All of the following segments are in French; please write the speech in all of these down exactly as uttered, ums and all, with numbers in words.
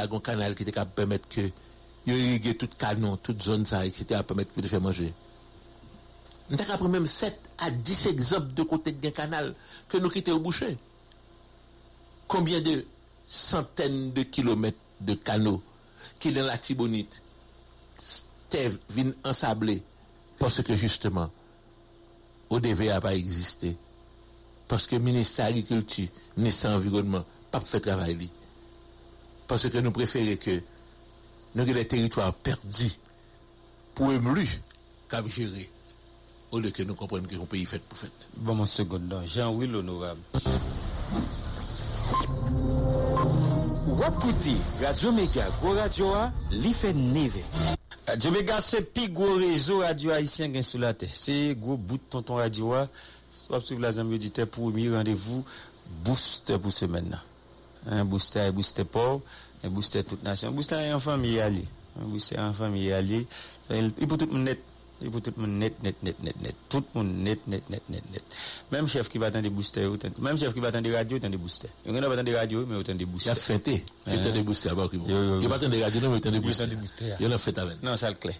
y a un canal qui te permettre que irriguer tout canon, toute zone ça, et cetera permettre que de faire manger. Nous avons pris même sept à dix exemples de côté d'un canal que nous quittons au boucher. Combien de centaines de kilomètres de canaux qui dans la Tibonite t'es vin ensablé parce que justement O D V n'a pas existé. Parce que le ministère de l'Agriculture, le ministère de l'Environnement, n'a pas fait travail. Parce que nous préférons que nous ayons des territoires perdus pour émulus qu'à gérer. Au lieu que nous comprenions que le pays fait pour fait. Bon, mon second, Jean-Will Honorable. Wapouti, Radio Mega, Go Radio, l'I F E Neve. Radio Mega, c'est plus gros réseau radio haïtien qui est sur la terre. C'est gros bout de tonton radio. Soit suivre la zone méditerranée pour premier rendez-vous booster pour semaine. Un booster, un booster pauvre, un booster toute nation, un booster en famille aller, un booster en famille aller. Il pour tout le monde net, il pour tout le monde net, net, net, net, net, tout le monde net, net, net, net, net. Même chef qui va attendre des boosters, même chef qui va attendre des radios, attend des boosters. Il va attendre des radios, mais attend des boosters. Il a fêté, il attend des boosters, pas qu'il il va attendre des radios, mais attend des boosters. Il a fêté avec. Non, ça le clé.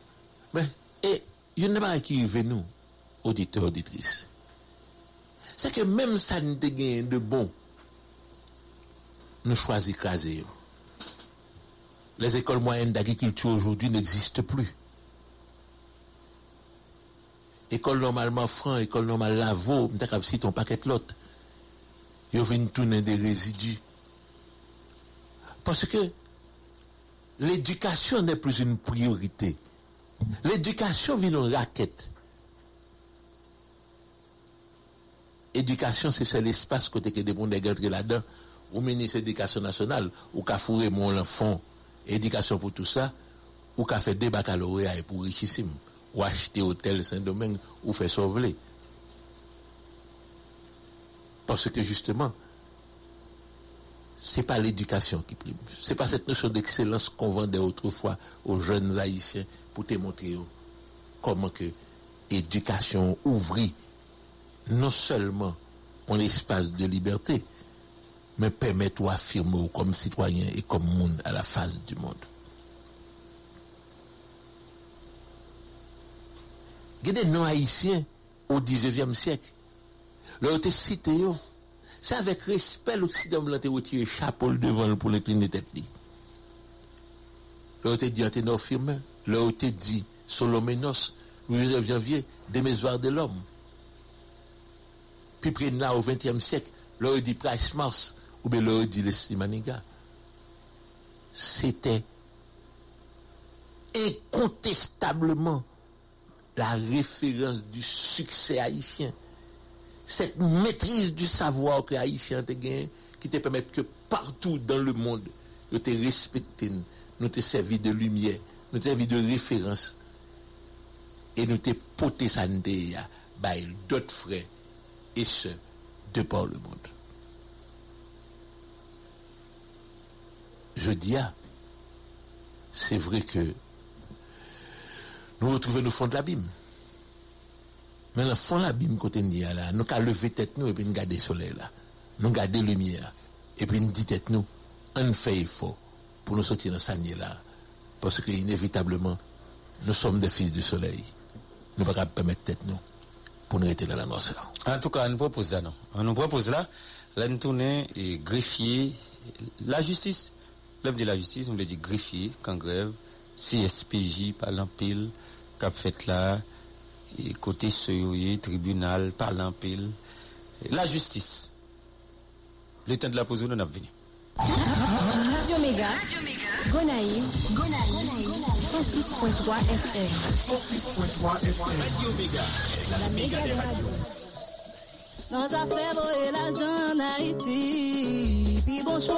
Mais et je ne sais pas qui venons auditeurs, auditrices. C'est que même ça ne gagne de bon, nous choisissons craser. Les écoles moyennes d'agriculture aujourd'hui n'existent plus. École normalement franc, école normale lavo, m'ta cap si ton paquet l'autre. Yo viennent tourner des résidus. Parce que l'éducation n'est plus une priorité. L'éducation vient en raquette. Éducation, c'est seul espace côté que des bons dégâts là-dedans. Au ministère de l'Éducation nationale, ou qu'a fourré mon enfant, éducation pour tout ça, ou qu'a fait des baccalauréats et pour richissime, ou acheter hôtel Saint-Domingue, ou fait sauver. Parce que justement, c'est pas l'éducation qui prime. C'est pas cette notion d'excellence qu'on vendait autrefois aux jeunes haïtiens pour te montrer comment que éducation ouvrit non seulement un espace de liberté, mais permettre ou affirmer comme citoyen et comme monde à la face du monde. Il y a des non-haïtiens au dix-neuvième siècle. Leur été cité, c'est avec respect l'Occident blanc te retire chapeau devant pour l'incliner tête. Leur été dit Anténor Firmin, leur été dit Soloménos, Joseph Janvier, Démésoire de l'homme. Puis près là au vingtième siècle, leur dit Price Mars ou bien leur dit Leslie Maniga. C'était incontestablement la référence du succès haïtien. Cette maîtrise du savoir que haïtien te gagne, qui te permet que partout dans le monde, nous te respectons, nous te servis de lumière, nous te servis de référence et nous te portons ça par d'autres frères. Et ce, de par le monde. Je dis, ah, c'est vrai que nous retrouvons le fond de l'abîme. Mais le fond de l'abîme, quand on dit là, nous qu'à lever tête nous et puis nous garder le soleil là. Nous garder la lumière. Et puis nous dit tête nous, on fait effort pour nous sortir dans ce nid là. Parce que inévitablement, nous sommes des fils du soleil. Nous ne pouvons pas permettre tête nous. Pour nous être dans la noce. En tout cas, on nous propose là, non. On nous propose là, là, nous tournons et greffier la justice. L'homme de la justice, on veut dire greffier, quand grève, C S P J, par l'empile, cap fait là, et côté soyoye, tribunal, par l'empile. La justice. Le temps de la pause, on a venu. Radio Méga, Gonaïve, Gonaïve. six point trois F M. six point trois F M. Radio Méga. La méga des radios. Dans ta fèvre et la jeune Haïti. Puis bon choix,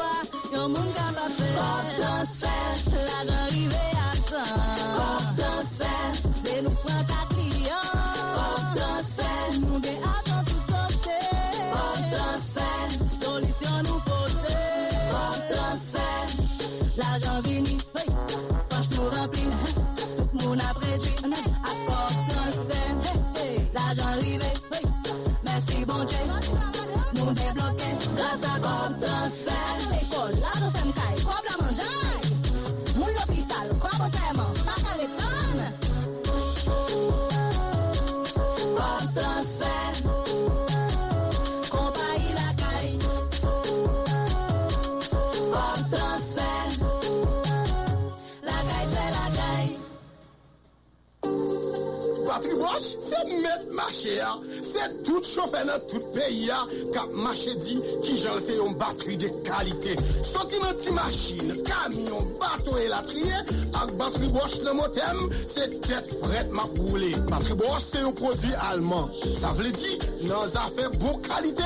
y'a un monde qui va faire. Portant fait, la jeune arrivée à temps. Portant fait, c'est nous prendre ta client. Portant fait, nous déhattons tout côté. Portant fait, solution nous poser. Portant fait, la jeune vini. Nous débloquer grâce à Gordon Fell. L'école, là nous sommes caille, problème en jaille. patrimoche, c'est mettre marché, c'est tout chauffeur dans tout pays qui a marché dit qui j'en sais une batterie de qualité. Sentiment de machine, camion, bateau et latrier, avec batterie Bosch le motem, c'est tête frette ma poulet. Batterie Bosch c'est un produit allemand. Ça veut dire, dans affaires bonne qualité,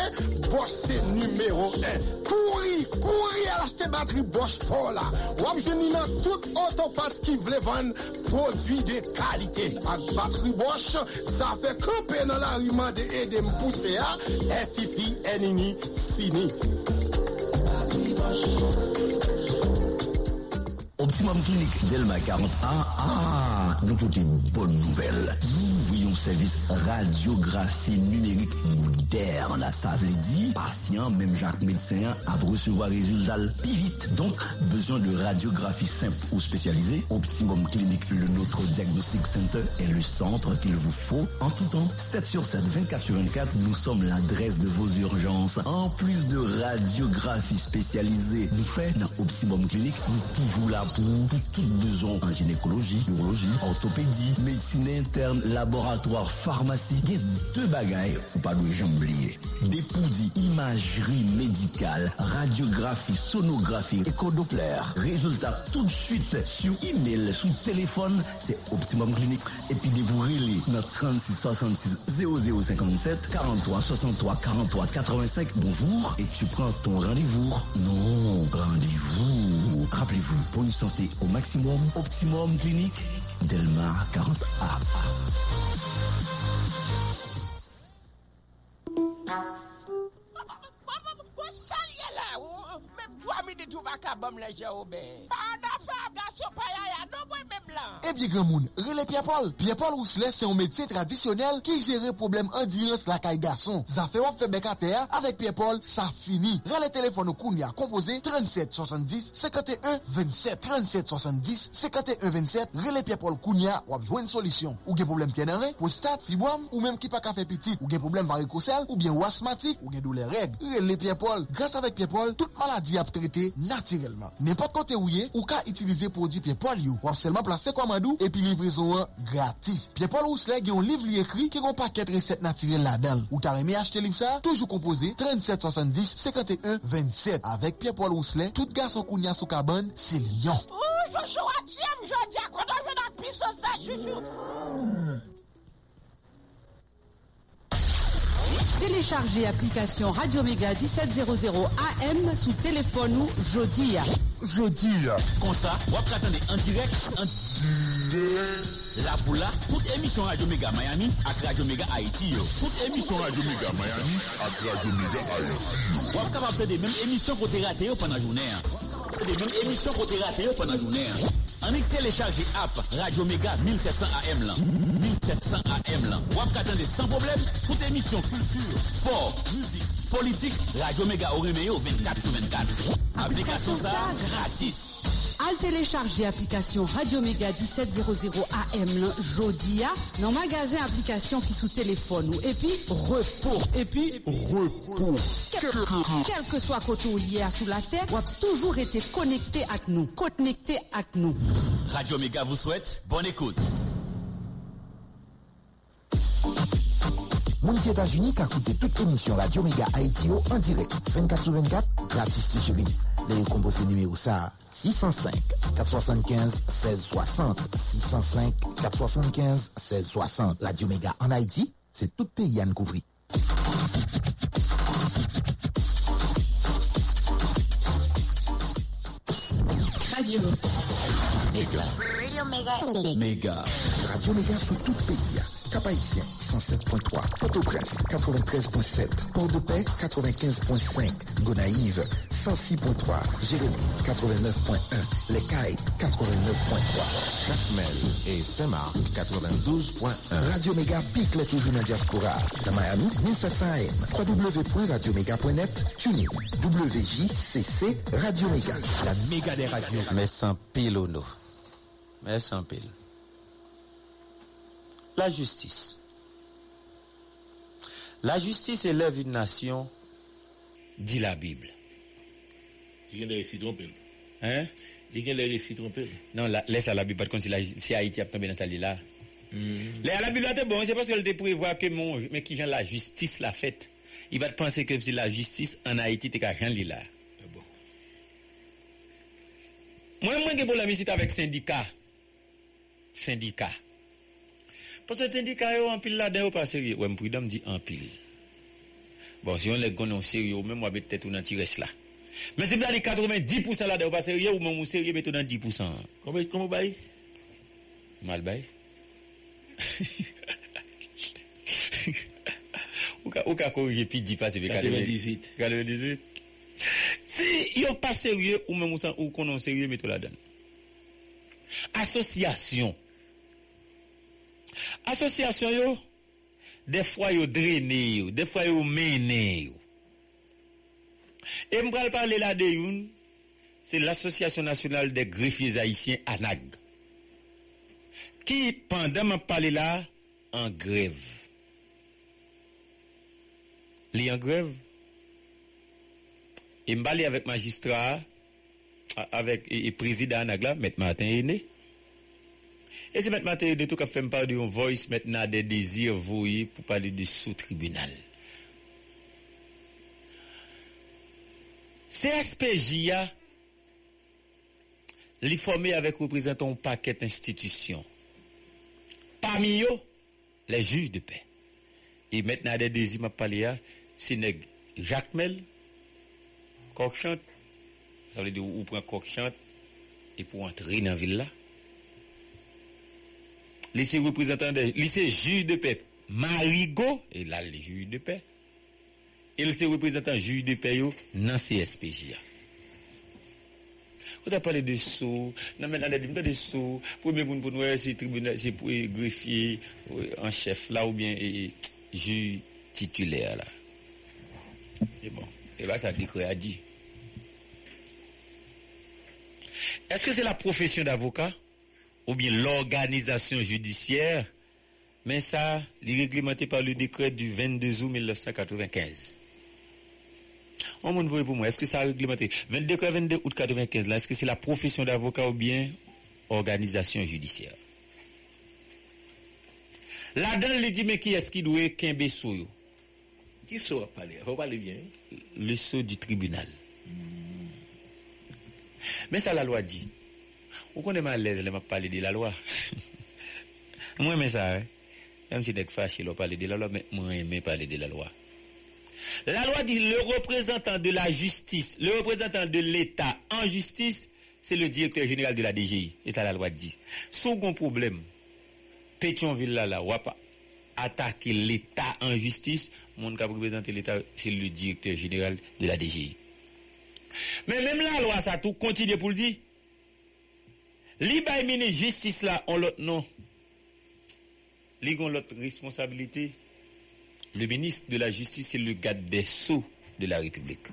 Bosch c'est numéro un. Courir, courir à l'acheter batterie Bosch pour là. Ou obtenir dans toute autopath qui veut vendre produit de qualité. Avec batterie Bosch, ça fait couper dans l'arrivement de aider me pousser à F I F I Enini fini. Optimum Clinique Delma quarante A. Ah, nous portons une bonne nouvelle. Nous voyons service radiographie numérique moderne. Ça veut dire, patient, même Jacques médecin, à recevoir résultat plus vite. Donc, besoin de radiographie simple ou spécialisée. Optimum Clinique, le notre diagnostic center est le centre qu'il vous faut. En tout temps, sept sur sept, vingt-quatre sur vingt-quatre, nous sommes l'adresse de vos urgences. En plus de radiographie spécialisée, nous faisons dans Optimum Clinique, nous toujours là pour tout besoin en gynécologie, urologie, orthopédie, médecine interne, laboratoire, pharmacie. Il y a deux bagailles, ou pas de jambes liées. Des poudis, imagerie médicale, radiographie, sonographie, éco-doppler. Résultat tout de suite sur email, sous téléphone, c'est Optimum Clinique. Et puis de vous relayer notre trente-six soixante-six zéro zéro cinquante-sept quarante-trois soixante-trois quarante-trois quatre-vingt-cinq. Bonjour, et tu prends ton rendez-vous. Non, rendez-vous. Rappelez-vous, pour une santé au maximum, Optimum Clinique, Delma quarante A. Eh bien, grand monde, relais Pierre-Paul. Pierre-Paul Rousselet, c'est un médecin traditionnel qui gère problème endurance la caille garçon. Ça fait wap fait bec à terre avec Pierre-Paul, ça finit. Relais téléphone au Kounia, composé trente-sept soixante-dix cinquante et un vingt-sept. trente-sept soixante-dix cinquante et un vingt-sept. Relais Pierre-Paul Kounia, wap joue une solution. Ou gen problème pied d'enrain, prostate, fibrom, ou même qui pas ka fait petit, ou gen problème varicocèle, ou bien ou asthmatique, ou gen douleur règles. Relais Pierre-Paul, grâce avec Pierre-Paul, toute maladie a traité naturellement. N'importe côté où yé, ou ka utiliser produit Pierre-Paul you. Wap seulement placer commandou et puis livraison gratis. Pierre-Paul Rousselet a un livre li écrit qui a un paquet recette naturelle là-dedans. Ou t'as aimé acheter livre ça, toujours composé trente-sept soixante-dix cinquante et un vingt-sept. Avec Pierre-Paul Rousselet, tout garçon kounya sou kabane, c'est lion. Ouh, je suis à Jim, je dis à quoi je veux la puissance ça, je téléchargez l'application Radio Mega dix-sept cents A M sous téléphone ou jeudi. Jeudi. Comme ça, vous attendez en direct, en direct. Là pour là, toute émission Radio Mega Miami à Radio Mega Haïti. Toute émission Radio Mega Miami à Radio Mega Haïti. Vous pouvez appeler des mêmes émissions qu'on t'a raté pendant la journée. Des mêmes émissions qu'on t'a raté pendant la journée. On est téléchargé app Radio Mega mille sept cents A M là. mille sept cents A M là. Ou attendez sans problème toute émission culture, sport, musique, politique, Radio Mega Oremeo vingt-quatre sur vingt-quatre. Application ça gratis. Al télécharger application Radio Mega dix-sept cents A M là jeudi à dans magasin application qui sous téléphone ou et puis repos et puis repos quel, quel que soit côté hier sous la terre ou toujours été connecté avec nous connecté avec nous Radio Mega vous souhaite bonne écoute. Moun ki États-Unis ka koute toute émission Radio Mega Haïti en direct vingt-quatre sur vingt-quatre gratis ticheri. Les composés numéro ça six zéro cinq quatre sept cinq un six six zéro six zéro cinq quatre sept cinq un six six zéro. Radio Mega en Haïti, c'est tout pays à nous couvrir. Radio Mega. Radio Mega. Mega. Radio Mega sur tout pays. Cap-Haïtien, cent sept virgule trois, Port-au-Prince, quatre-vingt-treize virgule sept, Port-de-Paix, quatre-vingt-quinze virgule cinq, Gonaïves, cent six virgule trois, Jérémy, quatre-vingt-neuf virgule un, Les Cayes, quatre-vingt-neuf virgule trois, Jacmel et Saint-Marc, quatre-vingt-douze virgule un. Radio Mega pique les toujours dans la diaspora. Dans Miami, mille sept cents A M, w w w point radio mega point net, Tunis, W J C C, Radio Mega. La méga des radios. Mais sans pile ou non. Mais sans pile. La justice. La justice élève une nation, dit la Bible. Il y a des récits trompés. Hein? Il y a des récits trompés. Non, laisse à la Bible, parce que si Haïti a tombé dans sa là, Mm. La Bible est bon, c'est parce qu'elle te prévoit que mon, mais qui j'en la justice la fête. Il va te penser que si la justice en Haïti t'es qu'à j'en li là. Moi, moi, j'ai pour la visite avec syndicat. Syndicat. Parce que syndicat, yo en pile là, d'ailleurs, pas sérieux. Ouais, m'prudent me dit en pile. Bon, si on les gonne en sérieux, même moi, peut-être tout dans tiresse là. Mais c'est bien les quatre-vingt-dix pour cent là, d'ailleurs, pas sérieux, ou même sérieux, mais tout dans dix pour cent. Comment, comment bail? Mal bail. Ou ka, ou ka, corriger, puis dix pas, c'est quatre-vingt-dix-huit. quatre-vingt-dix-huit. Si yon pas sérieux ou même ou qu'on en sérieux mettez la donne. Association. Association yo des fois yo drainé yo, des fois yo mené yo. Et m'pral parler là de youn, c'est l'Association nationale des greffiers haïtiens A N A G. Qui pendant m'a parler là en grève. Li en grève. Et m'balé avec magistrat, avec et, et président Anagla, M. Martin Aîné. Et c'est M. Martin Aîné tout qui a fait me parler de voice maintenant des désirs voués pour parler de sous-tribunal. C S P J a li formé avec représentant un paquet d'institutions. Parmi eux, les juges de paix. Et maintenant des désirs m'a parlé à c'est Jacques Mel Cochante, ça veut dire ou prend Cochante et pour entrer dans ville là. Lycée représentant des lycée juge de paix Marigot et là le juge de paix. Et lycée représentant juge de paix yo dans C S P J. Vous avez parlé de sous, non mais dans des sous, premier pour nous c'est tribunal c'est pour greffier en chef là ou bien juge titulaire là. Et bon. Et là, ça dit qu'il a dit. Est-ce que c'est la profession d'avocat ou bien l'organisation judiciaire? Mais ça, il est réglementé par le décret du vingt-deux août mille neuf cent quatre-vingt-quinze. On me demande pour moi, est-ce que ça a réglementé? vingt-deux août mille neuf cent quatre-vingt-quinze, là, est-ce que c'est la profession d'avocat ou bien organisation judiciaire? Là-dedans, il dit, mais qui est-ce qui doit qu'un sou? Qui sera parler? Faut parler bien. Le sceau du tribunal. Mm. Mais ça, la loi dit. Vous connaissez à l'aise, m'a parler de la loi. Moi, mais ça, hein? Même si n'est fâché, l'on parle de la loi, mais moi, je parler de la loi. La loi dit le représentant de la justice, le représentant de l'État en justice, c'est le directeur général de la D G I. Et ça, la loi dit. Second problème, Pétionville, là, là, wapa. Attaquer l'État en justice, mon cap représenter l'État, c'est le directeur général de la D G I. Mais même la loi, ça tout continue pour le dire. L'Ibaïmine justice là, on l'autre nom. L'Igon l'autre responsabilité. Le ministre de la justice, c'est le garde des sceaux de la République.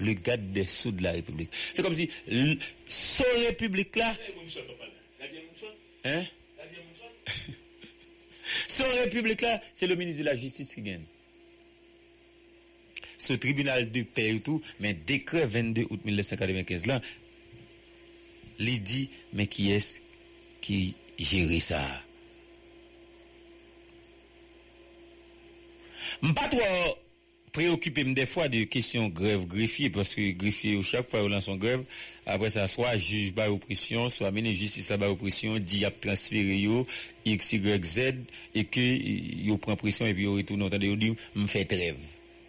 Le garde des sceaux de la République. C'est comme si, sceaux République là. Hein? Ce république là, c'est le ministre de la Justice qui gagne. Ce tribunal de paix et tout, mais décret vingt-deux août mille neuf cent quatre-vingt-quinze là, il dit, mais qui est-ce qui gère ça? Je ne suis pas trop préoccupé des fois de questions grève greffier, parce que greffier, chaque fois qu'on lance en grève, après ça, soit juge par oppression, soit ministre justice par oppression, dit à transférer X, Y, Z, et que il prend pression et puis il retourne, entendez, il dit, me fait trêve.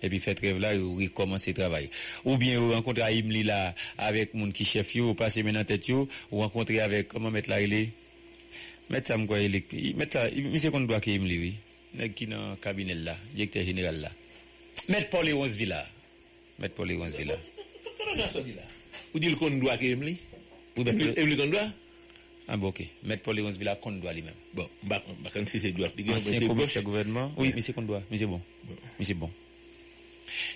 Et puis fait trêve là, il recommence le travail. Ou bien, vous rencontrez à Imli là, avec mon qui chef, vous passez maintenant tête, vous rencontrez avec, comment mettre la relais? Mettre ça, m'goye, mettre ça, monsieur qu'on doit qu'il Imli, oui. N'est-ce qu'il y a un cabinet là, directeur général là. Mettre Paul Léonce Villa. Mettre Paul Léonce Villa. Vous dites qu'on doit qu'il Emily? Vous dites qu'on doit? Ah bon, ok. Mettre Paul Léonce Villa qu'on doit lui-même. Bon, bah, si c'est doit. Ancien commissaire gouvernement. Oui, mais c'est qu'on doit. Mais c'est bon. Mais c'est bon.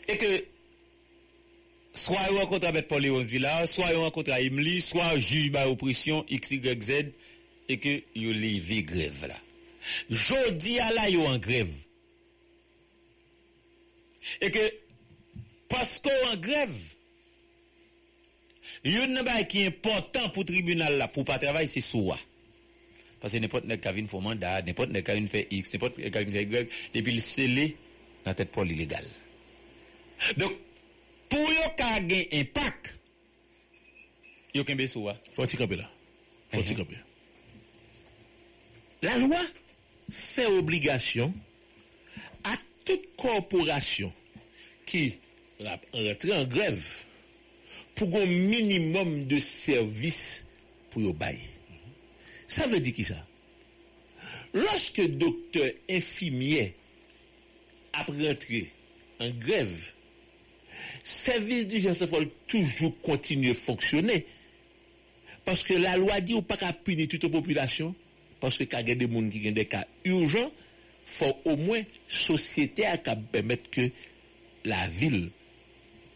Et que, soit on rencontre avec Paul Léonce Villa, soit on rencontre à Emily, soit juge par oppression, X, Y, Z, et que vous levez grève là. Jodi à la yo en grève. Et que, parce qu'on en grève, il y a un bail qui est important pour le tribunal là, pour pas travailler, c'est soi. Parce que n'importe quel Kavin fait mandat, n'importe quel Kavin fait X, n'importe quel Kavin fait Y, depuis le scellé, dans la tête pour l'illégal. Donc, pour yon ka gen impact, yon kembe soua. Faut t'y camper là. Faut t'y camper. La loi fait obligation à toute corporation qui rentre en grève pour un minimum de service pour le bail. Ça veut dire qui ça? Lorsque docteur infirmier a rentré en grève, service d'urgence faut toujours continuer à fonctionner parce que la loi dit qu'on ne peut pas punir toute la population parce que quand il y a des gens qui ont des cas urgents, faut au moins société à permettre que la ville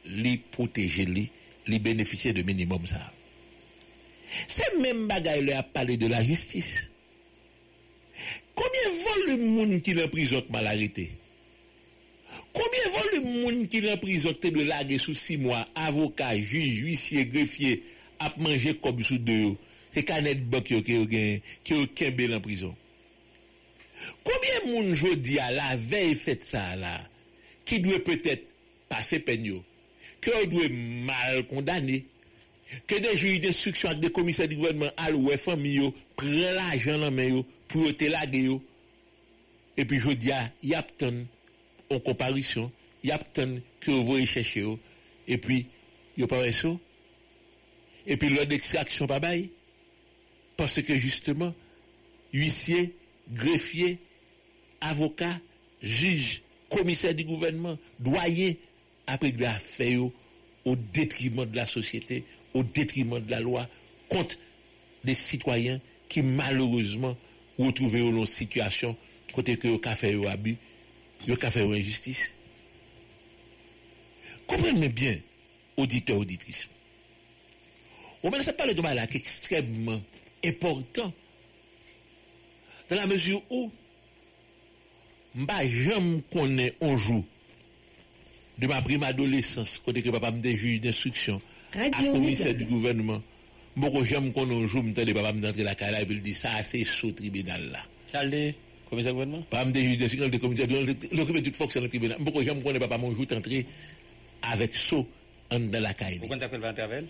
les protéger, les bénéficier de minimum ça. C'est même bagaille le a parlé de la justice. Combien vole le monde qui est en prison mal arrêté? Combien vole le monde qui est en prison de larguer sous six mois, avocat, juge, huissier, greffier, à manger comme sous deux? C'est canette banque qui est qui en prison. Combien moun jodi à la veille fait ça là, qui doit peut-être passer peine, que doit mal condamner, que des juges d'instruction avec des commissaires du gouvernement à l'ouest famille prend l'argent en main pour te laguer et puis jodi à y a obtenu en comparution, y a obtenu que vous chercher et puis yo pas ça et puis l'ordre d'extraction pas bail parce que justement huissier, greffier, avocat, juge, commissaire du gouvernement, doyen, après de la fait au détriment de la société, au détriment de la loi, contre des citoyens qui malheureusement retrouvent dans une situation côté que ont fait un abus, ont fait une injustice. Comprenez bien, auditeurs, auditrices. On ne parle de mal qui est extrêmement important. Dans la mesure où, m'a jamais connais un jour de ma prime adolescence, quand que papa me dit juge d'instruction, à commissaire du gouvernement, moi jamais connais un jour me dit papa me d'entrer la cala et puis il dit ça c'est sous tribunal là. Charles, commissaire du gouvernement. Papa me dit juge d'instruction, le commissaire du gouvernement, l'occupe toute fonction dans le tribunal. Moi jamais connais papa mon jour d'entrer avec sous en dans la cala. Pourquoi t'appelles pas Travel?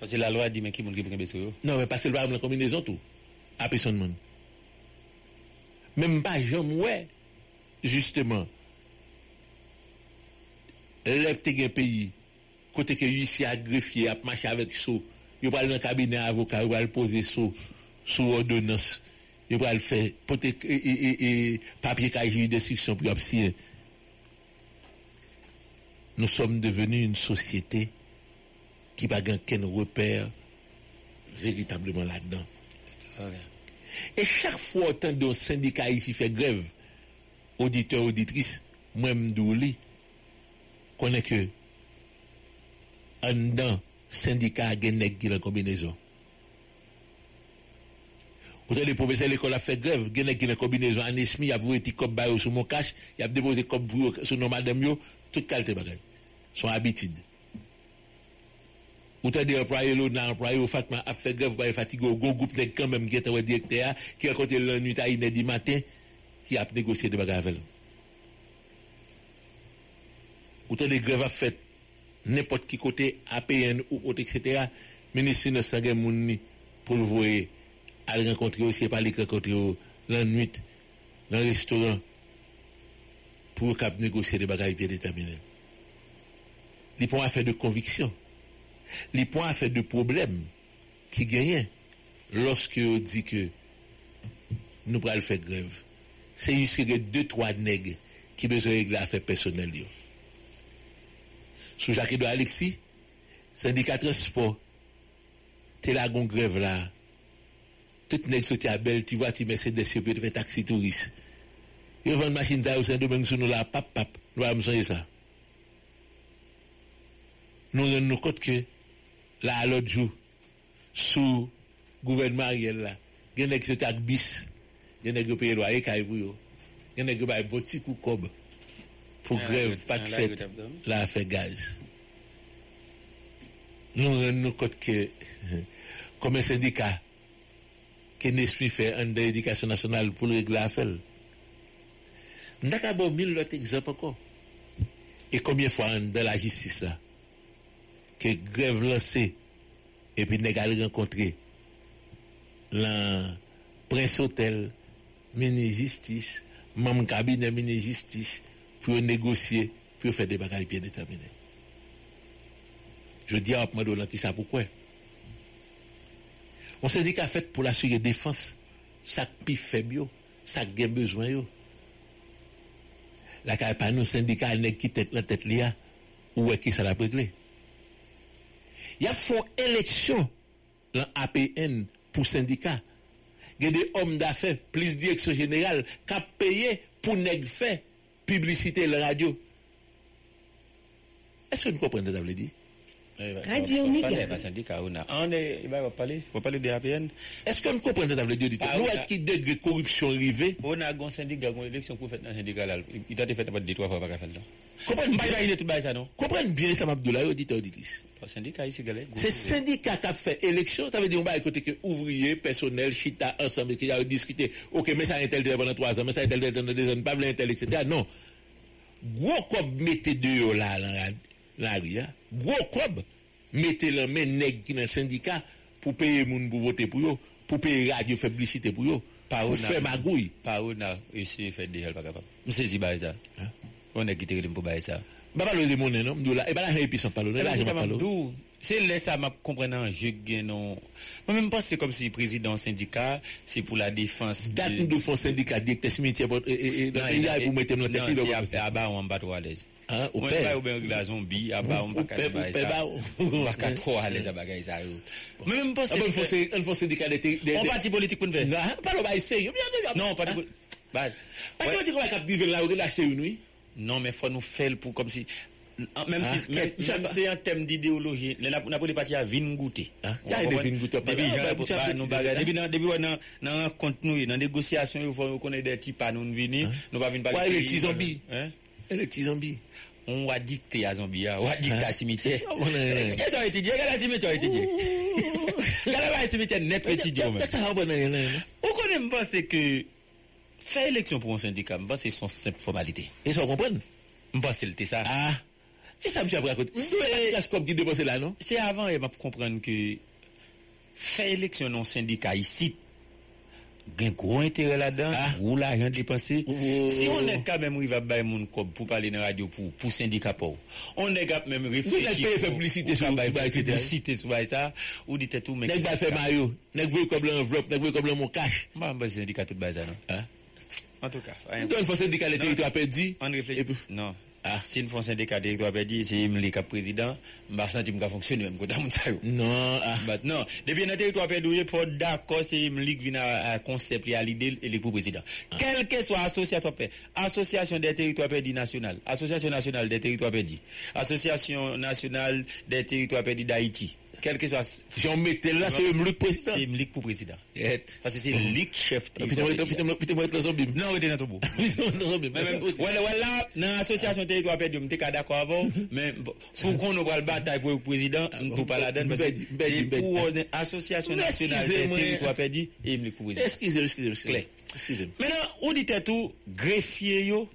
Parce que la loi dit mais qui monde qui peut baisser. Non mais parce que le problème la combinaison tout à personne monde. Même pas jamais ouais justement lève un pays côté que ici a greffier a marcher avec sous il va dans cabinet avocat il va poser sous sous ordonnance il va le faire porter et papier casier d'instruction pour obtenir. Nous sommes devenus une société qui n'a aucun repère véritablement là-dedans. Et chaque fois autant d'un syndicat ici fait grève, auditeur, auditrice, moi-même douli, connaît que un d'un syndicat a gagné qui la combinaison. Autant les professeurs de l'école a fait grève, gagné qui la combinaison. Anesmi, il a voué petit cop baillot sur mon cash, il a déposé cop sur nos madame yo, toute qualité bagaille, son habitude. Ou t'as des employés, l'autre n'a employé, ou Fatma a fait grève, ou fatigué, ou go groupe n'est quand même qui est un directeur, qui a compté l'an nuit à une du matin, qui a négocié de bagavel. Ou t'as des grèves à fait, n'importe qui côté, A P N ou autre, et cetera. Ministre de Sangue Mouni, pour le voir, à le rencontrer aussi, pas les rencontrer l'an nuit, dans le restaurant, pour qu'il négocier de bagages bien déterminés. Les points à faire de conviction. Les points à faire de problèmes qui gagnent lorsque on dit que nous allons faire grève. C'est juste que deux, trois nègres qui besoin régler l'affaire personnelle. Sous Jacques-Edouard Alexis, syndicat transport, t'es là, gon grève là. Toutes nègres sont à belle, tu vois, tu mets des surprises, tu fais taxi touriste. Ils vendent machine à Saint-Domingue sur nous là, pap, pap, nous allons changer ça. Nous rendons compte que là, à l'autre jour, sous gouvernement Ariel, là, il y a des gens qui ont bis, il y a des gens qui ont payé il y a des gens qui ont petit coup cob pour grève, pas de fête, là, fait gaz. Nous rendons compte que, comme un syndicat que l'esprit fait en l'éducation nationale pour le régler à faire. Nous avons mille autres exemples encore. Et combien de fois dans la justice, que grève lancée, et puis nous avons rencontré le prince hôtel, ministre justice, même cabinet ministre justice, pour négocier, pour faire des bagages bien déterminés. Je dis à Abdelmadoula qui ça pourquoi. On s'est dit qu'à fait pour assurer défense, ça qui fait bio, ça qui a besoin yo. La caille panou syndicat n'est qui tête la tête liée, ou est qui ça l'a réglé. Il y a font élection dans A P N pour syndicat. Il y a des hommes d'affaires, plus direction générale, qui ont payé pour nèg faire publicité la radio. Est-ce que vous comprenez ce que vous dit? Radio Omega. On est, va parler, va parler de A P N. Est-ce qu'on comprend cette table de dit? Nous a qui degré corruption arrivé. On a un syndicat, une élection pour faire dans syndicat là. Il a été fait pas deux trois fois pas faire là. Comprendre bien tout ça non. Comprendre bien ça Abdoulaye auditeur auditrice. Le syndicat ici galère. C'est syndicat qui a fait élection, ça veut dire on va côté que ouvrier, personnel, chita ensemble qui a discuté. OK, mais ça intel pendant trois ans, mais ça intel pendant deux ans, pas l'intel et cetera. Non. Gros cob mettez deux là là. La ria gros cob mettez la main nèg qui dans syndicat pour payer moun pour voter pour yo pour payer radio publicité pour yo par on fait magouille par on a essayé faire déjà pas capable monsieur dit baï ça on est quitté pour baï ça baba le monde non me là et pas la et puis sans parler là je parle c'est laisse ça m'a comprendre je gain non moi même pense comme si président syndicat c'est pour la défense date de fond syndicat directeur cimetière et dans il vous mettez dans tête il à bas on bat trop à l'aise ah on va au bengla zombie à bas on va quatre trois à l'aise à bagaille ça moi même pense c'est un fond syndicat on parti politique pour faire pas le bail sérieux non pas pas tu dis qu'on va cap vivre là on lâcher une nuit non mais faut nous faire pour comme si même si c'est un thème d'idéologie on a pour les partis à vin goûter depuis nous depuis depuis on a rencontre nous dans négociation il faut reconnaître des types à nous venir nous pas venir parler les petits zombies hein les petits zombies on va dicter à zombie on va dicter à cimetière ça a été dit la cimetière a été dit la cimetière net petit dieu on connaît penser que faire élection pour un syndicat c'est son simple formalité et ça comprendre on pense le ça ah c'est ça monsieur après côté c'est comme dit dépenser là non c'est avant et m'a comprendre que faire élection non syndicat ici gain gros intérêt là-dedans ou l'argent dépensé si on est quand même il va bailler mon cob pour parler dans radio pour pour syndicat pour on est quand même réfléchir pour publicité sur publicité sur ça ou dit tout mais ça fait maillot nèg veut comme l'enveloppe nèg veut comme mon cash moi pas syndicat tout bazar non en tout cas une fois syndicat le territoire perdu on réfléchit non ah si une fois syndicat le territoire perdu c'est le cap président m'a senti m'a fonctionner même côté non ah but non depuis le territoire perdu pour d'accord c'est une ligue vient à concept et à l'idée et le président quelle que soit association association des territoires perdus nationale association nationale des territoires perdus association nationale des territoires perdus d'Haïti quel que soit j'en mettais là c'est le président c'est le pour président parce que c'est le chef putain putain putain moi être zombie non on était dans tout voilà voilà dans association territoire perdu on était d'accord avant mais faut qu'on nous parle bataille pour le président tout pas la donne parce que pour association nationale des territoires perdus et le président excusez excusez excusez maintenant on dit tout greffier yo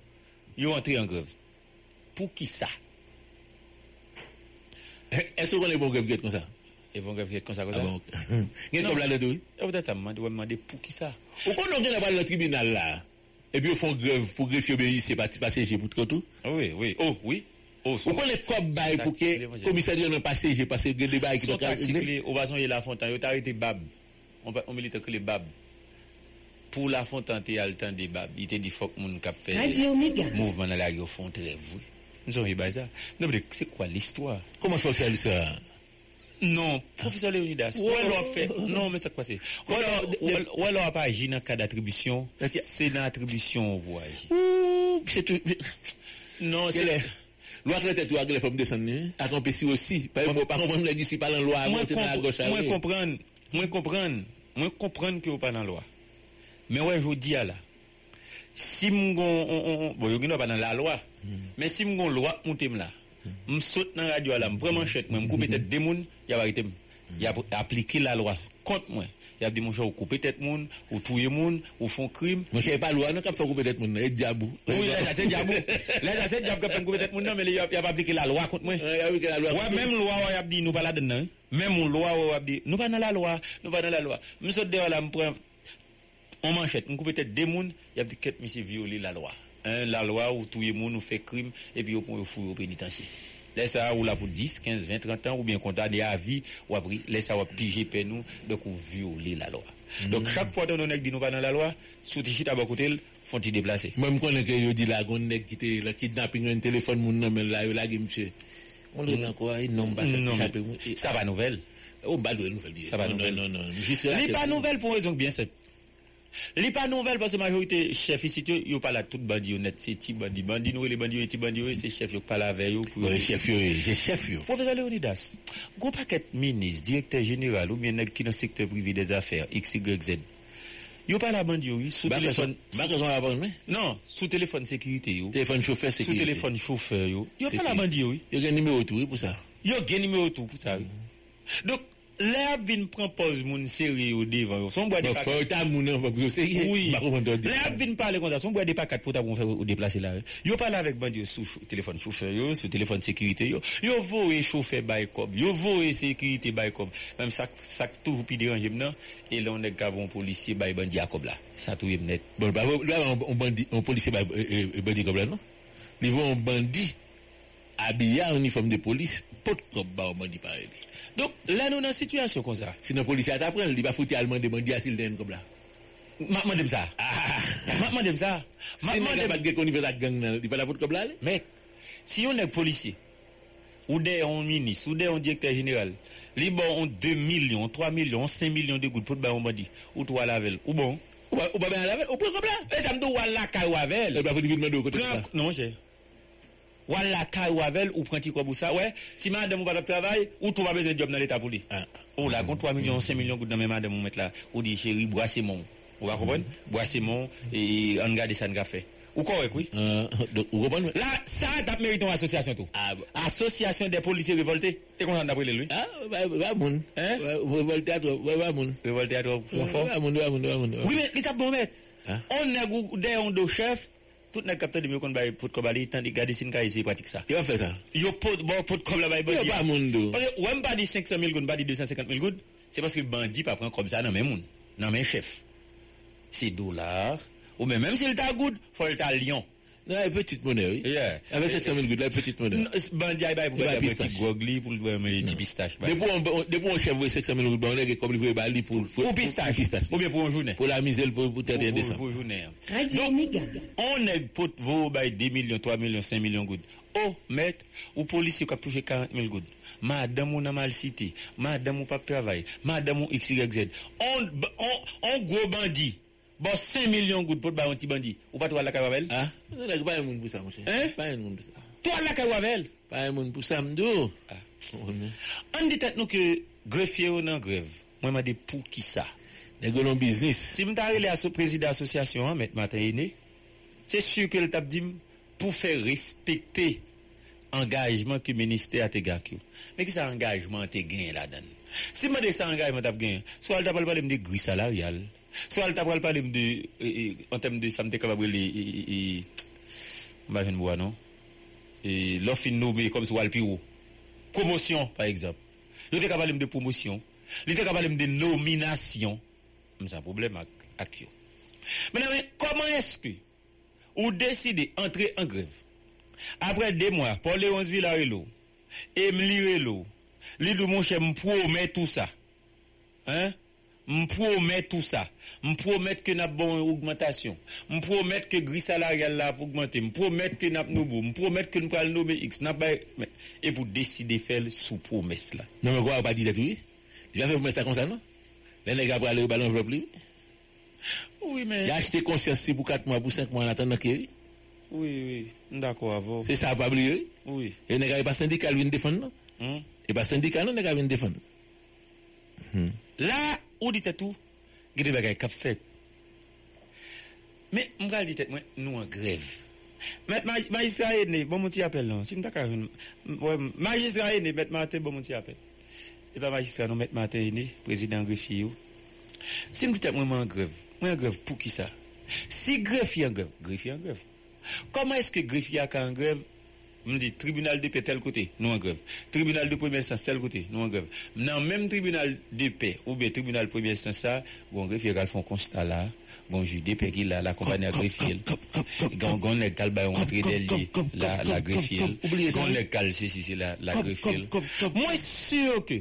yo entrer en grève pour qui ça est-ce qu'on est bon grève comme ça? Et bon grève comme ça comme ça. Il y a comme là dedans. On va demander pour qui ça? On connait là le tribunal là. Et puis ils font grève pour greffier obéir c'est pas passager pour tout. Oui oui. Oh oui. On connait comme bail pour que commissaire non passager parce que des bail qui donc article au basson et la fontaine, il arrêté bab. On on milite que les bab. Pour la fontaine et al temps des bab, il te dit faut que moun cap faire mouvement dans la rue font rêve. Nous avons eu bazar. Non, mais c'est quoi l'histoire? Comment faut faire ça? Non, professeur Léonidas. Ou alors fait. Non, mais ça quoi c'est? Ou alors pas agir dans le cas d'attribution. C'est dans l'attribution, vous voyez. C'est tout. Non, c'est là. Loi que tu as que les femmes descendent, accompagner aussi. Par exemple, par exemple, on a dit si pas dans loi, c'est dans la gauche. Moi comprendre, moi comprendre, moi comprendre que vous pas dans loi. Mais ouais, je vous dis là. Si m'gon bon yo pas dans la loi mais si m'gon loi monter là me saute dans radio là me prend manchette moi me couper tête des moun y a arrêté y a appliquer la loi contre moi il y a des gens qui ont coupé tête moun, ou tué moun, ou font crime. Mon cher pas loi non qui font couper tête moun, et diabou. Oui, là c'est diabou. Là c'est diabou qui font couper tête moun non mais il y a pas appliqué la loi contre moi. Ouais, même loi on a dit nous pas la dedans. Même loi on a dit nous pas dans la loi, nous pas dans la loi. Monsieur dehors là me prend on manchette, on coupe tête des moun, il y a dit qu'est monsieur violer la loi. La loi où tuer moun ou fait crime et puis on prend au four au pénitencier. Laisse ça ou là pour dix, quinze, vingt, trente ans ou bien condamné à vie ou à laisse ça ou piger pe nous donc ou violer la loi. Mm-hmm. Donc chaque fois dans nos nèg dit nous pas dans la loi, sous ti chita bakotel font ti déplacer. Même connait que yo dit la gon nèg qui te la kidnapping un téléphone moun nan men la yo la monsieur. On le encore il non pas chaper. Ça va nouvelle. Oh bah nouvelle nouvelle. Ça va nouvelle. Non non non. Li pas nouvelle pour raison bien simple. Li pas nouvelle parce que majorité chef ici yo pas la toute bandi honnête c'est ti bandi bandi nous les bandits et ti bandi c'est chef yo pas la veille yo pour chef yo c'est chef yo professeur Leonidas gros paquet ministre directeur général ou bien nèg qui dans secteur privé des affaires X Y Z yo pas la bandi yo sous téléphone ba raison la bande non sous téléphone sécurité yo téléphone chauffeur sécurité sous téléphone chauffeur yo yo pas la bandi yo yo gen numéro tout pour ça yo gen numéro tout pour ça donc l'air vient prendre pause moun sérieux devant son bois de paquet faut ta moun on va plus sérieux oui l'air vient parler comme ça son bois de paquet pour ta pour faire déplacer là yo parle avec bandit sous téléphone chauffeur yo sous téléphone sécurité yo yo voye chauffeur by cob yo voye sécurité by cob même ça ça tout puis déranger non et là on est gavon policier by bandit cob là ça tout est net bon là on bandit on policier by bandit cob là non ils vont bandit habillé en uniforme de police porte cob ba bandit pareil. Donc, là, nous dans une situation comme ça. Si nos policiers t'apprennent, ils vont foutre allemand demander à Sylvain comme là. Maintenant, dem ça. Maintenant, dem ça. Maintenant, dem pas de connivence avec gang, il va la foutre comme là. Mais si on est policier ou des on ministre ou des on directeur général, les bon ont deux millions, trois millions, cinq millions de gouttes pour ba on bandit ou toi lavel ou bon ou pas ou pas lavel ou pour comme là. Et ça me doit la caille lavel. Il va foutre demander au côté ça. Non, j'ai Walla Kaiwavel ou prenti quoi pour ça ouais si madame ou pas de travail ou tu vas besoin de job dans l'état pour lui ah. Oh là compte trois millions cinq millions dans même madame ou mettre là ou dit chérie brasser mon vous comprenez brasser mon et on garder ça n'a fait ou correct oui vous comprenez là ça t'a mérité une association tout ah, association des policiers révoltés et qu'on d'après lui ah va mon hein révolté à toi va mon révolté à toi fort va mon va mon oui mais il t'a bon mettre on est on deux chefs tout n'a capté de mieux qu'on va pour cobaler tant de garder sin ka ici pratique ça il va faire ça yo pot bon pot comme la baïbodi yo pas monde parce que on pas dit cinq cent mille goud pas dit deux cent cinquante mille goud c'est parce que bandit pas prend comme ça dans même monde dans même chef c'est dollars ou même même s'il ta goud faut le ta lion la petite monnaie oui avec cinq cent mille goud la petite monnaie bandit baï pour la petite gogli pour le petit pistache debout debout chef cinq cent mille goud on est comme il veut bali pour pour pistache ou bien pour une journée pour la misère pour pour terre descend pour journée donc on est pour vous bail deux millions, trois millions, cinq millions goud oh maître ou policier qui a touché quarante mille goud madame ou dans mal cité madame ou pas travail madame ou X Y Z on on gros bandit bon cinq millions goud pour ba un petit bandit ou pas toi la caravelle hein pas un monde pour ça mon cher pas un monde pour ça toi la caravelle pas un monde pour ça m'dou on dit tête nous que greffier on en grève moi m'a dit pour qui ça des golon business si m'ta relé à ce président association maître Matainé c'est sûr que le t'a dit pour faire respecter engagement que ministère a te gagné mais qui ça engagement te gain là-dedans si m'a dit ça engagement t'a gain soit t'a parler de grille salariale soit t'a parlé parler de en termes de ça me capable les imagine moi non et l'offre nommé comme soit le piro promotion par exemple il était capable de promotion il était capable de nomination c'est un problème avec yo mais comment est-ce que ou décider entrer en grève après deux mois Paul Léonce Villarello et Mlirello li dou mon cher me promet tout ça hein me promet tout ça me promet que n'a bon augmentation me promet que grille salariale là pour augmenter me promet que n'a nous me promet que nous pral nommer x n'a pas et pour décider faire sous promesse là non mais quoi pas dire tout oui il va faire promesse comme ça non les nèg après le ballon enveloppe lui oui mais il a acheté conscience pour quatre mois pour cinq mois en attendant que oui oui d'accord avant c'est ça pas oublier oui et nèg pas syndical vient défendre non et pas syndical non nèg vient défendre là ou dit tout gade bagay k'ap fait mais m'gal dit tête moi nous en grève mais magistrat né bon mon petit appel non si m'ta ka magistrat né met matin bon mon petit appel et pas magistrat non met matin né président greffier Si vous êtes en grève, moi en grève pour qui ça? Si greffier en grève, greffier en grève. Comment est-ce que greffier en grève? Me dit tribunal de paix tel côté, nous en grève. Tribunal de première instance tel côté, nous en grève. Dans même tribunal de paix ou bien tribunal de première instance ça, bon greffier qui font constat là, bon juge de paix qui là la compagnie greffier. Gon gon les cal ba rentrer derrière la la greffier. Gon les cal si si la la greffier. Moi sûr que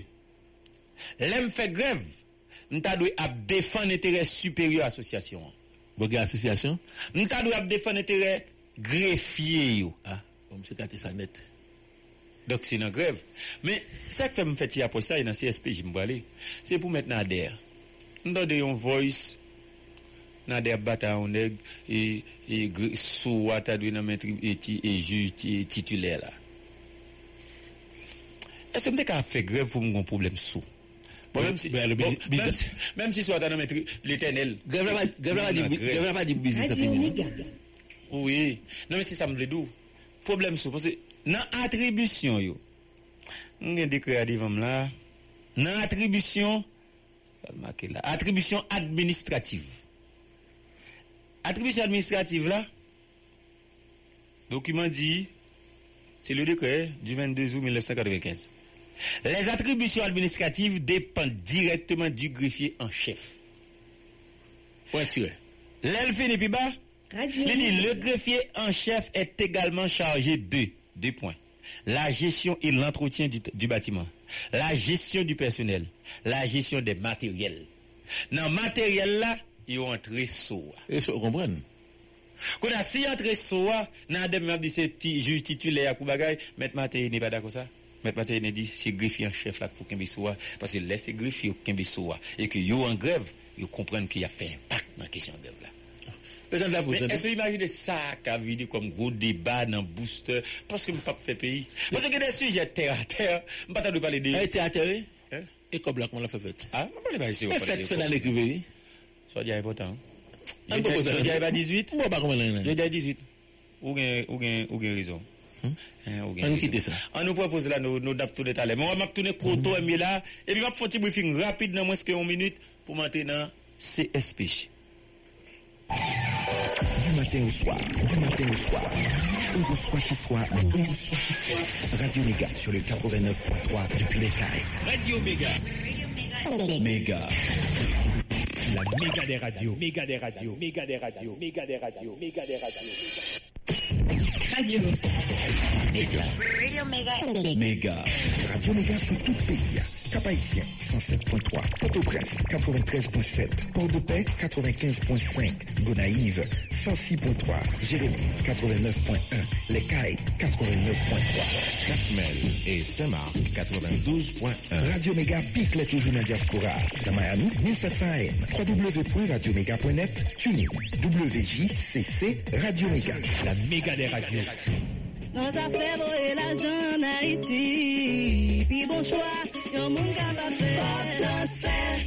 l'aime fait grève, nous t'a doit défendre intérêt supérieur association. Bon association, nous t'a doit défendre intérêt greffier yo. Ah. Monsieur Katé ça net. Donc c'est une grève. Mais ça que me fait tirer pour ça et dans C S P je me aller. C'est pour mettre Nader. Nous donnons voice Nader bataillon et et sous atadou dans maître et juge titulaire là. Est-ce que me qu'a fait grève pour mon problème sous? Même si même si soit dans maître l'Éternel. Grève là grève là dit grève là pas dit business ça finit. Oui. Non mais c'est ça me le dou. Problème sous parce que dans attribution yo on a décret devant là dans attribution marqué là attribution administrative attribution administrative là document dit c'est le décret du vingt-deux août mille neuf cent quatre-vingt-quinze les attributions administratives dépendent directement du greffier en chef point tiré l'elfe n'est plus bas. Le greffier en chef est également chargé de deux points. La gestion et l'entretien du, du bâtiment, la gestion du personnel, la gestion des matériels. Dans matériel là, il y a entré soa. Et je comprends. Quand si entré soa, n'a des membres de ces juges titulaires pour bagay, mettre matériel n'est pas d'accord ça. Mettre matériel dit c'est greffier en chef là pour qu'il soa parce que laisse greffier pour qu'il soa et que yo en grève, yo comprennent qu'il y a fait impact dans question grève là. Est-ce que imaginez ça qu'a vu comme gros débat dans booster parce que me pas fait pays parce que des sujets terre à terre me pas de parler de terre à terre et comme là qu'on l'a fait fait ah on va essayer fait fait dans l'écrivain soit bien important on propose à dix-huit moi pas comment là j'ai dix-huit ou gain ou gain ou gain raison on quitte ça on nous propose là nos dap tout l'état mais on m'a tourner coto et là et puis m'a faire petit briefing rapide dans moins que une minute pour maintenant C S P. Du matin au soir, du matin au soir, on reçoit chez soi, on reçoit chez soi. Radio Méga sur le quatre-vingt-neuf point trois depuis les Caraïbes. Radio Méga. Méga. La méga des radios, méga des radios, méga des radios, méga des radios, méga des radios. Radio. Méga. Radio Méga. Méga. Radio Méga sur tout pays. Cap-Haïtien, cent sept point trois, Port-au-Prince, quatre-vingt-treize point sept, Port-de-Paix, quatre-vingt-quinze point cinq, Gonaïves, cent six point trois, Jérémy, quatre-vingt-neuf point un, Les Cayes, quatre-vingt-neuf point trois, Jacmel et Saint-Marc, quatre-vingt-douze point un. Radio Méga pique les toujours dans la diaspora. Dans Miami, mille sept cents A M, w w w point radio méga point net, TuneIn, W J C C, Radio Méga. La méga des radios. Dans ta fèvre et la jeune Haïti, puis bon choix, y'a mon capable de faire.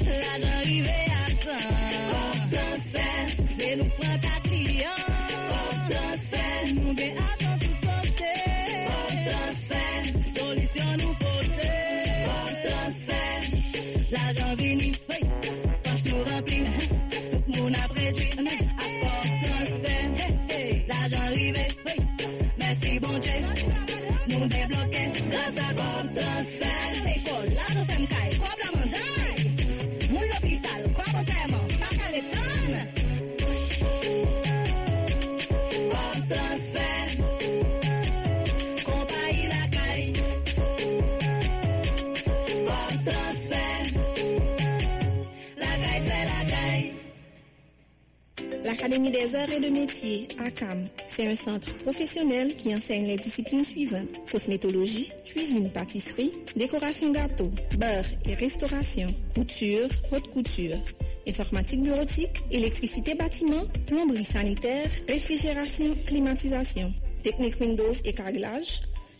La jeune arrivée à temps, c'est nous prendre ta client, nous dé attend tout porter, solution nous poser, la jeune vini, poche nous remplit, tout le monde a préduit, à la jeune arrivée. Nous débloquer grâce à Bob Transfer. L'école, là nous sommes caille, quoi à manger. Mon l'hôpital, quoi à vraiment, pas qu'à l'étonne. Bob Transfer, compagnie la caille. Bob Transfer, la caille c'est la caille. L'Académie des arts et de métiers, A C A M. C'est un centre professionnel qui enseigne les disciplines suivantes. Cosmétologie, cuisine, pâtisserie, décoration gâteau, beurre et restauration, couture, haute couture, informatique bureautique, électricité bâtiment, plomberie sanitaire, réfrigération, climatisation, technique Windows et carrelage.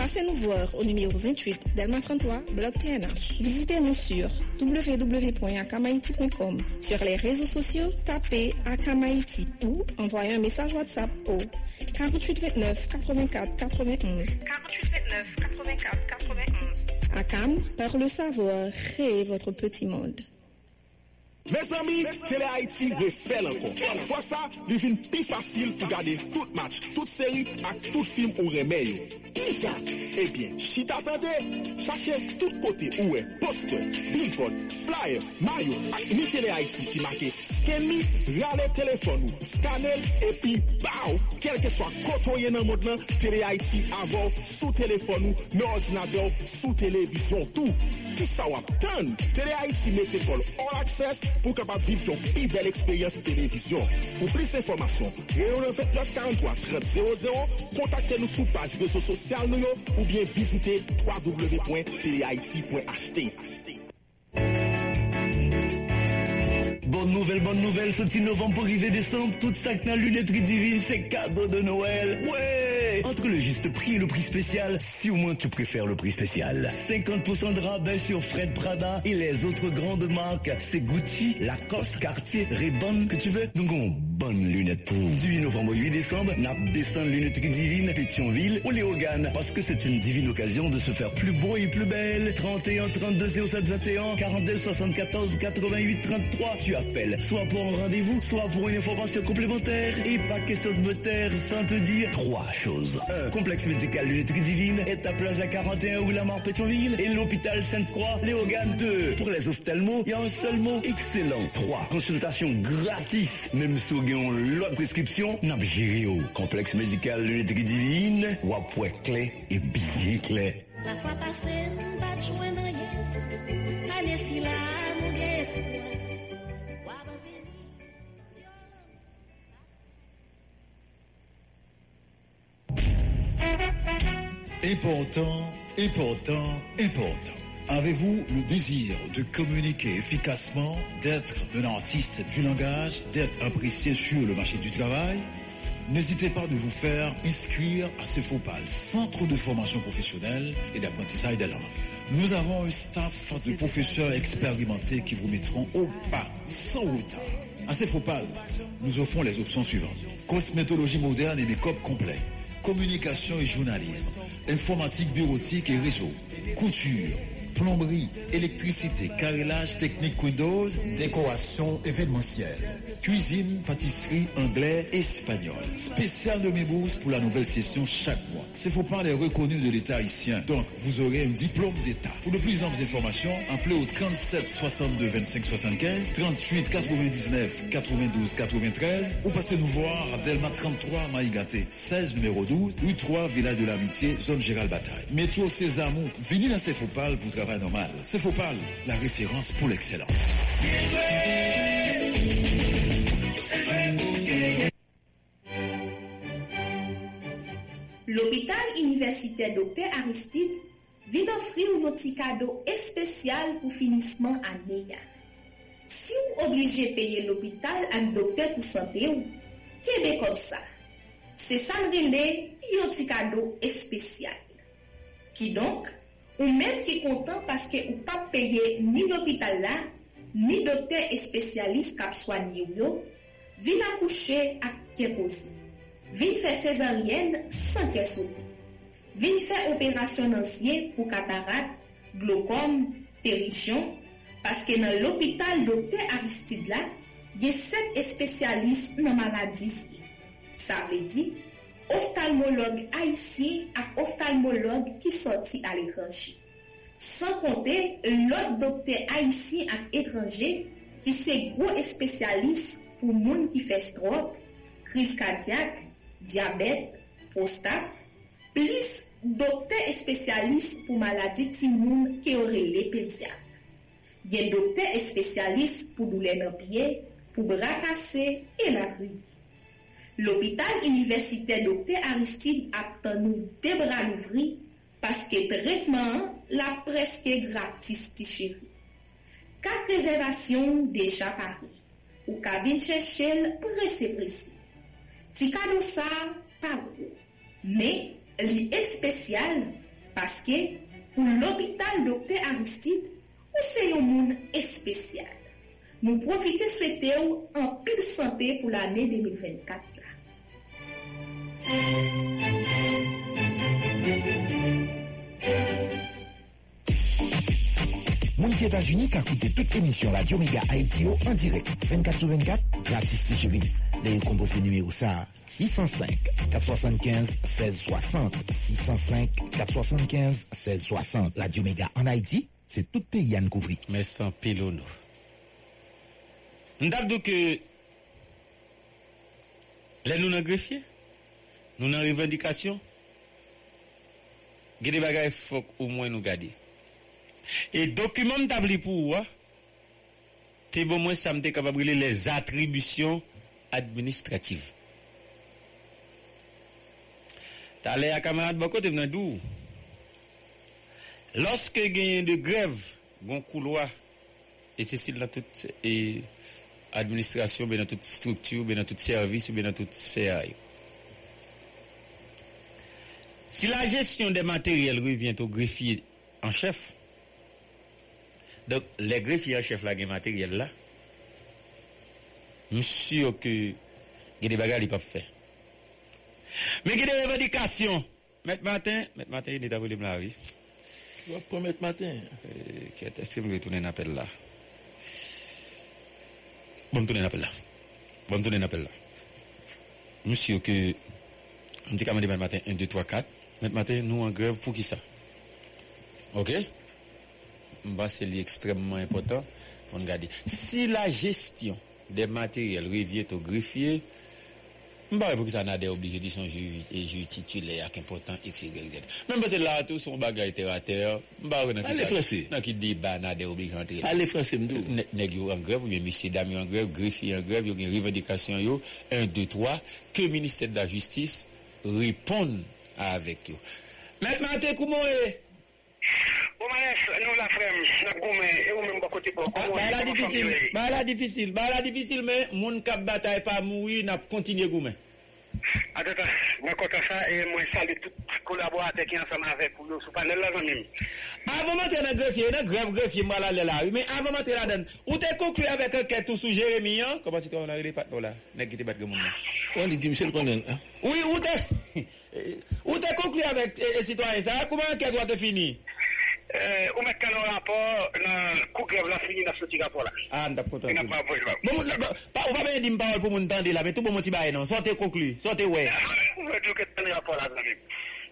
Passez-nous voir au numéro vingt-huit d'Elma trente-trois, Bloc T N H. Visitez-nous sur w w w point akamaiti point com. Sur les réseaux sociaux, tapez Akamaiti ou envoyez un message WhatsApp au quarante-huit vingt-neuf quatre-vingt-quatre quatre-vingt-onze. quarante-huit vingt-neuf quatre-vingt-quatre quatre-vingt-onze. Akam, par le savoir, créez votre petit monde. Mes amis, Télé Haïti refait encore. Fois ça, il devient plus facile pour garder tout match, toute série et tout film au remède. Qui ça? Eh bien, si t'attendais, cherchez tout côté où est poster, billboard, flyer, maillot, et mi Télé Haïti qui marquait scanner, râler téléphone, scanner et puis bao, quel que soit côtoyer dans le monde, Télé Haïti avant, sous téléphone, dans ordinateur, sous télévision, tout. Qui ça va attendre? Télé Haïti met école all access pour capable vivre ton plus belle expérience télévision. Pour plus d'informations, réunion vingt-neuf quarante-trois trente zéro zéro, contactez-nous sur page réseaux sociaux ou bien visitez w w w point tele haïti point h t. Bonne nouvelle, bonne nouvelle, sorti novembre pour arriver décembre, tout ça dans Lunetterie Divine, c'est cadeau de Noël. Ouais! Entre le juste prix et le prix spécial, si au moins tu préfères le prix spécial. cinquante pour cent de rabais sur Fred Prada et les autres grandes marques. C'est Gucci, Lacoste, Cartier, Ray-Ban que tu veux. Donc on bonne lunette pour du huit novembre au huit décembre, Nap descend Lunetterie Divine, Pétionville ou Léogane. Parce que c'est une divine occasion de se faire plus beau et plus belle. trente et un, trente-deux, zéro sept, vingt et un, quarante-deux, soixante-quatorze, quatre-vingt-huit, trente-trois. Tu as appelle, soit pour un rendez-vous, soit pour une information complémentaire et pas question de terre sans te dire trois choses. un. Complexe médical Lunetterie Divine, Étape Plaza quarante et un ou la Mare Pétionville et l'hôpital Sainte-Croix, Léogane. deux. Pour les ophtalmos, il y a un seul mot, excellent. trois. Consultation gratis, même si vous avez l'autre prescription, n'a pas géré au complexe médical Lunetterie Divine, ou à point clé et bien clé. La fois passée, on va te joindre, allez si là, mon gars. Et pourtant, et pourtant, et pourtant, avez-vous le désir de communiquer efficacement, d'être un artiste du langage, d'être apprécié sur le marché du travail? N'hésitez pas de vous faire inscrire à ce Fopal, Centre de formation professionnelle et d'apprentissage des langues. Nous avons un staff de professeurs expérimentés qui vous mettront au pas, sans retard. À ce Fopal, nous offrons les options suivantes. Cosmétologie moderne et make-up complet. Communication et journalisme, informatique bureautique et réseau, couture, plomberie, électricité, carrelage, technique Windows, décoration événementielle, cuisine, pâtisserie, anglais, espagnol. Spécial de mes bourses pour la nouvelle session chaque mois. C'est faux pas les reconnus de l'État haïtien. Donc, vous aurez un diplôme d'État. Pour de plus amples informations, appelez au trente-sept soixante-deux vingt-cinq soixante-quinze, trente-huit quatre-vingt-dix-neuf quatre-vingt-douze quatre-vingt-treize ou passez nous voir à Delma trente-trois Maïgaté, seize numéro douze, rue trois, Village de l'Amitié, zone Gérald Bataille. Métro Césamou, venez dans ces faux pales pour travail normal. C'est Fopal, la référence pour l'excellence. L'hôpital universitaire Docteur Aristide vient d'offrir un petit cadeau spécial pour finissement année. Si vous obligez de payer l'hôpital à un docteur pour santé, qu'est-ce que comme ça? C'est ça le relais, un petit cadeau spécial. Qui donc? Ou même qui est content parce que ou pas payer ni l'hôpital là, ni docteur et spécialiste qui a soigné ou yo, vient accoucher à képosi. Vient faire césarienne sans qu'elle saute. Vient faire opération ancienne pour cataracte, glaucome, périchon, parce que dans l'hôpital docteur Aristide là, il y a sept spécialistes dans maladie. Ça veut dire ophtalmologue haïtien et ophtalmologue qui sorti à l'étranger. Sans compter l'autre docteur haïtien et étranger qui c'est gros spécialiste pour monde qui fait stroke, crise cardiaque, diabète, prostate, plus docteur spécialiste pour maladie timoun qui aurait les pédiatres. Il y a docteur spécialiste pour douleur dans pied, pour bras cassés et la rire. L'hôpital universitaire Docteur Aristide a nous des bras l'ouvrir parce que traitement la presque gratis ti chéri. Quatre réservations déjà Paris. Ou ka vin chercher pressé pressé. Ti cadeau ça pas gros, mais li spécial Paske, pou l'hôpital Docteur Aristide, ou se yon moun espesyal. Nou profite souwete ou an pil santé pou l'année twenty twenty-four la. Moun États-Unis ka koute toute émission Radio Mega Haïti en direct twenty-four sur twenty-four, gratis ti chéri. Les composés numéro ça six zero cinq, quatre sept cinq, un six six zéro, six zero cinq, quatre sept cinq, un six six zéro. Radio Mega en Haïti, c'est tout pays à couvrir. Mais sans pilono. M'dab dou que les nous nan greffier, nous nan revendication, gade bagay fòk au moins nous garder. Et document m'dab li pou wa, té bon moins ça m'té capable les attributions administrative. T'allais à camarade Boko, t'es venu d'où? Lorsque gagne de grève, gon couloir, et ceci dans toute et administration, ben dans toute structure, ben dans tout service, ben dans toute sphère. Si la gestion des matériels revient au greffier en chef, donc les greffiers en chef là gagne matériel là. Monsieur que gade bagay li pa fè. Mais gade revendication, met matin, met matin il est avoué la vie. Tu vas prendre met matin. Qui est-ce que me retourner n'appel là? Bon tourner n'appel là. Bon tourner n'appel là. Monsieur que on dit commandé met matin one two three four, met matin nous en grève pour qui ça? OK? Bah c'est extrêmement important pour regarder. Si la gestion des matériels revient au greffier, bah pour que ça n'a des obligations et juge titulaire important x y z. Même parce que là tout son bagage terre à terre, bah on a qui français. Non qui dit bah n'a des obligations. Parlez français m'dou. Nèg yo en grève ou bien monsieur dame en grève, greffier en grève, yo gen revendication yo one two three que ministère de la justice réponde avec yo. Maintenant t'es comment est bon, manes, nous la frème, n'a goumé, et ou même pas côté pour. Bah la difficile, bah la difficile, bah la difficile, mais mon cap bataille pas mourir, n'a continué goumé. Attends, moi contre ça, et moi salue tous les collaborateurs qui ensemble avec nous, sous panel là, j'en ai. Avant de mettre un greffier, un greffe, greffier, mal à la rue, mais avant de mettre la donne, ou t'es conclu avec un quête tout sous Jérémy, hein? Comment c'est qu'on a eu les pattes là? N'est-ce qu'il te bat de mon nom? On dit, monsieur Conan. Oui, ou t'es, ou t'es conclu avec les citoyens, ça? Comment qu'elle doit te finir? Euh, on met qu'un rapport, le coup grève la fini dans ce rapport là. Ah, d'accord. On n'a pas voulu. Bon, on va bien dire une parole pour mon temps de là, mais tout pour mon petit bail non. Sortez conclu, sortez ouais. On veut dire que t'as un rapport là, même.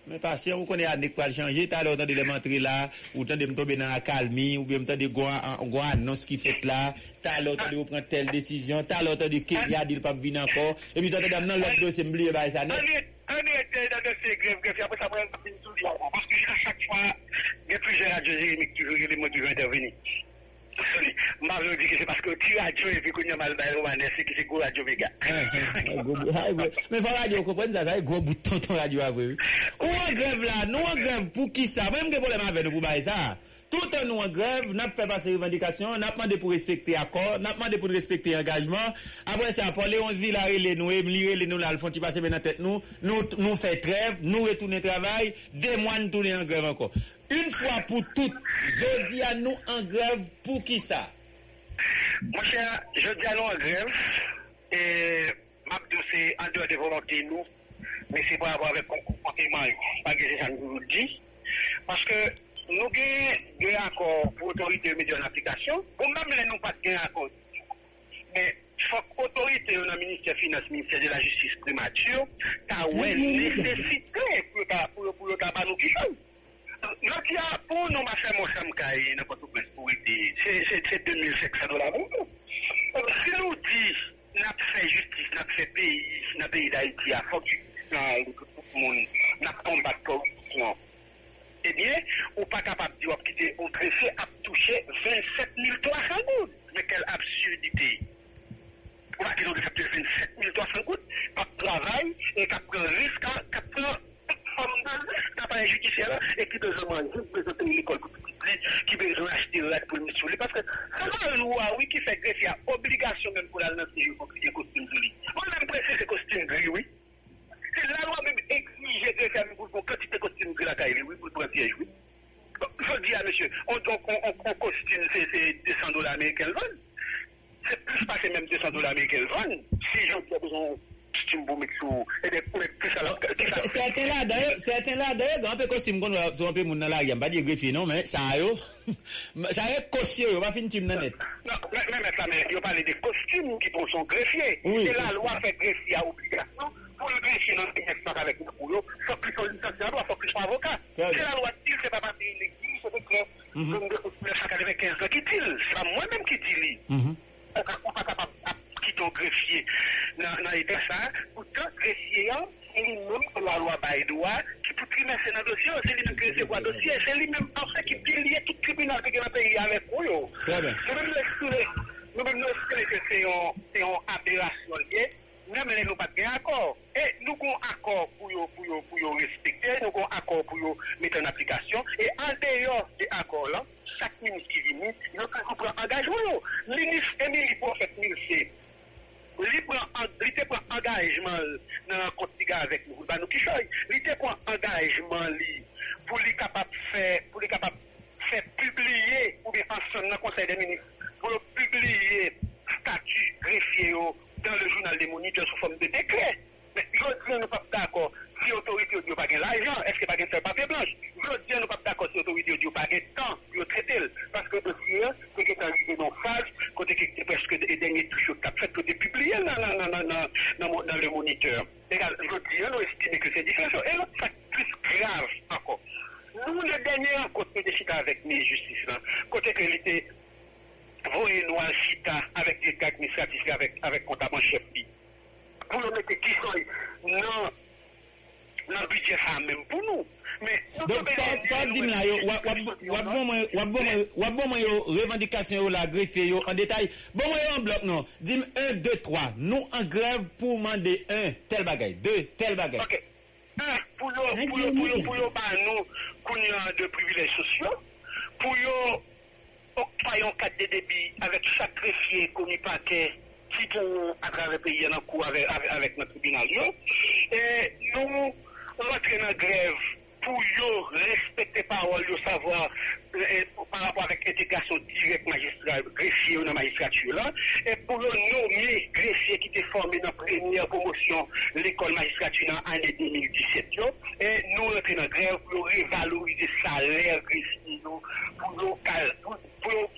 Mais parce que on connaît Annick pas changer, t'as l'autant de l'élémentrie là, ou t'as de me tomber dans la calmie, ou bien t'as de goa, goa annonce qui fait là, t'as l'autant de vous prendre telle décision, t'as l'autant de qu'il y a dit pas venir encore, et puis t'as de dans l'autre dossier m'oublier bah ça non. On est dans ces grèves, grèves, après ça, on est toujours. Parce que à chaque fois, il y a plusieurs radios, mais toujours, il y a des mots qui vont intervenir. Moi, je dis que c'est parce que tu as joué, vu qu'on y a mal dans le roman, c'est que c'est gros radio, les gars. Mais voilà, vous comprenez ça, c'est gros bout de tonton radio à vous. Ou en grève là, nous en grève, pour qui ça? Même des problèmes avec nous, pour bailler ça. Tout en nous en grève, n'a pas fait passer revendication, n'a pas demandé pour respecter accord, n'a pas demandé pour respecter engagement. Après ça, pour les onze villes, les nous, les les nous, là, le font y passer maintenant tête nous, nous, nous fait trêve, nous retourner travail, des mois nous tourner en grève encore. Une fois pour toutes, je dis à nous en grève pour qui ça? Mon cher, je dis à nous en grève, et Mabdou c'est en dehors de volonté nous, mais c'est pas avoir avec comportement, pas que c'est ça nous dit, parce que nous avons des accords pour l'autorité de médias en application, ou même les non pas de accords. Mais il faut que l'autorité du ministère des Finances, ministère de la Justice primature, ait une nécessité pour le pour le tabac nous qui sommes. Notre ya pour nous marcher mon chamcaille n'importe où pour aider, c'est c'est twenty-five hundred dollars. Si nous dit n'a fait justice, n'a fait pays, n'a pays d'Haïti à fond, n'a tout le monde n'a combat corruption. Eh bien, ou pas capable de quitter au greffier a touché vingt-sept mille trois cents gouttes. Mais quelle absurdité! On va qu'ils ont accepté vingt-sept mille trois cents gouttes, pas de travail, et qu'à prendre risque, qu'à prendre forme de risque, qu'à prendre judiciaire, et qui besoin de manger, qui besoin de l'école pour tout le monde, qui besoin d'acheter le lac pour le soulever. Parce que c'est la loi, oui, qui fait greffier, a obligation même pour la lancer, il faut qu'il y ait des costumes gris. On a même pressé ces costumes gris, oui. C'est la loi, même. exiger de faire pour quantité de costume que la caille, oui, pour prendre piège, oui. Je dis à monsieur, on, on, on, on costume, c'est, c'est deux cents dollars américains, c'est plus passé même deux cents dollars américains, si j'en ai besoin. Certains là d'ailleurs, certains là d'ailleurs, grand peu costume qu'on va un peu mon dans la gamme, pas dire greffier non mais ça yo, ça est costume, on va finir team net. Non, mais mais ça mais on parle des costumes qui pour son greffier, c'est la loi fait greffier à obligation pour le greffier dans l'exercice avec le boulot, sans plus son licence, sans plus son avocat. C'est la loi dit c'est pas parti l'église, c'est que comme mille neuf cent quatre-vingt-quinze qui dit, c'est moi-même qui dit lui. On pas capable ton greffier dans l'état ça pourtant greffier c'est lui-même que la loi bail droit qui peut trimestre dans dossier c'est lui-même qui reçoit dossier c'est lui-même en qui pilier tout tribunal qui est dans le pays avec vous nous même nous que c'est une aberration nous même nous pas bien accord et nous avons accord pour pour pour respecter nous avons accord pour mettre en application et en dehors de accord là chaque ministre qui vient nous prend engagement ministre Émilie Prophète Milsé il prend engagement dans contiga avec nous ba nous qui choy il prend engagement li pour lui capable faire pour lui capable faire publier ou bien ensemble dans conseil des ministres pour publier statut greffier dans le journal des moniteurs sous forme de décret mais je dis nous pas d'accord si autorité ou pas gain l'argent est-ce que pas gain faire papier blanche je dis nous pas d'accord si autorité ou pas gain temps pour traiter parce que dossier c'est que arrivé dans phase côté que presque les derniers touches cap fait côté non, non, non, non, non, dans le moniteur. Regarde, je dis, on estime que c'est différent. Et l'autre, c'est plus grave encore. Nous, le dernier, quand nous décidons avec mes justices, quand nous était voyez nous en chita avec des cas administratifs, avec, avec comptable chef. Pour nous mettre qui sont dans le budget, ça même pour nous. Mais, donc, ça dit là, wap bon moi yo revendication la greffe yo en détail. Bon moi en bloc non. Dis un, deux, trois. Nous en grève pour demander un tel bagage, deux tel bagage. OK. Un pour yo pour yo pour yo pour yo ba nous qu'on de privilèges sociaux pour yo octroyons carte de débit avec chaque greffier commis parquet qui pour à travers pays en cours avec avec notre tribunal yo et nous rentrer en grève pour respecter parole, savoir eh, par rapport avec l'intégration directe magistrat greffier dans la magistrature là, et pour nommer greffier qui était formé dans la première promotion l'école magistrature dans l'année deux mille dix-sept, yo, et nous rentrons dans la grève pour revaloriser le salaire greffier, pour, pour, pour, pour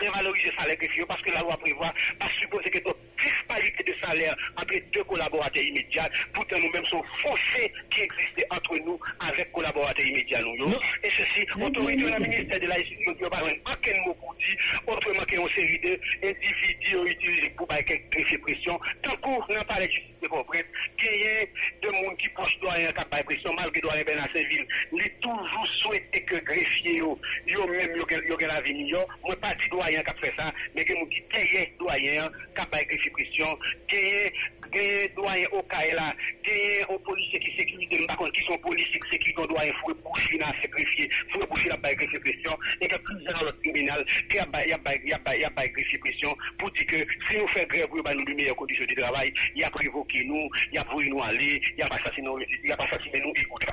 revaloriser le salaire greffier, parce que la loi prévoit pas supposer que disparité de salaire entre deux collaborateurs immédiats, pourtant nous-mêmes sommes fossés qui existaient entre nous avec collaborateurs immédiats. Nous, et ceci, autorité de la ministère de la Justice, nous n'avons pas aucun mot pour dire, autrement qu'il y a une série d'individus utilisés pour faire quelques pressions. Tant qu'on n'a pas la justice de comprendre, qu'il y ait des gens qui pensent doyen qui a pression, malgré doyen Benasséville, ils toujours souhaité que greffier, eux-mêmes, ils ont l'avenir, moi pas dit doyen qui a fait ça, mais que nous qui payons doyen qui a greffier. Question que des doyens au Kaila, des policiers qui sécurité, qui sont policiers qui sécurité, doyens faut boucher la sacrifier, faut boucher la bague de question, et que plusieurs autres criminels qui a bail a bail a bail a bail de question pour dire que si nous faisons grève pour nous meilleures conditions de travail, il y a provoqué nous, il y a voulu nous aller, il y a pas assassiné nous, il y a pas assassiné nous, écoute.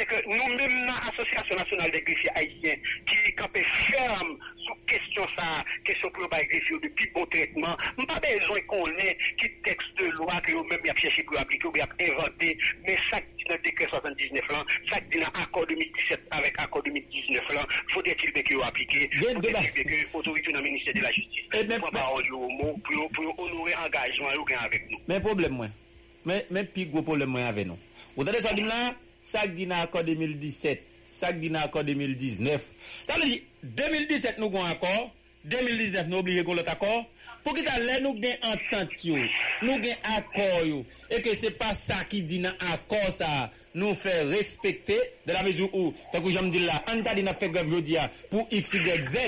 Et que nous-mêmes, l'Association nationale des greffiers haïtiens, qui campait ferme sur question ça, question pour les greffiers depuis bon traitement, nous n'avons pas besoin qu'on ait qui texte de loi que nous-mêmes avons cherché pour appliquer ou bien inventer, mais ça qui dit dans le décret soixante-dix-neuf, ça qui dit dans l'accord deux mille dix-sept avec l'accord deux mille dix-neuf, faudrait-il bien que vous appliquiez, faudrait-il bien que l'autorité dans le ministère de la Justice prenne parole au mot pour honorer l'engagement avec nous. Mais problème, moi, mais plus gros problème avec nous. Vous avez ça dit là? Ça dit dans l'accord deux mille dix-sept, ça dit dans l'accord deux mille dix-neuf. Ça veut dire deux mille dix-sept nous avons un accord, deux mille dix-neuf nous obligé qu'on l'autre accord. Pour que ça nous gagne entente yo, nous gagne accord yo, et que c'est pas ça qui dit dans accord ça nous fait respecter de la mesure où tant que j'aime dire là, on t'a dit n'a fait grève jodi a pour x y z.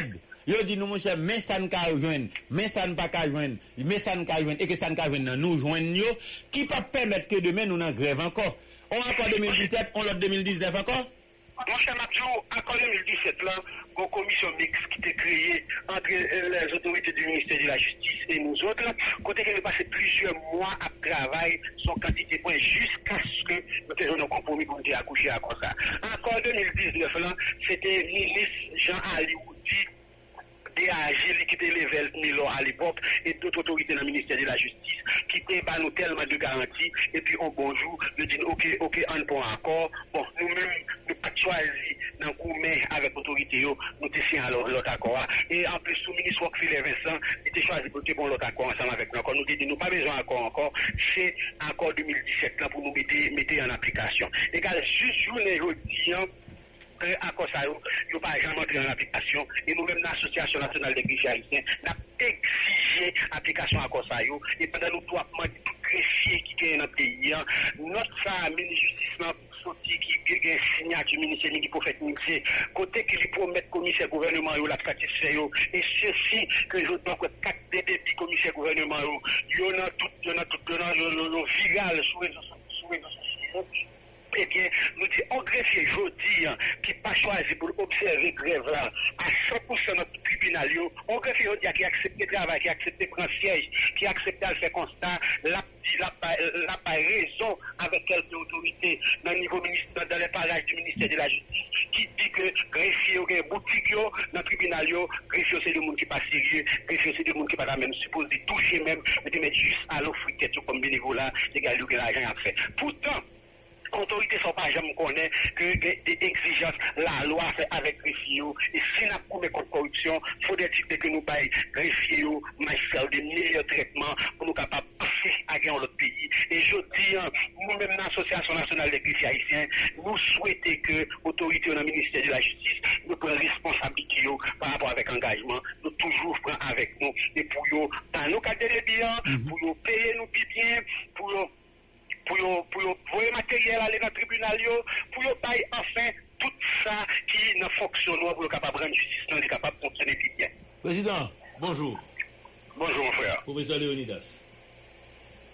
Yo dit nous mon cher mais ça ne ka joindre, mais ça ne pas ka joindre, mais ça ne ka joindre et que ça ne ka joindre nous joindre yo qui pas permettre que demain nous en grève encore. On encore deux mille dix-sept, on l'autre deux mille dix-neuf encore. Mon cher Mathieu, en deux mille dix-sept, là, une commission mixte qui était créée entre les autorités du ministère de la Justice et nous autres, côté qu'elle a passé plusieurs mois à travailler sur quantité de points jusqu'à ce que nous ayons un compromis pour nous accoucher à quoi ça. Encore deux mille dix-neuf, là, c'était ministre Jean-Ali Woudi, D A G, qui était level Nilo à l'époque, et d'autres autorités dans le ministère de la Justice, qui étaient nous tellement de garanties, et puis on bonjour, nous disons ok, ok, on prend encore. Bon, nous-mêmes, nous pas choisi dans le coup, mais avec l'autorité, nous te signons l'autre accord. Et en plus, sous ministre Roquefille Vincent, il était choisi pour te prendre l'autre accord ensemble avec nous. Nous disons, nous pas besoin encore, encore, c'est encore deux mille dix-sept là, pour nous mettre, mettre en application. Égal, juste journée aujourd'hui, à cause ça, nous pas jamais entré en application et nous-mêmes, l'Association nationale des greffes haïtiens, n'a exigé application à cause ça et pendant nous trois mois, tout greffier qui gagne dans le pays, notre ministre de la Justice qui gagne signature ministère qui peut faire mixer, côté qui lui promet commissaire gouvernement la satisfaire et ceci que je donne quatre D D P commissaire gouvernement, il y en a tout, il y en a tout, il y en a le viral sur les sociaux. Eh bien, nous disons, on greffier aujourd'hui, qui pas choisi pour observer grève là, à cent pour cent notre tribunal, on greffier aujourd'hui qui accepte le travail, qui accepte le grand siège, qui accepte le faire constat, la pas raison avec quelques autorités dans le niveau ministère, dans les parages du ministère de la Justice, qui dit que greffier est boutique, dans le tribunal, greffier c'est des gens qui ne sont pas sérieux, greffier c'est des gens qui ne sont pas même supposés toucher même, mais de mettre juste à l'offre tête comme bénévolat, les gars, ils ont l'argent à faire. Pourtant, autorités ne sont pas jamais connaît que des exigences, la loi fait avec greffier. Et si nous avons contre corruption, il faut des types que nous baillons greffier, magistrats, des meilleurs traitements pour nous capables de passer à gagner notre pays. Et je dis, nous-mêmes, l'Association nationale des greffiers haïtiens, nous souhaitons que l'autorité dans le ministère de la Justice nous prenne responsabilité par rapport avec engagement, nous toujours prend avec nous. Et pour nous, dans nos cadres de biens, pour nous payer nos biens, pour nous. Pour le matériel aller dans le tribunal, pour le bail, enfin, tout ça qui ne fonctionne pas pour le capable de rendre justice, non, il est capable de fonctionner plus bien. Président, bonjour. Bonjour, mon frère. Professeur Léonidas.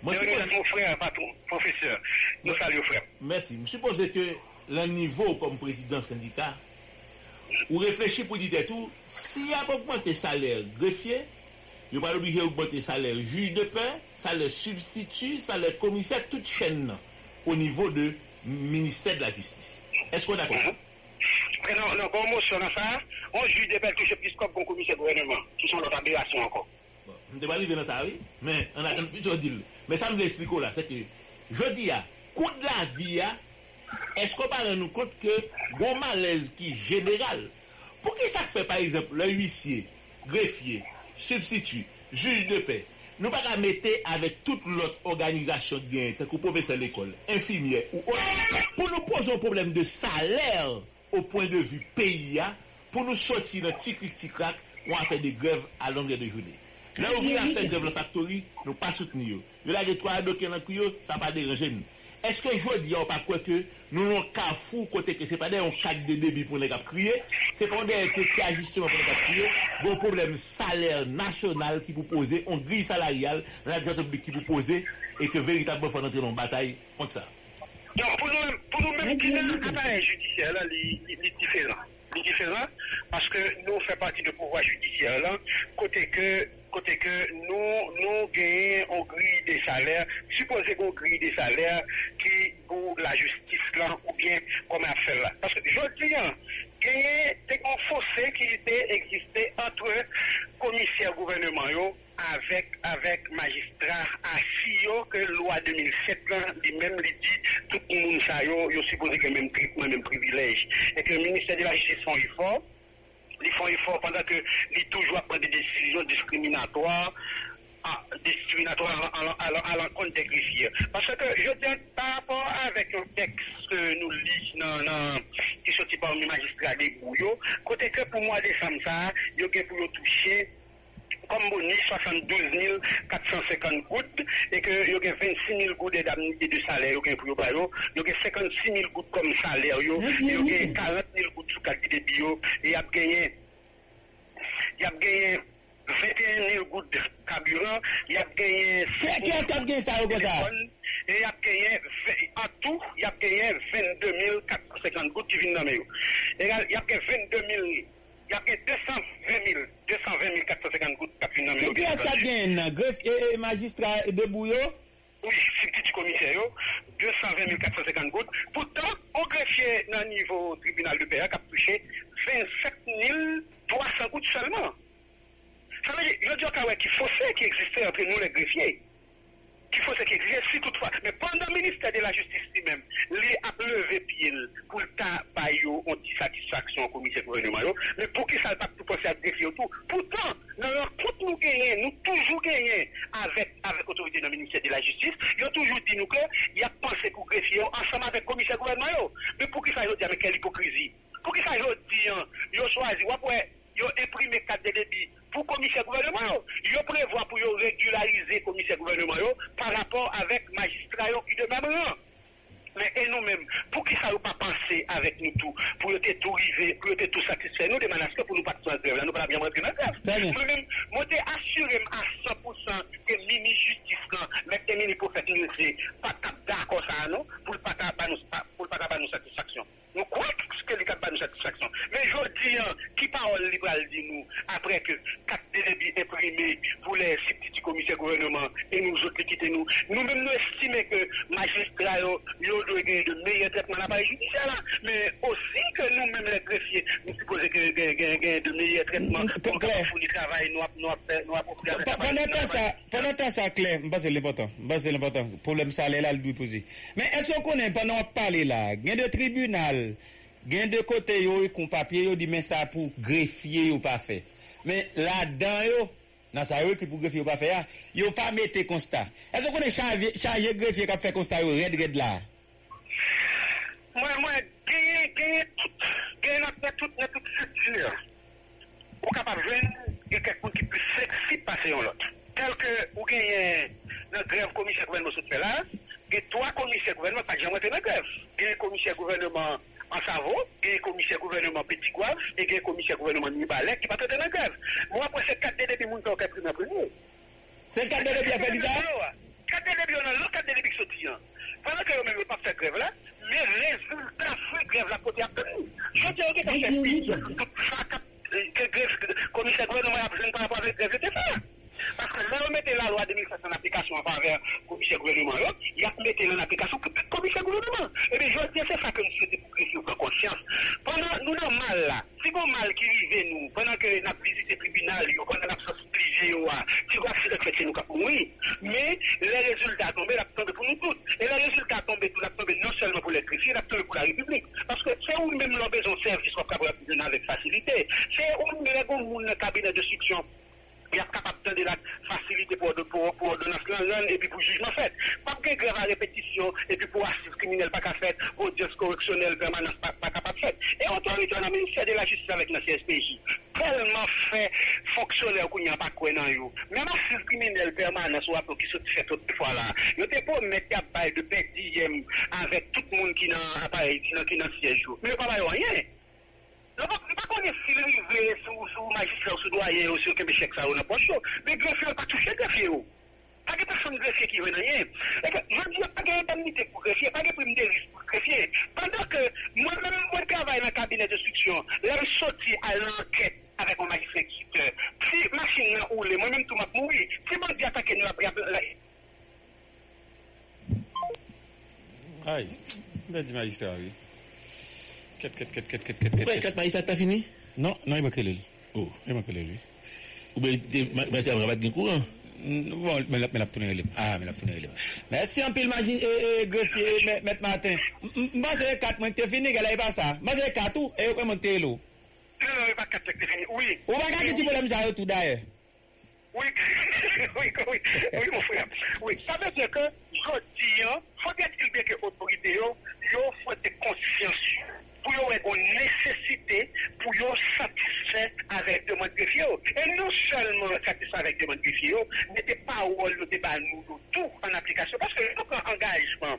Léonidas, mon frère, patron, professeur. Nous saluons, frère. Merci. Je suppose que le niveau comme président syndicat, vous réfléchissez pour dire tout, s'il y a augmenté le salaire greffier, vous n'êtes pas obligé d'augmenter le salaire juge de paix, ça le substitue, ça le commissaire toute chaîne au niveau du ministère de la Justice. Est-ce qu'on est d'accord? Non, non, bon mot sur ça, on juge de paix touche plus comme bon commissaire gouvernement, qui sont dans l'aberration encore. Je ne vais pas arriver dans ça, oui, mais on attend plusieurs deals. Mais ça me l'explique là, c'est que je dis, à coût de la vie, est-ce qu'on va nous compte que bon malaise qui est général? Pour qui ça fait, par exemple, le huissier, greffier, substitut, juge de paix, nous ne pouvons pas mettre avec toute l'autre organisation de gain, comme professeur de l'école, infirmière ou autre, pour nous poser un problème de salaire au point de vue P I A, pour nous sortir d'un tic-tic-tic-crac, on a fait des grèves à longueur de journée. Là où on a fait des grèves à la factory, nous ne pas soutenir. Nous avons des trois documents dans le cuyo, ça ne va pas déranger nous. Est-ce que je veux dire, par quoi que nous n'avons qu'à fou côté que ce n'est pas des cac de débit pour les crier, c'est pas des petits ajustements pour les crier, bon problème salaire national qui vous posez, on grille salariale, la dette publique qui vous posez, et que véritablement il faut entrer dans une bataille contre ça. Donc pour nous-mêmes, pour nous-mêmes, qui n'a pas un judiciaire, là, il est différent. Il est différent parce que nous faisons partie du pouvoir judiciaire, là, côté que. Côté que nous, nous gagnons au grille des salaires, supposé qu'on grille des salaires qui pour la justice là, ou bien comme elle fait là. Parce que je dis, hein, gagner des fossé qui existait entre commissaire gouvernement avec avec magistrat assis que loi deux mille sept lui-même lui dit tout le monde ça yo, yo supposé que même traitement, même privilège et que le ministère de la Justice sont efforts. Ils font effort pendant que ils toujours prennent des décisions discriminatoires, à, discriminatoires à l'encontre des greffiers. Parce que je dis par rapport avec un texte que nous lisons qui sortit parmi les magistrats des bouillots, côté que pour moi décembre ça, il y a pour toucher comme boni soixante-douze mille quatre cent cinquante gouttes et que il y a vingt-six mille gouttes d'indemnité de salaire pour yo, il y a cinquante-six mille gouttes comme salaire yo, il y a quarante mille gouttes sous carte de bio et il a gagné il a gagné vingt et un mille gouttes de carburant, il a gagné et il a gagné en tout, il a gagné vingt-deux mille quatre cent cent cinquante gouttes qui viennent dans mes. Il y a que vingt-deux mille. Il y a que deux cent vingt mille quatre cent cinquante gouttes qui viennent dans mes. Qui est-ce qui a gagné? Greffe et magistrat de Bouillot? Oui, c'est petit commissaire, deux cent vingt mille quatre cent cinquante gouttes. Pourtant, on greffier dans le niveau tribunal de P A qui a touché vingt-sept mille trois cents gouttes seulement. Ça veut dire, je veux dire qu'il faut ce qui existait entre nous les greffiers. Qu'il faut ce qui existait, si toutefois. Mais pendant le ministère de la Justice lui-même, il a levé pied pour le temps, on dit satisfaction au commissaire gouvernement. Mais pour qui ça n'a pas pu penser à greffier tout. Pourtant, dans leur compte, nous gagnons, nous toujours gagnons avec l'autorité du ministère de la Justice. Ils ont toujours dit nous qu'il y a pensé pour greffier ensemble avec le commissaire gouvernement. Mais pour qui ça a dit avec quelle hypocrisie? Pour qui ça a dit, ils ont choisi, ils ont imprimé carte de débit. Pour le commissaire gouvernement, il prévoit pour régulariser le commissaire gouvernement par rapport avec magistrat qui de même rang. Mais nous-mêmes, pour qui ça ne pas penser avec nous tout, pour nous tout arriver, pour nous tout satisfaire, nous demandons que pour nous pas de grève, nous ne pas bien rentrer dans la grève. Moi-même, moi je assuré à cent pour cent que le ministre justice, mais le ministre pour faire qu'il pas d'accord ça, non, pour ne pas avoir nos satisfactions. Nous croyons que les quatre pas nous satisfaction. Mais je dis, qui parole libérale dit nous, après que quatre débits imprimés pour les six petits commissaires gouvernement et nous autres qui quittent nous, nous-mêmes nous estimons que magistrats, ils ont de meilleurs traitements à l'appareil judiciaire, mais aussi que nous-mêmes les greffiers, nous supposons que gagnent de meilleurs traitements pour le travail, nous approprions. Pendant temps, ça clair, c'est l'important. C'est l'important. Le problème salaire là, le doit poser. Mais est-ce qu'on connaît pendant qu'on parle là, il y a des tribunaux. Gen de côté yo y kon papier yo di mais ça pour greffier ou pas fait. Mais là-dedans yo, dans ça yo qui pour greffier ou pas fait, yo pas mettre constat. Est-ce qu'on est chargé greffier qui fait constat yo red red là? Moi moi gagne gagne tout gagne après tout na tout structure. Ou capable joindre quelqu'un qui plus sexy passer en l'autre. Tel que ou gagne dans grève commissaire gouvernement se fait là, et trois commissaires gouvernement pas jamais dans grève. Gagne commissaire gouvernement en Savo, il y a un commissaire gouvernement Petit Gouave et il y a un commissaire gouvernement Nibalek qui va traiter la grève. Moi, après, c'est quatre délais qui sont pris en premier. C'est quatre délais qui ont fait bizarre. quatre délais qui ont fait bizarre, quatre délais qui sont pris. Pendant que vous ne pas faire grève là, les résultats de la grève là, côté après nous. Je dis, ok, quand c'est pire, le commissaire gouvernement a besoin par rapport à la grève, c'était ça. Parce que là, on mettait la loi deux mille sept en application en faveur du commissaire gouvernement. Il y a mis en application pour le commissaire gouvernement. Et bien, je veux dire, c'est ça que nous souhaitons pour que nous prenions conscience. Pendant nous, nous, mal là, c'est bon mal qui vivait nous, pendant que nous avons visité le tribunal, pendant que nous avons privé, tu vois, c'est le fait que nous avons oui. Mais les résultats tombés, ils tombent pour nous tous. Et les résultats tombés, ils tombent non seulement pour les greffiers, ils tombent pour la République. Parce que c'est où même l'objet de service qu'on peut obtenir avec facilité. C'est où nous avons un cabinet de succion. Il y a capable de la facilité pour ordonnance et puis pour jugement fait. Pas de grève à répétition et puis pour assise criminelle pas qu'à faire, audience correctionnelle permanente pas capable de faire. Et autorité dans le ministère de la Justice avec la C S P J, tellement fait fonctionnaire qu'on n'y a pas quoi dans eux. Même assise criminelle permanente soit pour qui se fait autrefois là. Ils étaient pour mettre à bail de paix dixième avec tout le monde qui n'a pas siège. Mais pas rien. Je ne sais pas qu'on est filmé sous magistrat, sous doyen, ou sur le chèque, ça, on n'a pas chaud. Mais le greffier n'a pas touché le greffier. Pas de personne greffier qui veut rien. Je dis, pas de indemnité pour greffier, pas de prime de risque pour greffier. Pendant que moi-même, moi, je travaille dans le cabinet de d'instruction, là, je sorti à l'enquête avec mon magistrat qui pleure. Si machine n'a roulé, moi-même, tout m'a mouru. Si mon dieu attaqué, nous l'a aïe, ben dit magistrat, oui. Quatre, quatre, quatre, quatre, quatre, quatre. Pourquoi quatre magistrats t'as fini? Non, non, il m'a créé lui. Oh, il m'a créé lui. Ou bien, magistrats n'ont pas de courant? Bon, mais la tournée est ah, mais la tournée est merci un peu le magistrat, greffier, M. Martin. Moi, c'est quatre, moi, t'es fini, gars, il pas ça. Moi, c'est quatre, ou, et moi, t'es l'eau. Non, non, il pas quatre, t'es fini, oui. Ou pas quatre, tu peux l'aimer, ça, tout d'ailleurs. Oui, oui, oui, oui, mon frère. Oui, ça veut dire que, je dis, faut dire bien que l'autorité, il faut être consciencieux. Pour yon nécessité pour yon satisfait avec demande greffier. Et non seulement satisfait avec demande greffier, mais pas ou le débat nous tout en application. Parce que notre engagement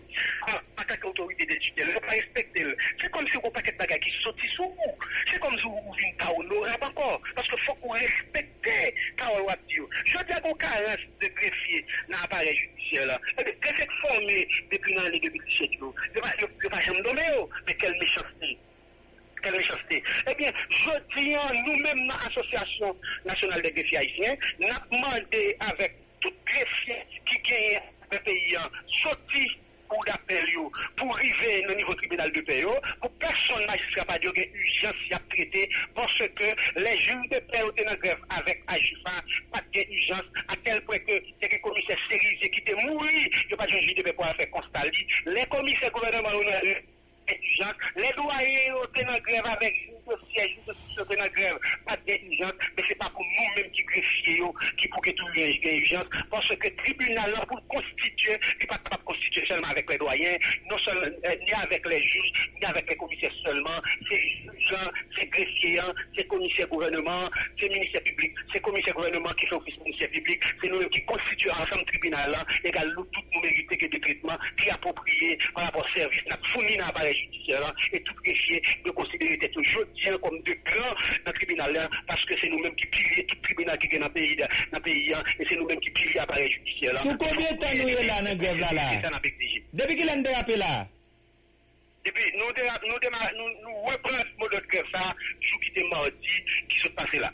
en tant qu'autorité de tutelle, on pas respecter. C'est comme si on paquet de bagages qui sortent sous vous. C'est comme si vous venez pas honorable encore. Parce qu'il faut qu'on respecte ta ou l'abdio. Je dis à vos carences de greffier dans l'appareil judiciaire. Le greffier formé depuis l'année deux mille dix-sept. Je ne vais pas jamais nommer, mais quelle méchanceté. Fédération nationale des greffiers haïtiens, n'a demandé avec tout greffier qui gagne le pays, sorti pour d'appel, pour arriver au niveau tribunal de paix, pour personne n'a pas de urgence à traiter, parce que les juges de paix ont en grève avec Ajifa, pas d'urgence, à tel point que c'est un commissaire sérieux qui était mouru, il n'y a pas de juge de paix pour faire constat. Les commissaires gouvernement les doyens ont été en grève avec le siège, ils ont été en grève, pas d'urgence, mais ce n'est pas pour nous-mêmes qui greffiers, qui pour que tout le monde ait urgence, parce que le tribunal, pour constituer, il n'est pas capable de constituer seulement avec les doyens, non seulement, ni avec les juges, ni avec les commissaires seulement, c'est juges, c'est greffiers, c'est commissaires gouvernement, c'est ministère public, c'est commissaire gouvernement qui fait office ministère public, c'est nous-mêmes qui constituons ensemble le tribunal, et nous tous nous méritons que des traitements qui appropriés par rapport au service, nous fournissons dans l'appareil judiciaire, et tout greffier de considérer d'être aujourd'hui comme de grands dans le tribunal, parce que c'est nous-mêmes qui pillons tout tribunal qui est dans le pays, dans le pays, et c'est nous-mêmes qui pillons l'appareil judiciaire. Sous combien de temps nous sommes là dans la grève là? Depuis qu'il a dérapé là? Depuis, nous reprenons ce mode de grève ça, jour qui était mardi, qui se passait là.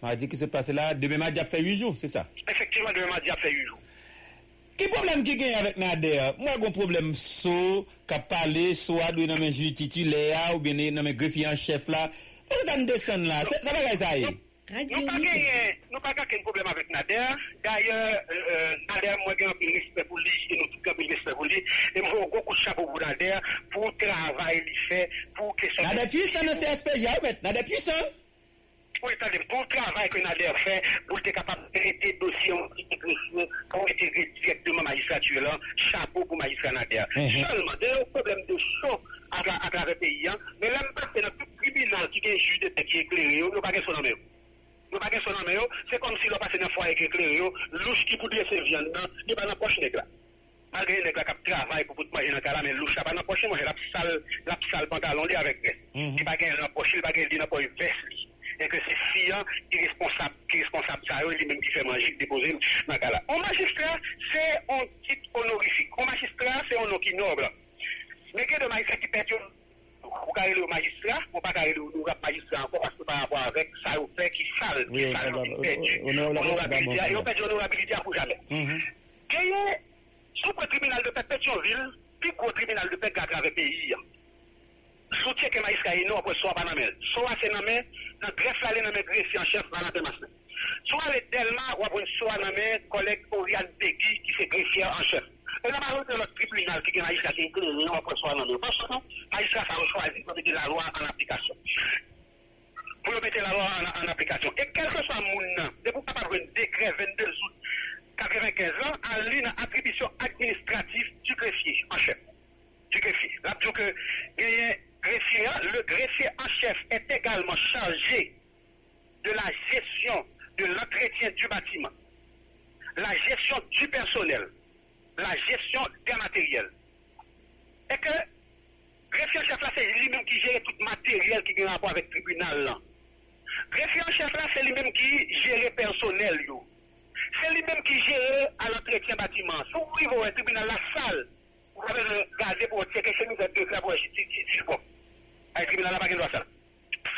Mardi qui se passait là, demain mardi a fait huit jours, c'est ça? Effectivement, demain mardi a fait huit jours. Quel problème qui gagne avec Nader? Moi, j'ai un problème, so, qui a parlé, soit de nommer juge titulaire, ou bien nommer greffier en chef là. Pourquoi tu descends là? Ça va gagner ça? Nous n'avons pas de problème avec Nader. D'ailleurs, Nader, moi, j'ai un peu de respect pour lui, et nous tous avons un peu de respect pour lui. Et moi, j'ai beaucoup de chapeau pour Nader, pour le travail qu'il fait, pour que ça. Nader puissant dans C S P J A, mais Nader puissant? Oui, c'est le bon travail que Nader fait pour être capable de traiter dossier en greffier, pour intégrer directement la magistrature là, chapeau pour magistrat Nader. Mm-hmm. Seulement, il y a un problème de chaud à travers le pays, mais là, c'est dans tout tribunal qui est juge de paix qui est éclairé, nous n'avons pas son nom. Nous n'avons pas son nom, c'est comme si l'on passait dans le foyer qui est éclairé, louche qui pouvait se viande, il n'y a pas dans poche nègre là. Malgré les gars qui travaillent pour manger dans le cas, mais louche, pas dans la poche, moi j'ai la sale pantalon avec veste. Il n'y a pas de poche, il n'y a pas de veste. Et que c'est fiant qui est responsable, qui est responsable ça, lui-même qui fait manger, déposer dans le cas là. Un magistrat, c'est un titre honorifique. Un magistrat, c'est un nom qui noble. Mais que de magistrat qui perd, vous carrez le magistrat, vous ne pas carré le magistrat encore, parce que par rapport avec ça, vous fait qui sale, qui sale, qui perdu. Honorabilité, et on perd l'honorabilité à pour jamais. Quel est, sous le tribunal de paix Pétionville, puis le tribunal de paix qui a le pays, soutien que magistrat est non, après soit pas dans le soit c'est dans le dans greffe aller dans mes greffiers en chef Valentin Massin. Soit les Delma ou après soit dans mes collègues Oriane Begui qui fait greffier en chef. Et là, par contre, notre tribunal qui est magistrat qui est incliné, après soit dans mes greffiers en chef, magistrat ça choisit parce que la loi en application. Pour mettre la loi en application. Et quel que soit mon nom, de vous pas avoir un décret vingt-deux août quatre-vingt-quinze ans, à l'une attribution administrative du greffier en chef. Du greffier. Là, plutôt que greffier, le greffier en chef est également chargé de la gestion de l'entretien du bâtiment, la gestion du personnel, la gestion des matériels. Et que greffier en chef là, c'est lui-même qui gère tout matériel qui a rapport avec le tribunal là. Greffier en chef là, c'est lui-même qui gère le personnel yo. C'est lui-même qui gère à l'entretien bâtiment. Si vous voyez le tribunal, la salle, vous avez le gazé pour tirer chez nous avec deux clés pour acheter six pommes. Le tribunal n'a pas ça.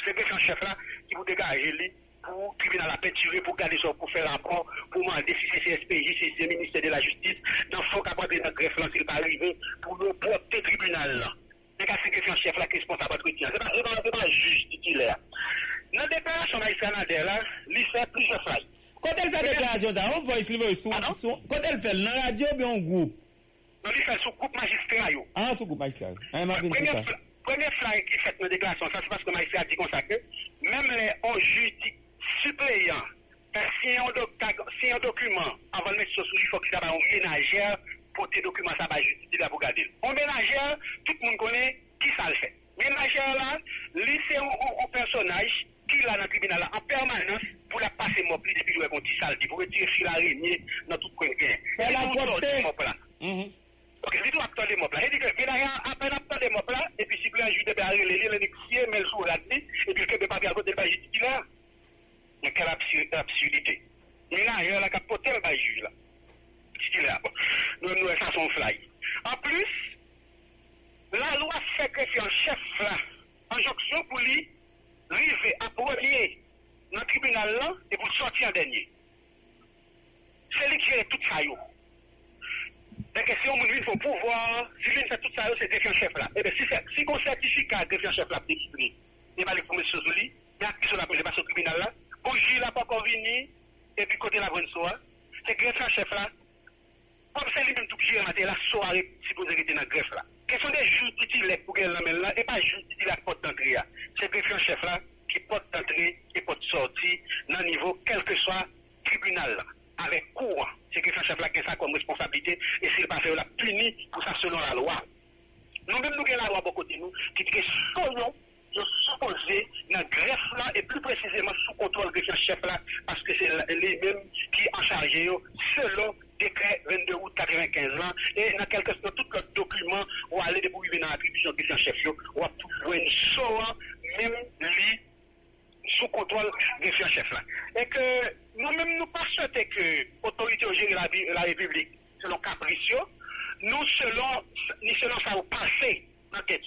C'est que son chef là qui vous dégage lui pour le tribunal à peinturer, pour garder son pour faire rapport, pour demander si c'est C S P J, si c'est le ministère de la Justice, dans son cas de la greffe là, s'il n'est pas arrivé, pour nous porter tribunal là. C'est que son chef là qui est responsable de l'entretien. C'est pas un juge titulaire. Dans la déclaration d'Aïssa Nader là, il fait plusieurs failles. Quand elle fait la déclaration, on voit ici le son. Quand elle fait la radio, bien on groupe. On dit ça sous groupe magistrat. Ah, sous groupe magistrat. Première fois qui fait nos déclarations, ça c'est parce que magistrat dit comme ça que même les juges suppléants, si on document, avant de mettre sur il faut que ça va un ménagère pour tes documents, ça va juste dire pour garder. Un ménagère, tout le monde connaît qui ça le fait. Ménagère là, laissez un personnage qui l'a dans le tribunal en permanence pour la passer mon pli depuis le bon petit sale, pour retirer sur l'araignée dans tout le coin. Mais la portée. Ok, c'est tout acteur de mon plan. Il dit que il a un acteur de mon plan, et puis si vous avez un juge de Béarré, il est l'annexé, mais le jour là, et puis le Québec a voté le juge de Béarré. Mais quelle absurdité. Il a un la capote le juge là. C'est là. Nous, nous, ça sont fly. En plus, la loi fait que c'est un chef là, en jonction pour lui, arriver à premier dans le tribunal là, et pour sortir en dernier. C'est lui qui est tout ça. La question, il faut pouvoir, si lui fait tout ça, c'est défiant chef là. Et bien, si c'est si un certificat défiant chef là, il n'y a pas les premières choses, il y a qui sont là, il passe au tribunal là, bougie là, pas encore venir, et puis côté la bonne soirée, c'est défiant chef là. Comme c'est lui-même tout qui est la soirée, si vous êtes dans la greffe là. Question des juges utiles pour qu'elle l'amène là, et pas juges utiles à porte d'entrée là. C'est défiant chef là qui porte d'entrée et porte sortie dans le niveau, quel que soit tribunal là. Avec courant, c'est que chef là qui a ça comme responsabilité et s'il pas fait, la punit pour ça selon la loi. Nous-mêmes, nous avons la loi à côté de nous qui dit que selon, je supposé dans la greffe là et plus précisément sous contrôle de chef là parce que c'est les mêmes qui en chargé selon décret vingt-deux août quatre-vingt-quinze ans et dans quelques dans tout le document où aller débrouiller dans l'attribution de chef là, où a tout loin de même lui sous contrôle de chef là. Et que nous-mêmes, nous pas souhaiter que l'autorité générale de la République, selon capricieux, nous selon, ni selon ça au passé, dans tête.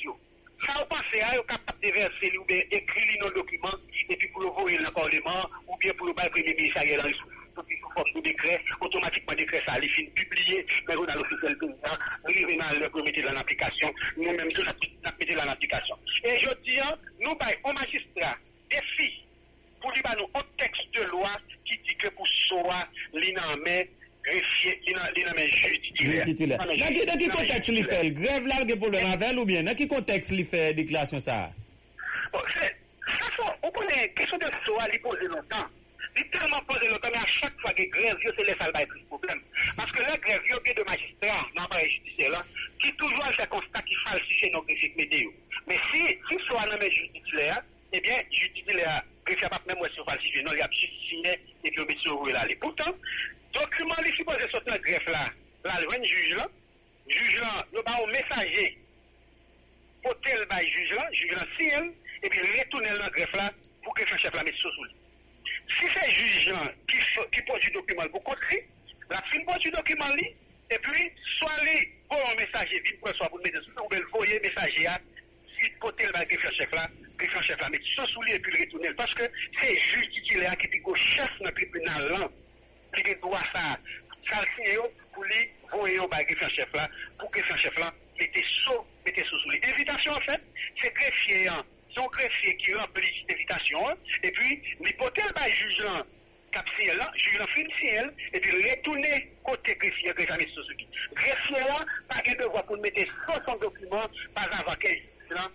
Ça au passé, à est capable de verser, ou bien écrire nos documents, et puis pour le voir dans le Parlement, ou bien pour le bail premier ministre, il y a sous forme de décret, automatiquement décret, ça a les fins publiées, mais on a l'officiel président, arrivé dans le comité de l'application, nous-mêmes, nous avons mis dans l'application. Et je dis, nous, on magistrat, défi, pour lui, nous, un texte de loi, qui dit que pour soi, l'inamé greffier, l'inamé juge titulaire. Dans quel contexte il fait grève là, il y a problème avec ou bien dans quel contexte il fait déclaration ça? On connaît la question de soi, il pose longtemps. Il est tellement posé longtemps, mais à chaque fois que grève, c'est les salles de problème. Parce que la grève, il y a des magistrats dans l'appareil judiciaire qui toujours fait constat qui falsifient nos greffiers médias. Mais si soi, l'inamé juge titulaire, eh bien, juge titulaire, greffier pas même si on falsifie, non, il y a juste signé. Et puis, on met là. Pourtant, document, les supposés sont dans la greffe là. Là, le juge là, juge là, nous avons messager pour tel bail juge là, juge là, si elle, et puis retourner dans la greffe là pour que le chef la mette sous lui. Si c'est juge là qui pose du document pour contrer, la fin pose du document là, et puis, soit les bon messager, vite pour soit pour mettre sous lui, ou bien le voyer messager là, vite pour tel bail greffe chef là. Le chef la met sous lui et puis le retourner. Parce que c'est juste titulaire qui est au chef dans le tribunal, qui doit ça, ça signer pour lui, voyer au greffier chef là, pour que le chef là mette sous lui. Invitation en fait, c'est greffier, son greffier qui remplit l'invitation, et puis l'hypothèse le juge là, capsiel là, juge là, finiciel, et puis retourner côté greffier, greffier met sous lui. Greffier là, pas de devoir pour mettre son document par avant qu'elle. Là,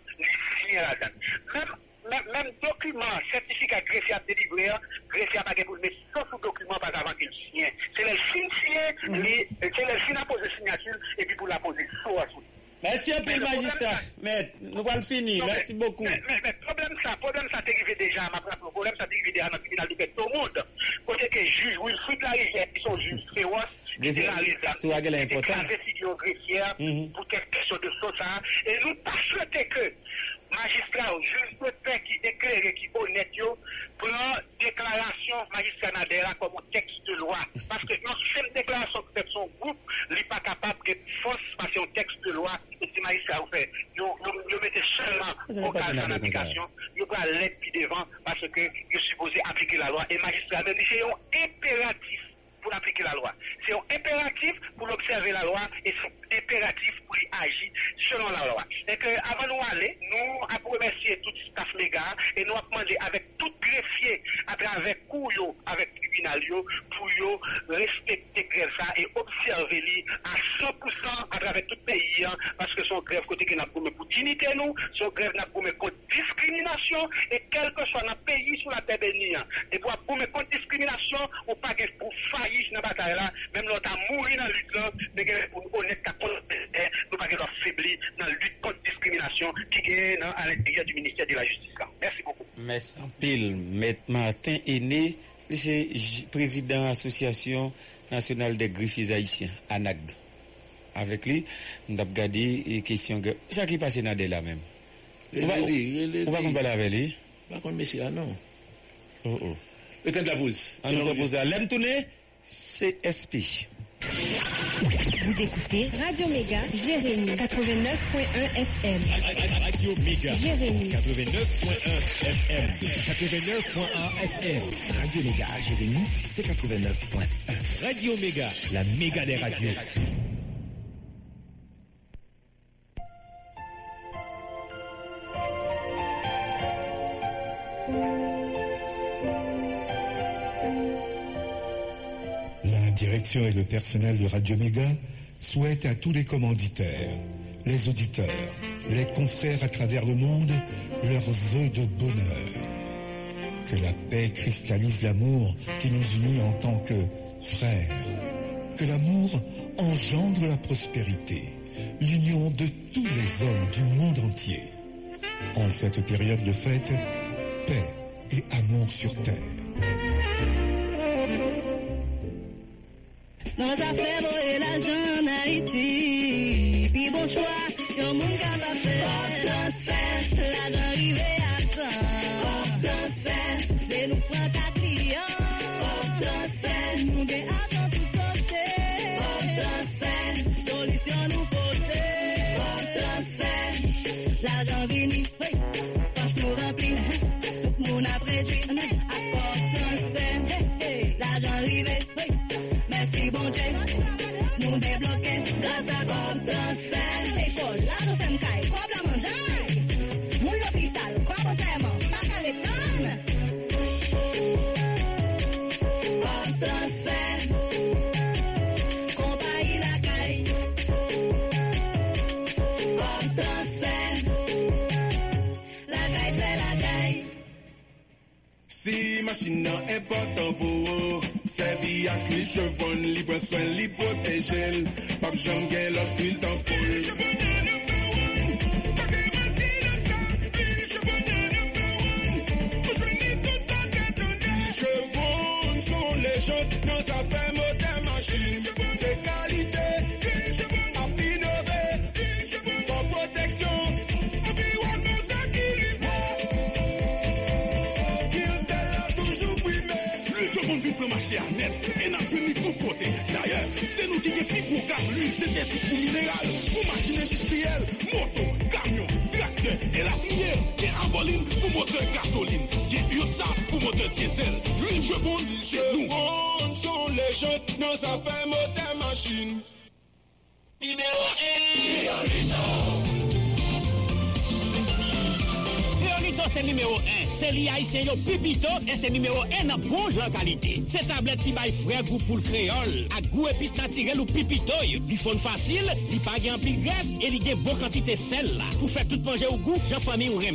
la date. Même, même, même document, certificat greffier délivré, greffier à baguette pour le mettre sauf document pas avant qu'il signe. C'est le signe signé, c'est le signe à poser signature et puis pour la poser sous à sous. Merci un peu, magistrat. Mais nous allons finir. Merci beaucoup. Mais le problème, ça, problème, ça t'est déjà, ma propre problème, ça t'est arrivé déjà dans le tribunal de tout le monde. Côté que juge, oui, fruit de la rivière, ils sont juges féroces. Greffier, c'est la gueule importante. Pour telle question de ça. Et nous pas souhaiter que magistrat ou juge de paix qui éclaire et qui honnête prend déclaration magistrat Nadera comme un texte de loi. Parce que non, c'est une déclaration que fait son groupe, il n'est pas capable de force passer un texte de loi. Et si magistrat ou fait, nous mettez seulement au cas de l'application, nous prenons l'aide devant parce que je suis supposé appliquer la loi. Et magistrat, même c'est un impératif pour appliquer la loi. C'est un impératif pour observer la loi et c'est un impératif pour y agir selon la loi. Et que avant nous aller, nous avons remercié tout le staff légal et nous avons demandé avec tout greffier, à travers Couyo, avec tribunal, pour respecter grève ça et observer lui à cent pour cent à travers tout le pays parce que son grève côté qui n'a pas pour dignité nous, son grève n'a pas contre discrimination et quel que soit dans le pays sur la terre bénie. Et pour commettre contre discrimination, ou pas pour faillir dans la bataille là, même l'autre a mouru dans la lutte là, mais on est capable de pas être faibli dans la lutte contre la discrimination qui est à l'intérieur du ministère de la Justice là. Merci beaucoup. Merci en pile. M. Martin Aîné, c'est président de l'Association nationale des greffiers haïtiens, A N A G. Avec lui, nous avons regardé les questions. Ça qui passe dans là même. On va comparer avec lui. Par contre, monsieur, non. Oh oh. Éteins la pause. On nous propose là. L'aime tourner. C S P. Vous écoutez Radio Méga Jérémy quatre-vingt-neuf virgule un F M. Radio Méga Jérémy quatre-vingt-neuf virgule un F M. quatre-vingt-neuf virgule un F M. Radio Méga Jérémy, c'est quatre-vingt-neuf virgule un. Radio Méga, la méga des radios. Et le personnel de Radio Méga souhaite à tous les commanditaires, les auditeurs, les confrères à travers le monde, leurs vœux de bonheur. Que la paix cristallise l'amour qui nous unit en tant que frères. Que l'amour engendre la prospérité, l'union de tous les hommes du monde entier. En cette période de fête, paix et amour sur terre. Dans affaires, moi et la jeune Haïti. Puis bon choix, y'a un monde qui va faire. Porte dans ce fait, la jeune arrivée à temps. Porte dans ce fait, c'est nous prendre ta client. Porte dans ce fait, nous bien avant tout côté. Porte dans ce fait, solution nous poser. Porte dans ce fait, la jeune vini. Poche nous remplit, tout le monde a préduit. Porte dans ce fait, la jeune arrivée. Nous débloquer grâce à Porte dans ce fait. L'école, là nous sommes caille, quoi à manger. Nous l'hôpital, quoi vraiment, pas qu'à l'école. Porte dans ce fait. Compagnie la caille. Porte dans ce fait. La caille, c'est la caille. Si machine est importante pour vous. C'est via clé, je vends libre soin, libre protégé. Pas de jambe, gueule, fil d'ampoule. En Afrique, tout côté. D'ailleurs, c'est nous qui avons pris pour l'huile, c'était pour minéral, pour machine industrielle, moto, camion, tracteur, et la trier, qui est en voline, pour moteur gasoline, qui est U S A, pour moteur diesel. L'huile, je vous dis, chez nous. On sont les jeunes dans sa affaire moteur machine. Numéro un. C'est numéro un. C'est l'I A I C Pipito et c'est numéro un en bon genre qualité. C'est tablette qui baille frais goût pour le créole. À goût épice naturel ou Pipito. Du fond facile, du pagé en plus graisse et du gain bonne quantité sel. Pour faire tout manger au goût, j'en famille ou remède.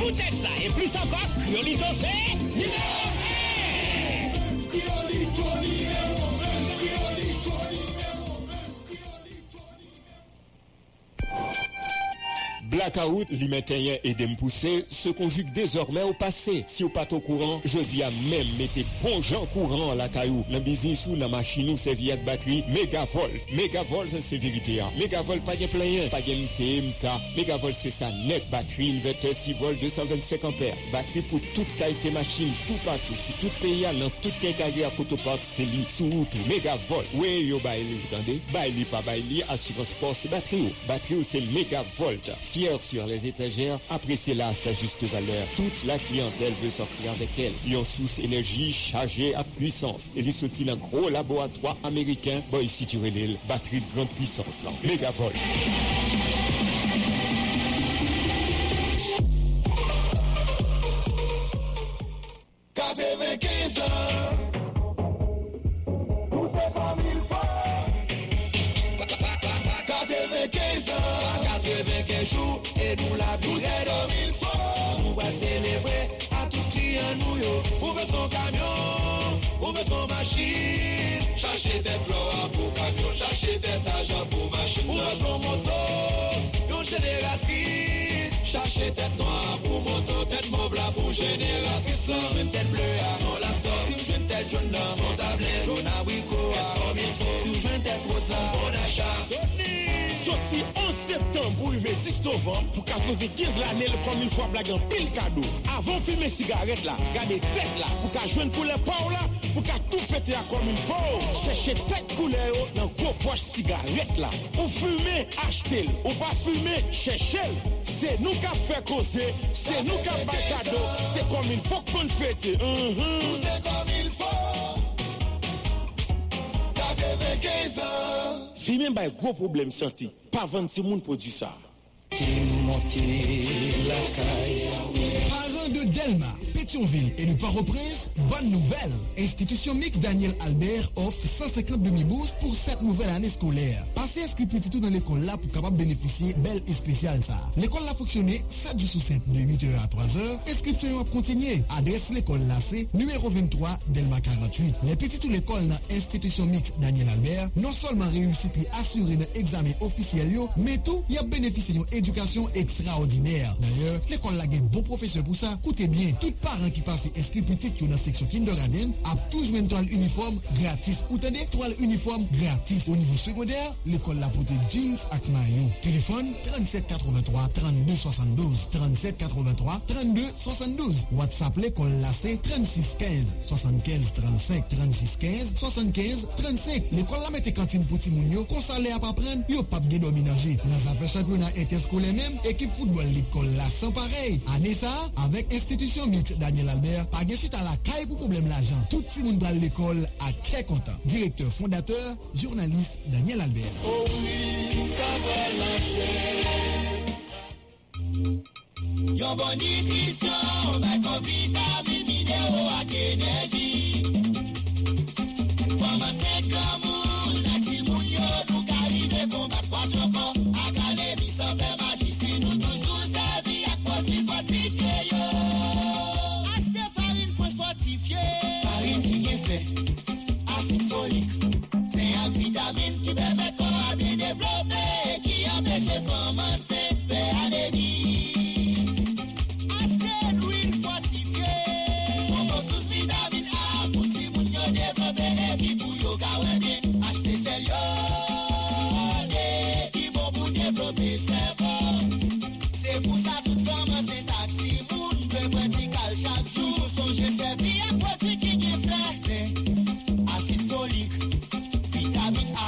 Vous êtes ça et plus encore, Criolito c'est numéro un. Blackout, les maintenir et de me pousser se conjugue désormais au passé. Si vous pas au courant, je dis à même mettez bon gens courant à la caillou. Dans business ou dans machine ou serviette batterie, mégavolt. Mégavolt, c'est vérité. Mégavolt, pas de plein, pas de M T M K. Mégavolt, c'est ça, net batterie, inverteur six volts, deux cent vingt-cinq ampères. Batterie pour toute qualité machine, tout partout, sur tout pays, dans toute quincaillerie à Cotopark, c'est lui, sous route, mégavolt. Oui, yo, baili, vous entendez? Baili, pas baili, assurance sport, c'est batterie. Batterie, c'est mégavolt. Fier sur les étagères, appréciez-la à sa juste valeur. Toute la clientèle veut sortir avec elle. Ils ont sous énergie chargée à puissance. Et ils sont un gros laboratoire américain. Boy, si tu veux l'île, batterie de grande puissance, là. Mégavolt. Et nous la bourrée de mille fois. Nous va célébrer à tout client nous yo. Où veut son camion, où veut son machine. Cherchez des fleurs pour camion, cherchez des agents pour machine. Où veut son moto, une génératrice. Cherchez tête noire pour moto, tête mauve là pour génératrice. Je une tête bleue à mon laptop, je une tête jaune là. Son tablette jaune à Wiko, qu'est-ce qu'on m'y faut. Je une tête rose là, mon achat. Sorti onze septembre pour vingt-six novembre, pour quatre-vingt-quinze l'année, comme une fois blague en pile cadeau. Avant fumer cigarette là, garder tête là, pour qu'à joindre pour les pauvres là, pour qu'à tout fêter là comme une pauvre. Cherchez tête couleur dans vos poches cigarette là. Ou fumer, achetez-le. Ou pas fumer, cherchez-le. C'est nous qui fait causer, c'est nous qui fait cadeau. C'est comme une fois qu'on fête. Tout est comme il faut. Fimem bay gros problème santé, pas vendre si moun produit ça. Parents de Delma, Pétionville et de Port-au-Prince, bonne nouvelle. Institution Mix Daniel Albert offre cent cinquante demi-bourses pour cette nouvelle année scolaire. Passez inscrit petit tout dans l'école là pour capable bénéficier belle et spéciale ça. L'école là fonctionné sept jours sur sept de huit heures à trois heures. Inscription à continuer. Adresse l'école là c'est numéro vingt-trois Delma quarante-huit. Les petits tout l'école dans Institution Mix Daniel Albert non seulement réussite assurée dans examen officiel yo, mais tout y a bénéficié d'une éducation extraordinaire. D'ailleurs, l'école là gagne bon professeur pour ça. Coûtez bien tout parents qui passent inscrits petit dans la section kindergarten a toujours une toile uniforme gratis. Ou tenez toile uniforme gratis au niveau secondaire, l'école la porte jeans avec maillot. Téléphone trente-sept quatre-vingt-trois trente-deux soixante-douze trente-sept quatre-vingt-trois trente-deux soixante-douze. WhatsApp l'école la c'est trente-six quinze soixante-quinze trente-cinq trente-six quinze soixante-quinze trente-cinq. L'école la mette cantine pour ti moun yo qu'on salaire à pas prendre, yo pas de dominager. Dans affaire championnat interscolaire même équipe football l'école la sans pareil. Année ça avec institution Daniel Albert, pas de suite à la caille pour problème l'argent. Tout le monde va à l'école à très content. Directeur, fondateur, journaliste Daniel Albert. Oh oui, ça va bonne vitamine qui permet qu'on a bien développé, qui empêche les femmes enceintes de faire anémie. Achetez l'huile fortifiée. Son bon sous vitamine A pour si vous ne développez et puis pour yoga ou bien. Achetez celle-là qui vont vous développer c'est bon. C'est pour ça que toute femme enceinte active, vous ne pouvez pas être calme chaque jour. Songez servir à produit qui est frais. Acide folique. Vitamine A,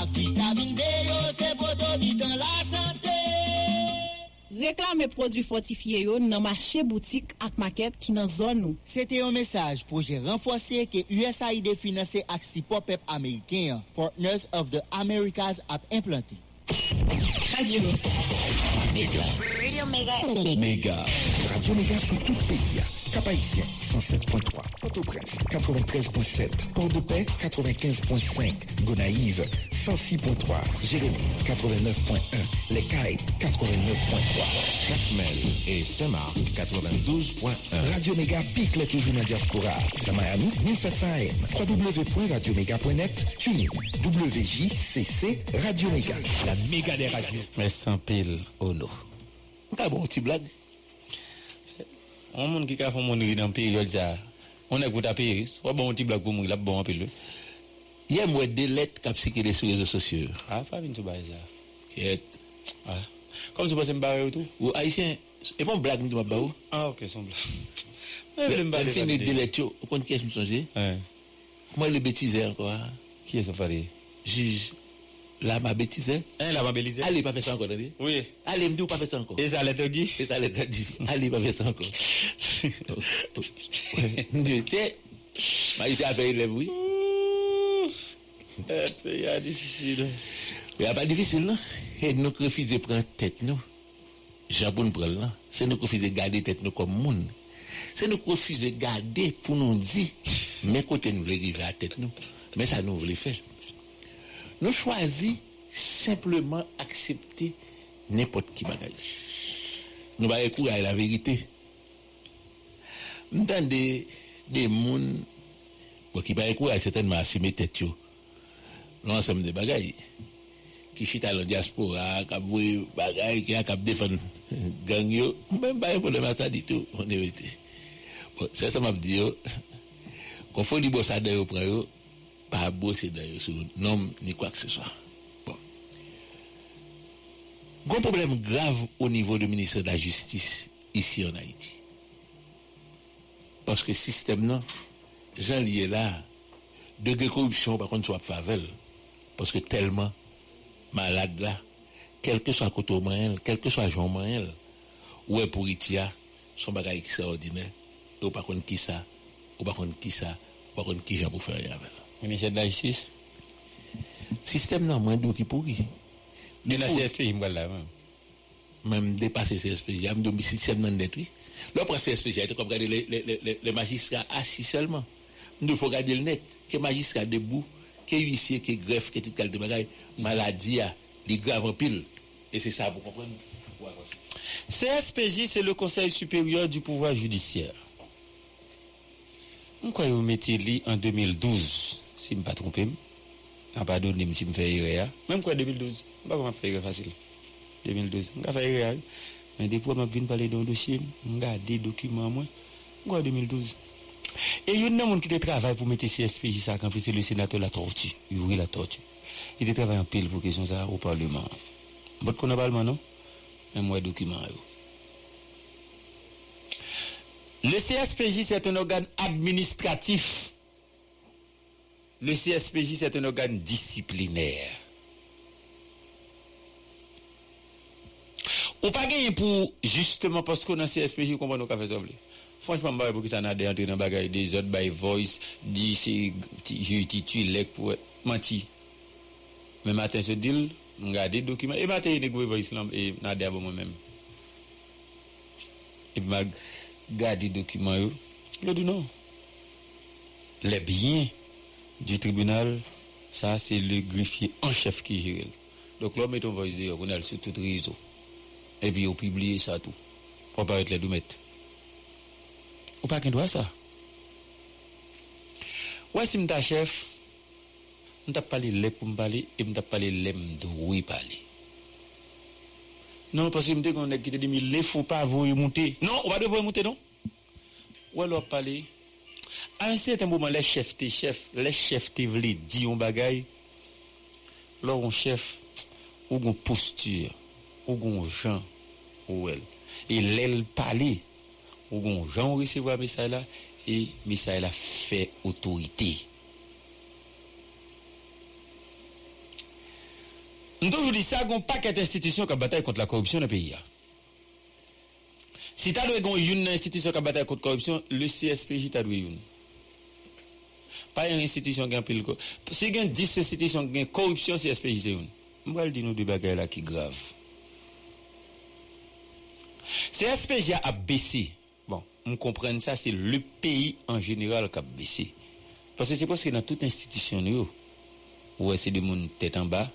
à vitamine D, c'est pour donner dans la santé. Réclamez produits fortifiés dans marché boutique ak maquette qui dans zone. C'était un message projet renforcé que U S A I D financé ak support peuple américain, Partners of the Americas a implanté. Radio Mega. Radio Mega. Mega. Radio Mega sur tout pays. Cap-Haïtien, cent sept virgule trois. Port-au-Prince, quatre-vingt-treize virgule sept. Port-de-Paix, quatre-vingt-quinze virgule cinq. Gonaïves, cent six virgule trois. Jérémy, quatre-vingt-neuf virgule un. Les Cayes, quatre-vingt-neuf virgule trois. Jacmel et Saint-Marc, quatre-vingt-douze virgule un. Radio Mega pique les toujours dans la diaspora. Dans Miami, mille sept cents A M. w w w point radio mega point net. Tunis, W J C C, Radio Mega. La méga des radios. Mais sans pile, oh non. Ah bon, petit blague. On monde qui a fait mon dans période ça on est goûté à Paris ou bon petit blague pour moi là bon en pile il y a moi des lettres qui circulent sur les réseaux sociaux ah pas vinn tout bail ça ah comme tu penses me barrer tout ou haïtien et bon blague nous pas ah OK son blague mais me c'est des lettres au compte qui est me songer moi le bêtiseur encore qui est ça fallait juge la ma bêtise hein la ma bêtise allez pas faire ça encore allez oui allez me dis pas faire ça encore et ça l'est dit et ça l'est dit allez pas faire ça encore Dieu t'es mais il a fait élève oui il y a difficile il y a pas difficile non et nous refuser prendre tête nous japon prendre là c'est nous refuser garder tête nous comme monde c'est nous refuser garder pour nous dire mais côté nous les river à tête nous mais ça nous voulait faire. Nous choisissons simplement accepter n'importe qui bagaille. Nous allons courir à la vérité. Nous avons des gens qui vont courir certainement assumer tête. Nous avons des bagailles qui sont dans la diaspora, qui ont des bagailles, qui ont défendu les gangs. Même pas de problème à ça du tout. C'est ça que je veux dire. Quand il faut dire que ça doit prendre, pas bosser d'ailleurs sur nom ni quoi que ce soit. Bon. gros problème grave au niveau du ministère de la Justice ici en Haïti. Parce que système non, j'en lié là, de corruption par contre soit favelle, parce que tellement malade là, quel que soit côté moyen, quel que soit Jean moyen, ouais pour Itia, son bagage extraordinaire, ou par contre qui ça, ou par contre qui ça, ou par contre qui Jean pour faire avec. Le ministère de la Justice, système non moins d'eau qui pourri. De la C S P, il me là. Même dépasser C S P, il y a un système non détruit. Le prince C S P, j'ai été comme regarder les le, le, le magistrats assis seulement. Nous faut regarder le net, que magistrats debout, que huissier, que greffe, que tout tel de bagaille, maladie, les graves en pile. Et c'est ça, vous comprenez? Ouais, C S P J, c'est le Conseil supérieur du pouvoir judiciaire. Nous croyons mettez li en deux mille douze, si je ne me trompe pas. N'a pas donné si me fait erreur même quoi deux mille douze pas comment faire facile deux mille douze on va faire erreur mais des fois m'a vinn parler d'un dossier regarder document moi quoi deux mille douze et il y a monde qui travaille pour mettre C S P J ça quand c'est le sénateur la tortue ouvrir la tortue il travaille en pile pour question ça au parlement votre connaît parlement non même moi document le C S P J c'est un organe administratif. Le C S P J, c'est un organe disciplinaire. On pas gagné pour, justement, parce qu'on a C S P J, on comprend nos cafés semblés. Franchement, je ne sais pas pour qui ça n'a d'entrer dans le bagage des autres, by voice, dit, j'ai titulé, pour mentir. Mais matin, ce deal, on regarde des documents, et matin, il y a des voice, et on a des moi-même. Et puis, on regarde des documents, il a dit non. Les biens du tribunal, ça c'est le greffier en chef qui gère. Donc là, mettons voice de journal sur tout réseau. Et puis on publie ça tout. Pour paraître les deux mètres. Ou pas qu'un droit ça. Ouais, si m'ta chef, m'ta parlé les pour m'parler et m'ta parlé les m'doui parler. Non, parce que m'te qu'on a quitté des mille, faut pas vous monter. Non, on va devoir monter, non? Ou alors parler. À un certain moment, les chefs, les chefs, les chefs, les vlés, dit on bagaille. Lors on chef, ou on posture, ou on gens, ou elle. Et l'aile parler, ou on gens recevoir message là, et message là fait autorité. Nous toujours dit ça, on paquet d'institutions qui bataille contre la corruption dans le pays. Si tu as une institution qui bataille contre la corruption, le C S P J t'a doué une. Pas une institution qui a un pile. Si il y a dix institutions qui ont corruption, C S P J c'est une. Je vais dire nous deux bagages là qui grave. C S P J a baissé. Bon, on comprend ça, c'est le pays en général qui a baissé. Parce que c'est parce que dans toute institution, où c'est des gens tête en bas,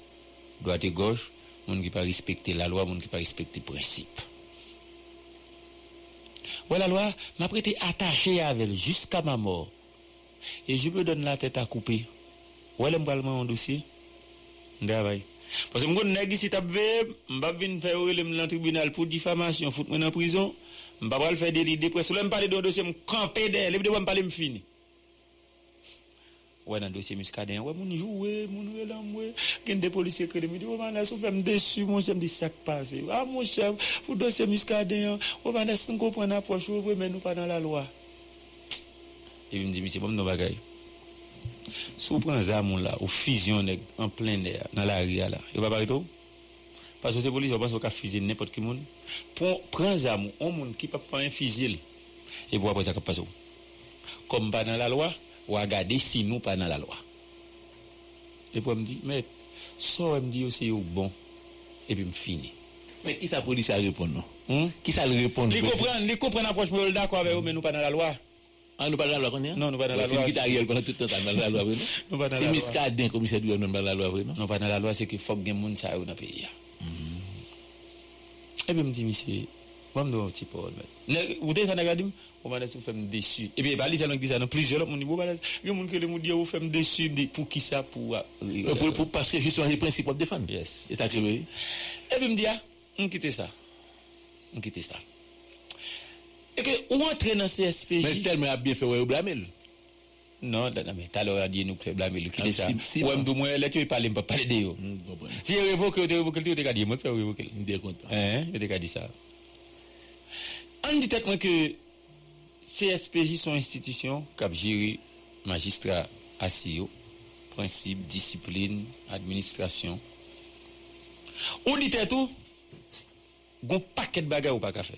droite et gauche, des gens qui ne pas respecter la loi, des gens qui ne pas respecter le principe. Voilà la loi, m'a prêté attaché avec elle jusqu'à ma mort. Et je me donne la tête à couper. Voilà le parlement en dossier. Travail. Parce que mon nèg ici t'a veille, m'pa venir faire relé dans tribunal pour diffamation, foutre moi en prison, m'pa pas le faire délit de presse. Là me parler d'un dossier me camper d'elle, et puis me parler me fini. Ouais dans dossier muscadin, ouais mon jouer, mon relam ouais, gagne des policiers qui me dit on va laisser faire me déçu, mon chef me dit ça passer. Ah mon chef, pour dossier muscadin, on va laisser comprendre approche ouvre mais nous pas dans la loi. Il me dit monsieur bon nos bagaille. Sous prend ça mon là, au fusion en plein air dans la rue là. Il va pas tout. Parce que ces policiers vont penser qu'à fusil n'importe qui monde. Prend ça mon, on monde qui pas faire un fusil. Et voir après ça qui passe. Comme pas dans la loi. Ou à garder si nous pas dans la loi. Et puis on me dit, mais ça on me dit aussi bon. Et puis me finit. Mais qui ça police à répondre non hmm? Qui ça le répond? Il comprend, il comprend l'approche mais d'accord avec vous mais nous pas dans la loi. Ah nous pas dans la loi connait? Non, nous pas dans la loi. C'est qui Ariel pendant tout temps dans la loi. Nous pas dans la loi. C'est Miscardin commissaire du non dans la loi vraiment. Non pas dans la loi c'est que faut que monde ça dans pays. Et puis me dit monsieur moi me donne un petit peu vous dites ça n'a regardé on va laisser faire me déçu et puis bah les gens disent ça dans plusieurs mon niveau balance le monde que le monde dit vous faire me déçu pour qui ça pour pour parce que justement les principes de défendre yes et ça que et puis me dit ah on quitte ça on quitte ça et que ou entrer dans C S P J mais tellement a bien fait ouais blâmer Non, non, mais t'as l'air dit nous que blâmer le qui ça. Ouais, me moi là tu parler pas parler de yo. Si révoquer, révoquer, tu te dit moi faire révoquer. Je suis content. Hein, je te dit ça. On dit peut-être que C S P J sont institution qui a géré magistrat asio, principe, discipline, administration. On dit tout gon paquet de bagarre ou pas café.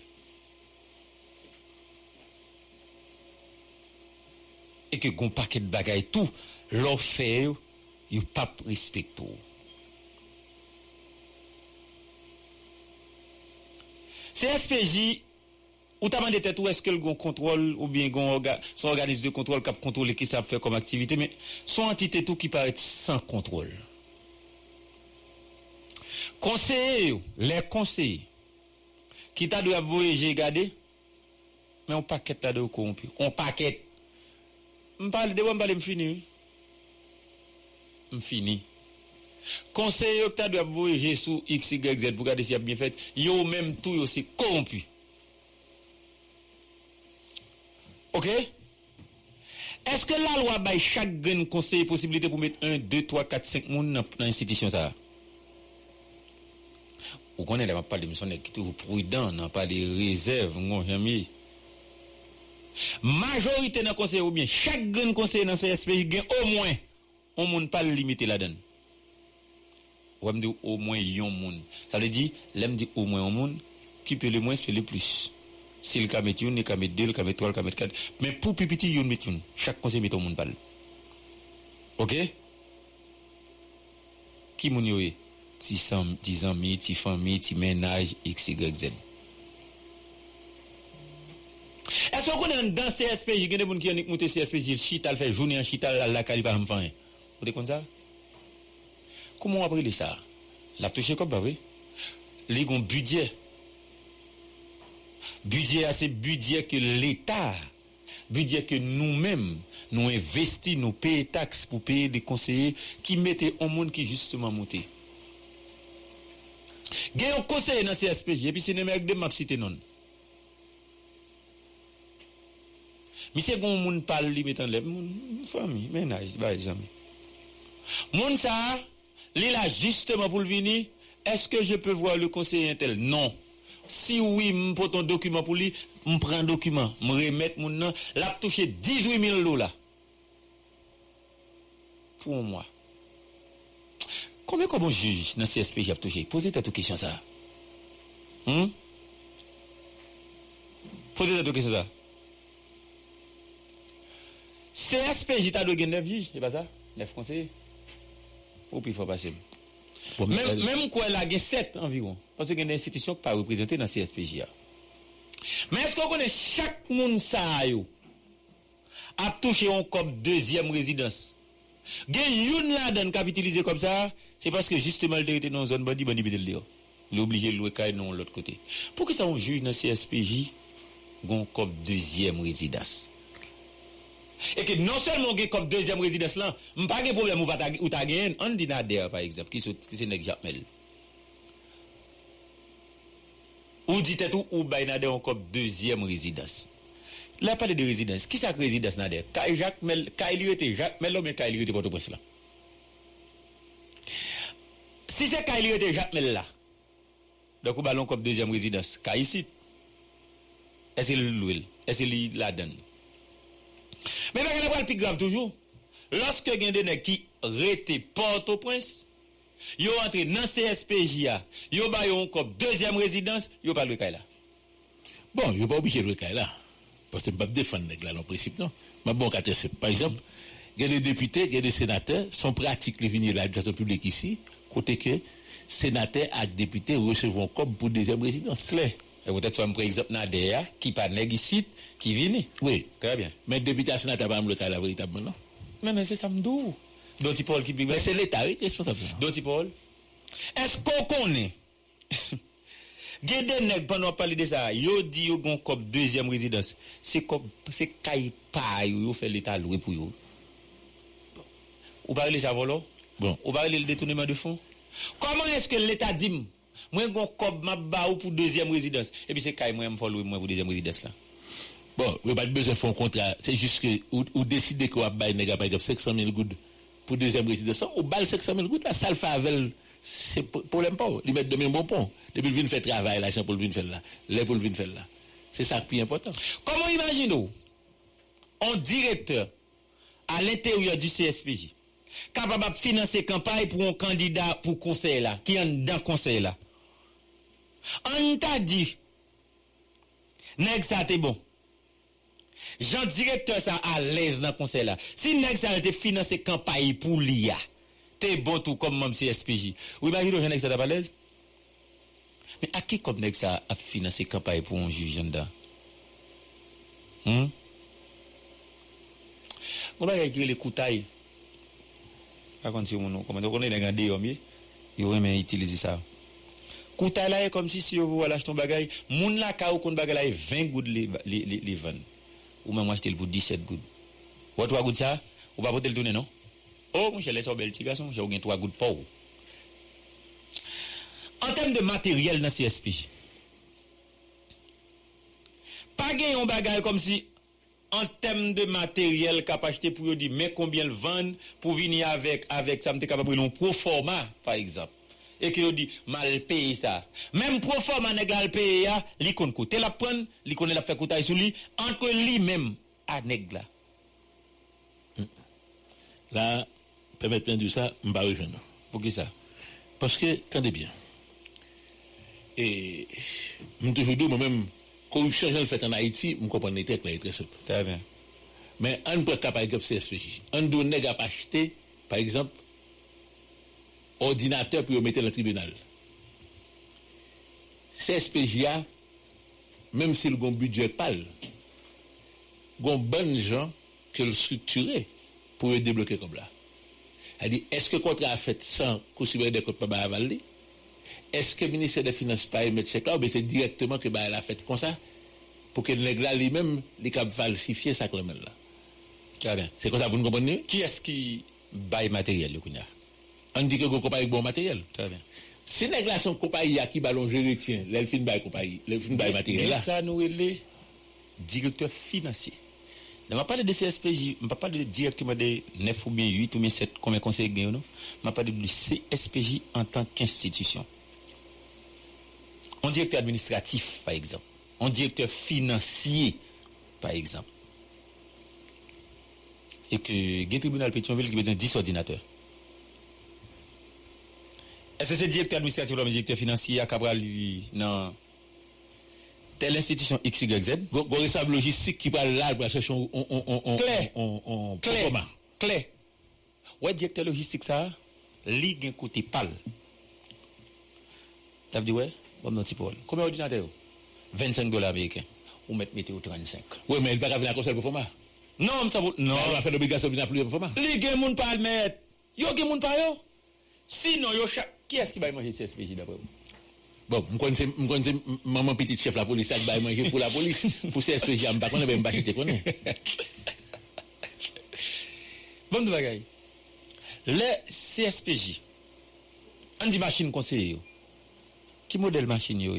Et que gon paquet de bagaille tout l'on fait yo pas respecté. C S P J ou t'a demandé tête ou est-ce que le gon contrôle ou bien gon orga, son organisme de contrôle cap contrôler qui ça fait comme activité mais son entité tout qui paraît sans contrôle. Conseiller les conseillers qui t'a doit voyager regarder mais on paquet t'a de corrompu, on paquet Je parle de moi, je finis. Je finis. Conseil que tu dois voyager sous X, Y, Z pour regarder si y a bien fait. Yo même tout, yo c'est corrompu. Ok? Est-ce que la loi baille chaque grain conseil possibilité pour mettre un, deux, trois, quatre, cinq moun dans l'institution ça? Vous connaissez, je parle de mission, qui est prudent, on parle de réserve, on jamais. Majorité dans conseil ou bien chaque grand conseil dans C S P J gagne au moins on monde pas limiter la donne. On me dit au moins yon monde. Ça veut dire l'aime dit au moins on monde qui peut le moins c'est le plus. S'il ka met une, ka met deux, ka met trois, ka met quatre, mais pour petit yon met une. Chaque conseil met au monde pas. OK? Qui moun yo e? Ti sam, ti zanmi, ti famille, ti ménage X Y Z. Est-ce qu'on est dans C S P J, il y a des gens qui ont monté C S P J, chita, fait journée en chita, la calibre en fin. Vous êtes comme ça? Comment on a pris ça? La touche comme, pas vrai? Les gens ont budget. Budget, c'est budget que l'État, budget que nous-mêmes, nous investis, nous payons taxes pour payer des conseillers qui mettaient un monde qui justement monté. Il y a un conseiller dans C S P J, et puis c'est le mec de map cité non. Monsieur gon moun parle li metan lèv moun famille ménage ba jamais. Moun ça li là justement pour le venir, est-ce que je peux voir le conseiller tel? Non. Si oui, me prend ton document pour lui, me prend document, me remettre moun nan, l'a touché dix-huit mille dollars. Pour moi. Combien comme juge dans C S P j'ai touché? Posez ta question ça. Hein? Posez ta question ça. C S P J t'a donné neuf juges, c'est pas ça? neuf conseillers. Ou puis il faut passer. Même, même quoi, elle a gagné sept environ. Parce qu'il y a une institution qui n'est pas représentée dans C S P J. Mais est-ce qu'on connaît chaque monde ça a touché un comme deuxième résidence? Gagne une là donne capitaliser comme ça, c'est parce que justement le territoire dans zone bandit bandit bédel. L'obligé de louer caille non l'autre côté. Pour que ça on juge dans C S P J gon comme deuxième résidence? Et que non seulement gagne comme deuxième résidence là, on pas de problème ou ta gagne, on dit Nader par exemple qui c'est nèg Jamel. Ou dit tout ou bay Nader comme deuxième résidence. Là pas de résidence. Qui ça résidence Nader? Kay Jamel, Kay lui était Jamel mais Kay lui était Port-au-Prince là. Si c'est Kay lui était Jamel là. Donc ou ballon comme deuxième résidence. Kay ici. Est-ce l'huile? Est-ce la donne? Mais il y a plus grave toujours. Lorsque il y a des gens qui rete Port-au-Prince, ils entrent dans C S P J, ils ont comme deuxième résidence, ils n'ont pas le cas là. Bon, ils n'ont pas obligé de le cas là. Parce que je ne peux pas défendre le principe, non. Mais bon, par exemple, il y a des députés, il y a des sénateurs, sont pratiques de venir à l'administration publique ici, côté que sénateurs et députés recevront comme pour deuxième résidence. Claire. Et peut-être soit par exemple Nader qui pas négicite qui vient. Oui, très bien. Mais député sénateur pas le cas là véritablement. Mais mais c'est ça m'dou. Dont il parle qui Mais c'est l'état qui est responsable. Dont il parle. Est-ce qu'on connaît Gédé nèg pendant parler de ça, yo di yo gon comme deuxième résidence. C'est comme c'est caille pa yo fait l'état loué pour yo. Ou parler ça volo? Bon, ou parler le détournement de fonds? Comment est-ce que l'état dit moi gon cob m'a ba ou pour deuxième résidence et puis c'est caille moi me faut louer moi pour deuxième résidence là. Bon, vous n'avez pas besoin de faire un contrat. C'est juste que vous décidez que vous avez par exemple cinq cent mille gouttes pour deuxième résidence. Vous avez cinq cent mille gouttes, là, ça le fait avec. C'est problème pas. Ils mettent deux mille bon pont. Depuis le vin fait travail, l'argent pour le vin fait là. Les pour le vin fait là. C'est ça qui est important. Comment imaginez-vous un directeur à l'intérieur du C S P J capable de financer campagne pour un candidat pour conseil là, qui est dans le conseil là? On t'a dit, nèg ça t'es bon. Jean directeur ça à l'aise dans le conseil là. Si nèg ça te financer campagne pour l'I A, t'es bon tout comme même C S P J. Ou imaginez Jean nèg ça à l'aise? Mais à qui comme nèg ça a financer campagne pour un juge gendarme? Hum? On va écrire les coutailles. Par contre, si on connaît les grands déhommes, ils vont utiliser ça. Coutaille là est comme si si vous voulez acheter un bagage, moun la ka ou kon bagage là vingt gouttes les les vannes. Ou même acheter pour dix-sept gouttes. Ou trois gouttes ça, ou pas pour te le donner non? Oh, mon cher, les so bel petit garçon, j'ai gagné trois gouttes pour. En termes de matériel dans C S P J. Pas gagner un bagage comme si en termes de matériel qu'a acheté pour dire mais combien le vendre pour venir avec avec ça me capable un pro format par exemple et que dit mal payer ça même pro format nèg la payer là li kon côté la prendre li connaît la faire coûtaille sur lui entre lui même à nèg là là permettez-moi de ça on va rejoindre pour qui ça parce que attendez bien et me toujours dit moi même corruption, je le fais en Haïti, je comprends les têtes, très simple. Très bien. Mais on ne peut pas, par exemple, C S P J. On ne peut pas acheter, par exemple, ordinateur pour mettre dans le tribunal. C S P J a, même s'il a un budget pâle, il a bon gens qui le structurent pour le débloquer comme là. C'est-à-dire, est-ce que le contrat a fait sans considérer des comptes pas avaler? Est-ce que le ministère des Finances pas émettre chèque là ou bien c'est directement que bah elle a fait comme ça pour que les gars lui-même les cap falsifier ça comme là. Très bien. C'est comme ça vous nous comprenez? Qui est-ce qui baille matériel le Kounia? On dit que go compagnie bon matériel. Très bien. Si les gars sont compagnie qui ballon gérer tient, les fin baille compagnie, les fin baille matériel là. Ça nous relé directeur financier. Je ne parle pas de C S P J, je ne parle pas directement de neuf ou bien huit ou bien sept comme conseil gagnant non. Je parle de C S P J en tant qu'institution. Un directeur administratif, par exemple. Un directeur financier, par exemple. Et que le tribunal Pétionville qui besoin de dix ordinateurs. Est-ce que c'est directeur administratif ou directeur financier à Cabral dans telle institution X Y Z? Vous recevez logistique qui parle là pour chercher un on clé. Clé. Ouais, directeur logistique, ça, ligue un côté pâle. T'as dit, ouais? Bon, combien d'ordinateurs? vingt-cinq dollars américains. Ou mettre au trente-cinq. Oui, mais il va pas venir à conseil pour format. Non, mais ça va. Non, il va faire l'obligation de venir à plus pour format. Les gens ne pas le mettre. Ils ne peuvent pas le mettre. Sinon, qui est-ce qui va manger C S P J d'après vous? Bon, je connais maman petit chef la police, elle va manger pour la police. Pour C S P J, je ne vais pas acheter. Bon, de bagaille. Le C S P J, on dit machine conseillère. Qui modèle machine yo?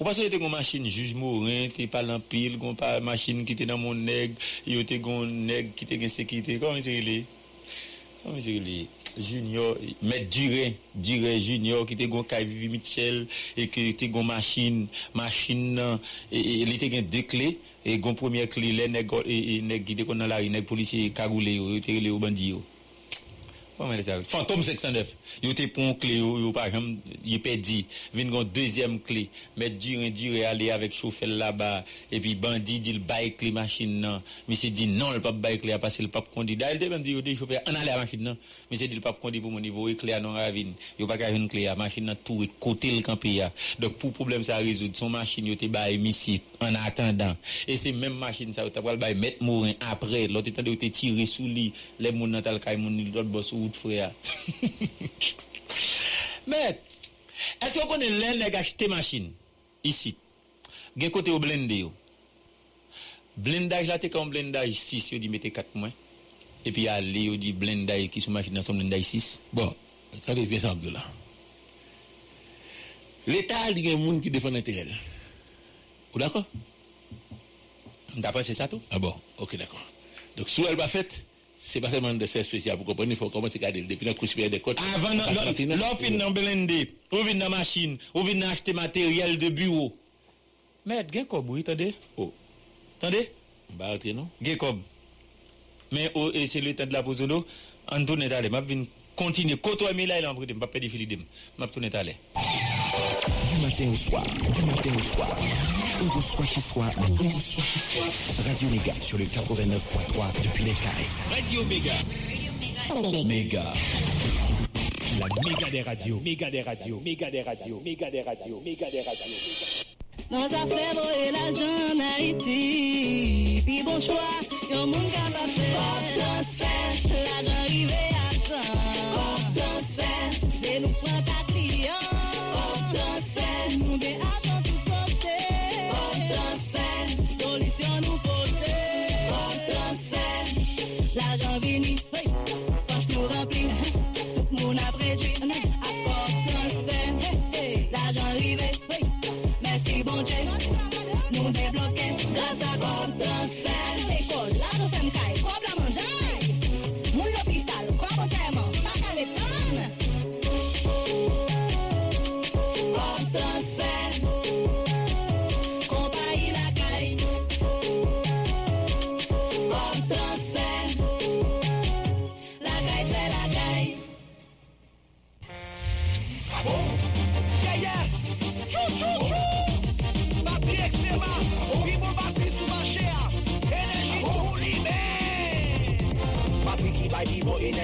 Ou pas c'était une machine juge Morin, t'es pas l'empile, gon pas machine qui était dans mon nèg, yo t'es gon nèg qui était en sécurité. Comment c'est relé? Comment c'est relé? Junior, mais Duré, Duré Junior qui était gon Kavi Michel et qui était gon machine, machine et il était gon deux clés et gon première clé les nèg et nèg qui était dans la rue, nèg policier cagoulé yo, yo t'es relé au bandit yo. Fantôme sept cent neuf. Yo te pon clé yo par exemple, il perdi, vinn gon deuxième clé, mais Duré Duré aller avec chauffeur là-bas et puis bandit dit le bail clé machine nan. Monsieur dit non, le pas bail clé a passé le pas candidat. Il te même dit yo te chauffeur en aller à machine nan. Monsieur dit le pas candidat pour mon niveau éclair non ravine. Yo pas ka une clé à machine nan tout côté le campé. Donc pour problème ça résoudre son machine yo te bail missit en attendant. Et c'est même machine ça yo t'a pral bail mettre Morin après, l'autre temps yo te tirer sous lui, les moun nan tal kay moun l'autre boss ou frère. Mais est-ce qu'on connaît les nèg acheter machine ici? Gen côté au blender yo. Blendage là t'es comme blendage six, yo dit mettez quatre moins et puis aller yo dit blendage qui sous machine ensemble blendage six. Bon, quand il vient ensemble là. L'état il y a un monde qui défend l'intérêt. Ou d'accord? T'as pensé ça tout? Ah bon, ok, d'accord. Donc, si elle va faire, c'est pas seulement de ces spéciales, vous comprenez, il faut commencer à garder depuis la course supérieure des côtes. Avant, l'offre est dans blindé, on vient dans machine, on vient acheter matériel de bureau. Mais, il y a quoi, vous attendez? Oh. Attendez? Bah, attendez, non? Il y a quoi? Mais, c'est le temps de la pause, on on tourne d'aller, ma vie continue, côtoie, mais là, il a envie de me faire des filles, ma tourne d'aller. Du matin au soir, du matin au soir, où vous soyez chez soi, où vous soyez chez soi. Radio Méga sur le quatre-vingt-neuf point trois depuis les Caraïbes. Radio Méga. Radio Méga. La méga des radios. Méga des radios. Méga des radios. Méga des radios. Méga des radios. Dans affaire et la jeune Haïti, puis bon choix, y'a un monde capable de faire. L'argent arrivé à temps. C'est nous prendre ta client.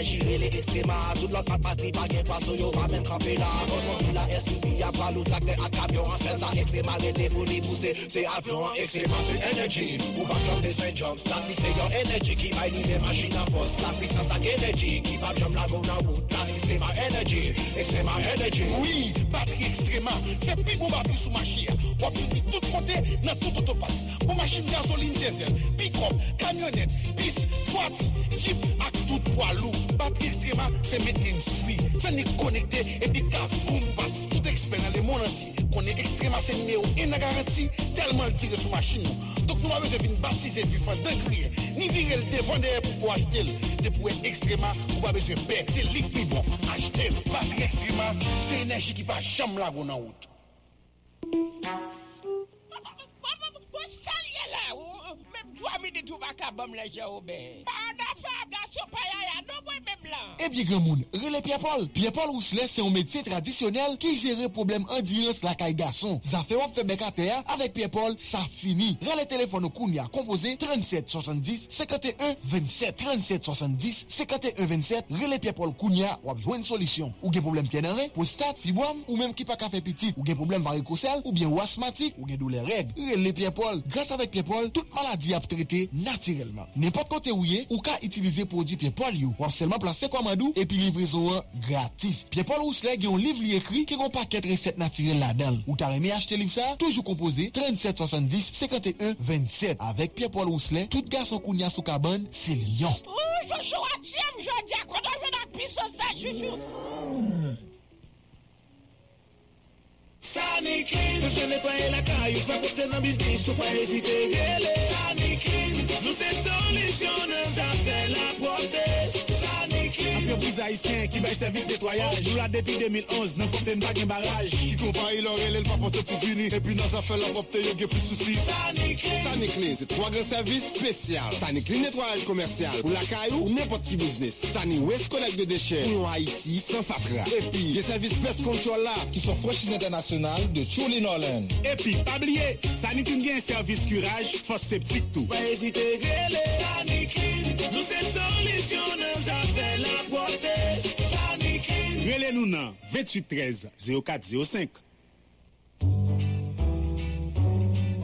J'irai les extrémas, toute l'autre pas de patrie, pas de poisson, y'a pas même trempé là. Quand on la S U V, y'a pas l'autre acteur à camion, en scène, ça extréma, rêter pour les pousser, c'est avion en extréma, c'est énergie. Ou pas jump des un jump, la vie c'est y'a énergie qui va animer machine à force, la puissance à énergie, qui va jump la bonne en route, la extréma énergie, extréma énergie. Oui, batterie extréma, c'est plus pour batterie sous machine, on finit tout côté, dans tout autopasse, pour machine gasoline, diesel, pick-up, camionnette, bis, boîte, jeep, à tout poids lourd. Batterie extréma, c'est maintenance free. Ça n'est connecté et puis car boom bat. Tout expert dans le monde entier. Connaît extréma, c'est numéro et la garantie. Tellement tiré sur machine. Donc nous avons besoin de baptiser, puis faire d'un crier. Ni virer le défendeur pour pouvoir acheter. Depuis extréma, nous avons besoin de perdre. C'est liquide bon. Acheter. Batterie extréma, c'est l'énergie qui va jamais la bonne en route. Et bien, grand monde, relais Pierre-Paul. Pierre-Paul Rousselet, c'est un métier traditionnel qui gère problème en direct la caille garçon. Ça fait un fait à terre avec Pierre-Paul, ça finit. Relais téléphone au Kounia, composé trente-sept soixante-dix cinquante et un vingt-sept. trente-sept soixante-dix cinquante et un vingt-sept. Relais Pierre-Paul Kounia, ou a besoin de solution. Ou bien problème pied dans prostate, fibrome, ou même qui pas café petit. Ou bien problème varicocèle, ou bien ou asthmatique, ou bien douleur règle. Relais Pierre-Paul. Grâce avec Pierre-Paul, toute maladie a traité naturellement. N'importe côté où y est, ou qu'à utiliser produit Pierre-Paul, ou seulement placer comme et puis livraison gratis. Pierre-Paul Rousselet a un livre écrit qui a un paquet de recettes naturelles là-dedans. Ou t'as aimé acheter livre ça? Toujours composé trente-sept soixante-dix cinquante et un vingt-sept. Avec Pierre-Paul Rousselet, tout garçon qu'on y a sous cabane, c'est Lyon. Ouh, je suis à Tiem, je dis à quoi dans la puissance, ça suffit. Sanikid, nous sommes nettoyer la caille, pas porter dans business, faut pas hésiter. Sanikid, nous sommes solutions, ça fait la portée. Entreprise haïtienne qui baille service nettoyage. Nous la depuis deux mille onze, n'en porte une bague un barrage. Qui compare l'or et l'elpa pour tout fini. Et puis dans affaire la porte, il y a plus de soucis. Saniclin, Saniclin, c'est trois grands services spéciaux. Saniclin nettoyage commercial. Pour la caillou, n'importe qui business. Sani West collecte de déchets. Pour Haïti, sans fatra. Et puis, les services pest control là, qui sont franchise internationale de Chouli Nolan. Et puis, pas oublier, Saniclin gagne un service curage, force sceptique tout. Pas hésiter, grêler. Saniclin, nous c'est solution dans affaire la Relez-nous dans vingt-huit treize zéro quatre zéro cinq.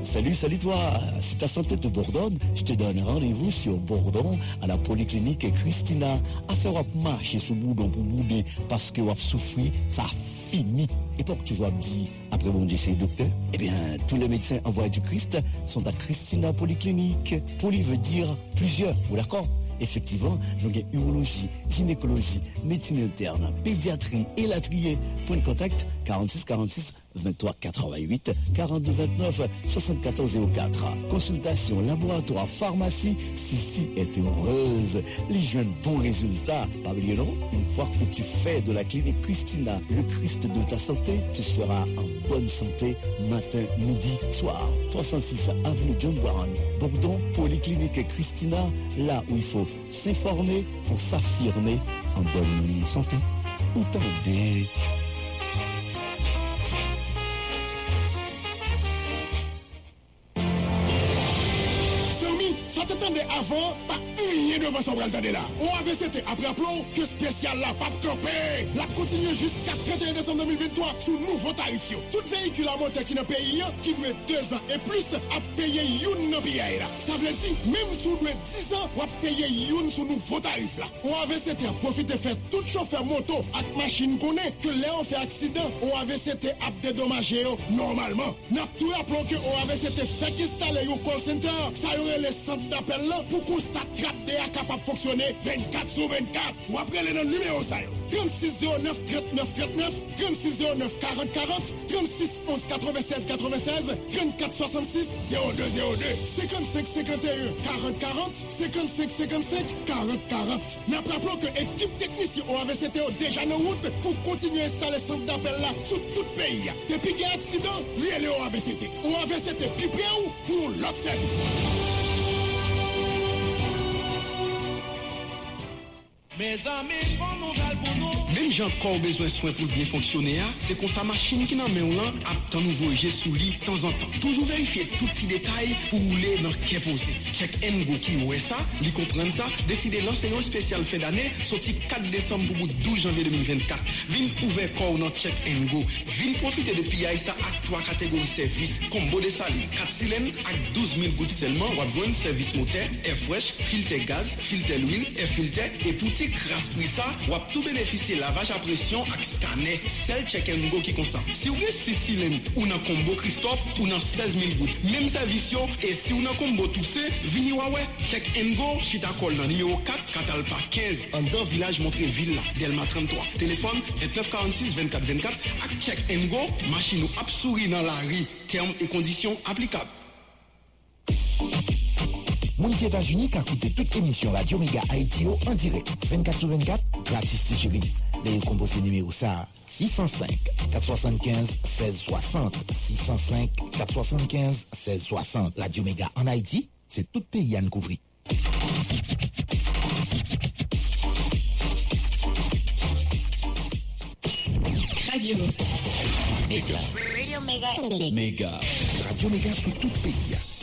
Salut, salut toi. Si ta santé te bourdonne, je te donne rendez-vous sur Bourdon à la Polyclinique Christina. Affaire à marcher sous boudon pour bouder parce que on souffrir, ça finit. Et toi que tu vas me dire, après mon Dieu, c'est docteur. Eh bien, tous les médecins envoyés du Christ sont à Christina Polyclinique. Poly veut dire plusieurs, vous d'accord? Effectivement, nous avons urologie, gynécologie, médecine interne, pédiatrie et latrier. Point de contact quarante-six quarante-six vingt-trois quatre-vingt-huit quarante-deux vingt-neuf soixante-quatorze zéro quatre. Consultation, laboratoire, pharmacie, si si est heureuse. Les jeunes bons résultats. Pas oublier non, une fois que tu fais de la clinique Christina le Christ de ta santé, tu seras en bonne santé matin, midi, soir. trois cent six avenue John Brown, Bourdon, Polyclinique Christina, là où il faut s'informer pour s'affirmer en bonne santé. Ou tendez. Ça t'attendait avant, pas une devant ça pour attendre là. On avait c'était après aplomb que spécial la pape campé. La continue jusqu'à trente et un décembre deux mille vingt-trois sous nouveau tarif. Tout véhicule à moteur qui n'a payé, qui doit deux ans et plus, a payé une billet là. Ça veut dire, même sous doit dix ans, on a payé une sous nouveau tarif là. On avait c'était à profiter faire tout chauffeur moto avec machine qu'on est, que là on fait accident, on avait c'était à dédommager normalement. N'a tout aplomb que on avait c'était fait installer au call center, ça aurait les d'appel là pour qu'on s'attrape capable de fonctionner vingt-quatre sur vingt-quatre ou après les numéros ça trente-six zéro neuf trente-neuf trente-neuf trente-six zéro neuf quarante quarante trente-six onze quatre-vingt-seize quatre-vingt-seize trente-quatre soixante-six zéro deux zéro deux cinquante-cinq cinquante et un quarante quarante cinquante-cinq cinquante-cinq quarante quarante. N'appelons que équipe technicien O A V C T déjà en route pour continuer à installer centre d'appel là sur tout le pays. Depuis qu'il y a accident, lié le O A V C T. O A V C T plus près ou pour l'autre service. Mes amis, bon nouvelle pour nous. Même j'ai encore besoin de soins pour bien fonctionner, c'est comme sa machine qui n'a même là, à un nouveau jet sous lit de temps en temps. Toujours vérifier tout petit détail pour rouler dans le posé. Check Ngo qui oué ça, lui comprendre ça, décider l'enseignement spécial fin d'année, sorti quatre décembre pour douze janvier deux mille vingt-quatre. Vin ouvert corps dans Check Ngo. Vin profiter de P I ça à trois catégories service. Combo de saline, quatre cylindres avec douze mille gouttes seulement, on va joindre service moteur, air fresh, filtre gaz, filtre l'huile, air filtre et tout. Grâce pour ça, vous avez tout bénéficié lavage à pression avec scanner, celle check and go qui consent. Si vous avez six cylindres ou dans combo Christophe, ou dans seize mille gouttes, même service, et si vous avez combo toussé, vini wawe, check and go, chita call dans numéro quatre, Catalpa quinze, en deux village montré Villa, Delma trente-trois, téléphone vingt-neuf quarante-six vingt-quatre vingt-quatre, avec check and go, machine ou absouri dans la rue, termes et conditions applicables. Moun États-Unis qui a coûté toute émission Radio Mega Haïti en direct. vingt-quatre sur vingt-quatre, gratis Tigérie. Les composés numéro ça, six zéro cinq quatre sept cinq un six six zéro. six zéro cinq quatre sept cinq un six six zéro. Radio Mega en Haïti, c'est tout pays à nous couvrir. Radio Mega. Radio Mega. Mega. Radio Mega sur tout pays.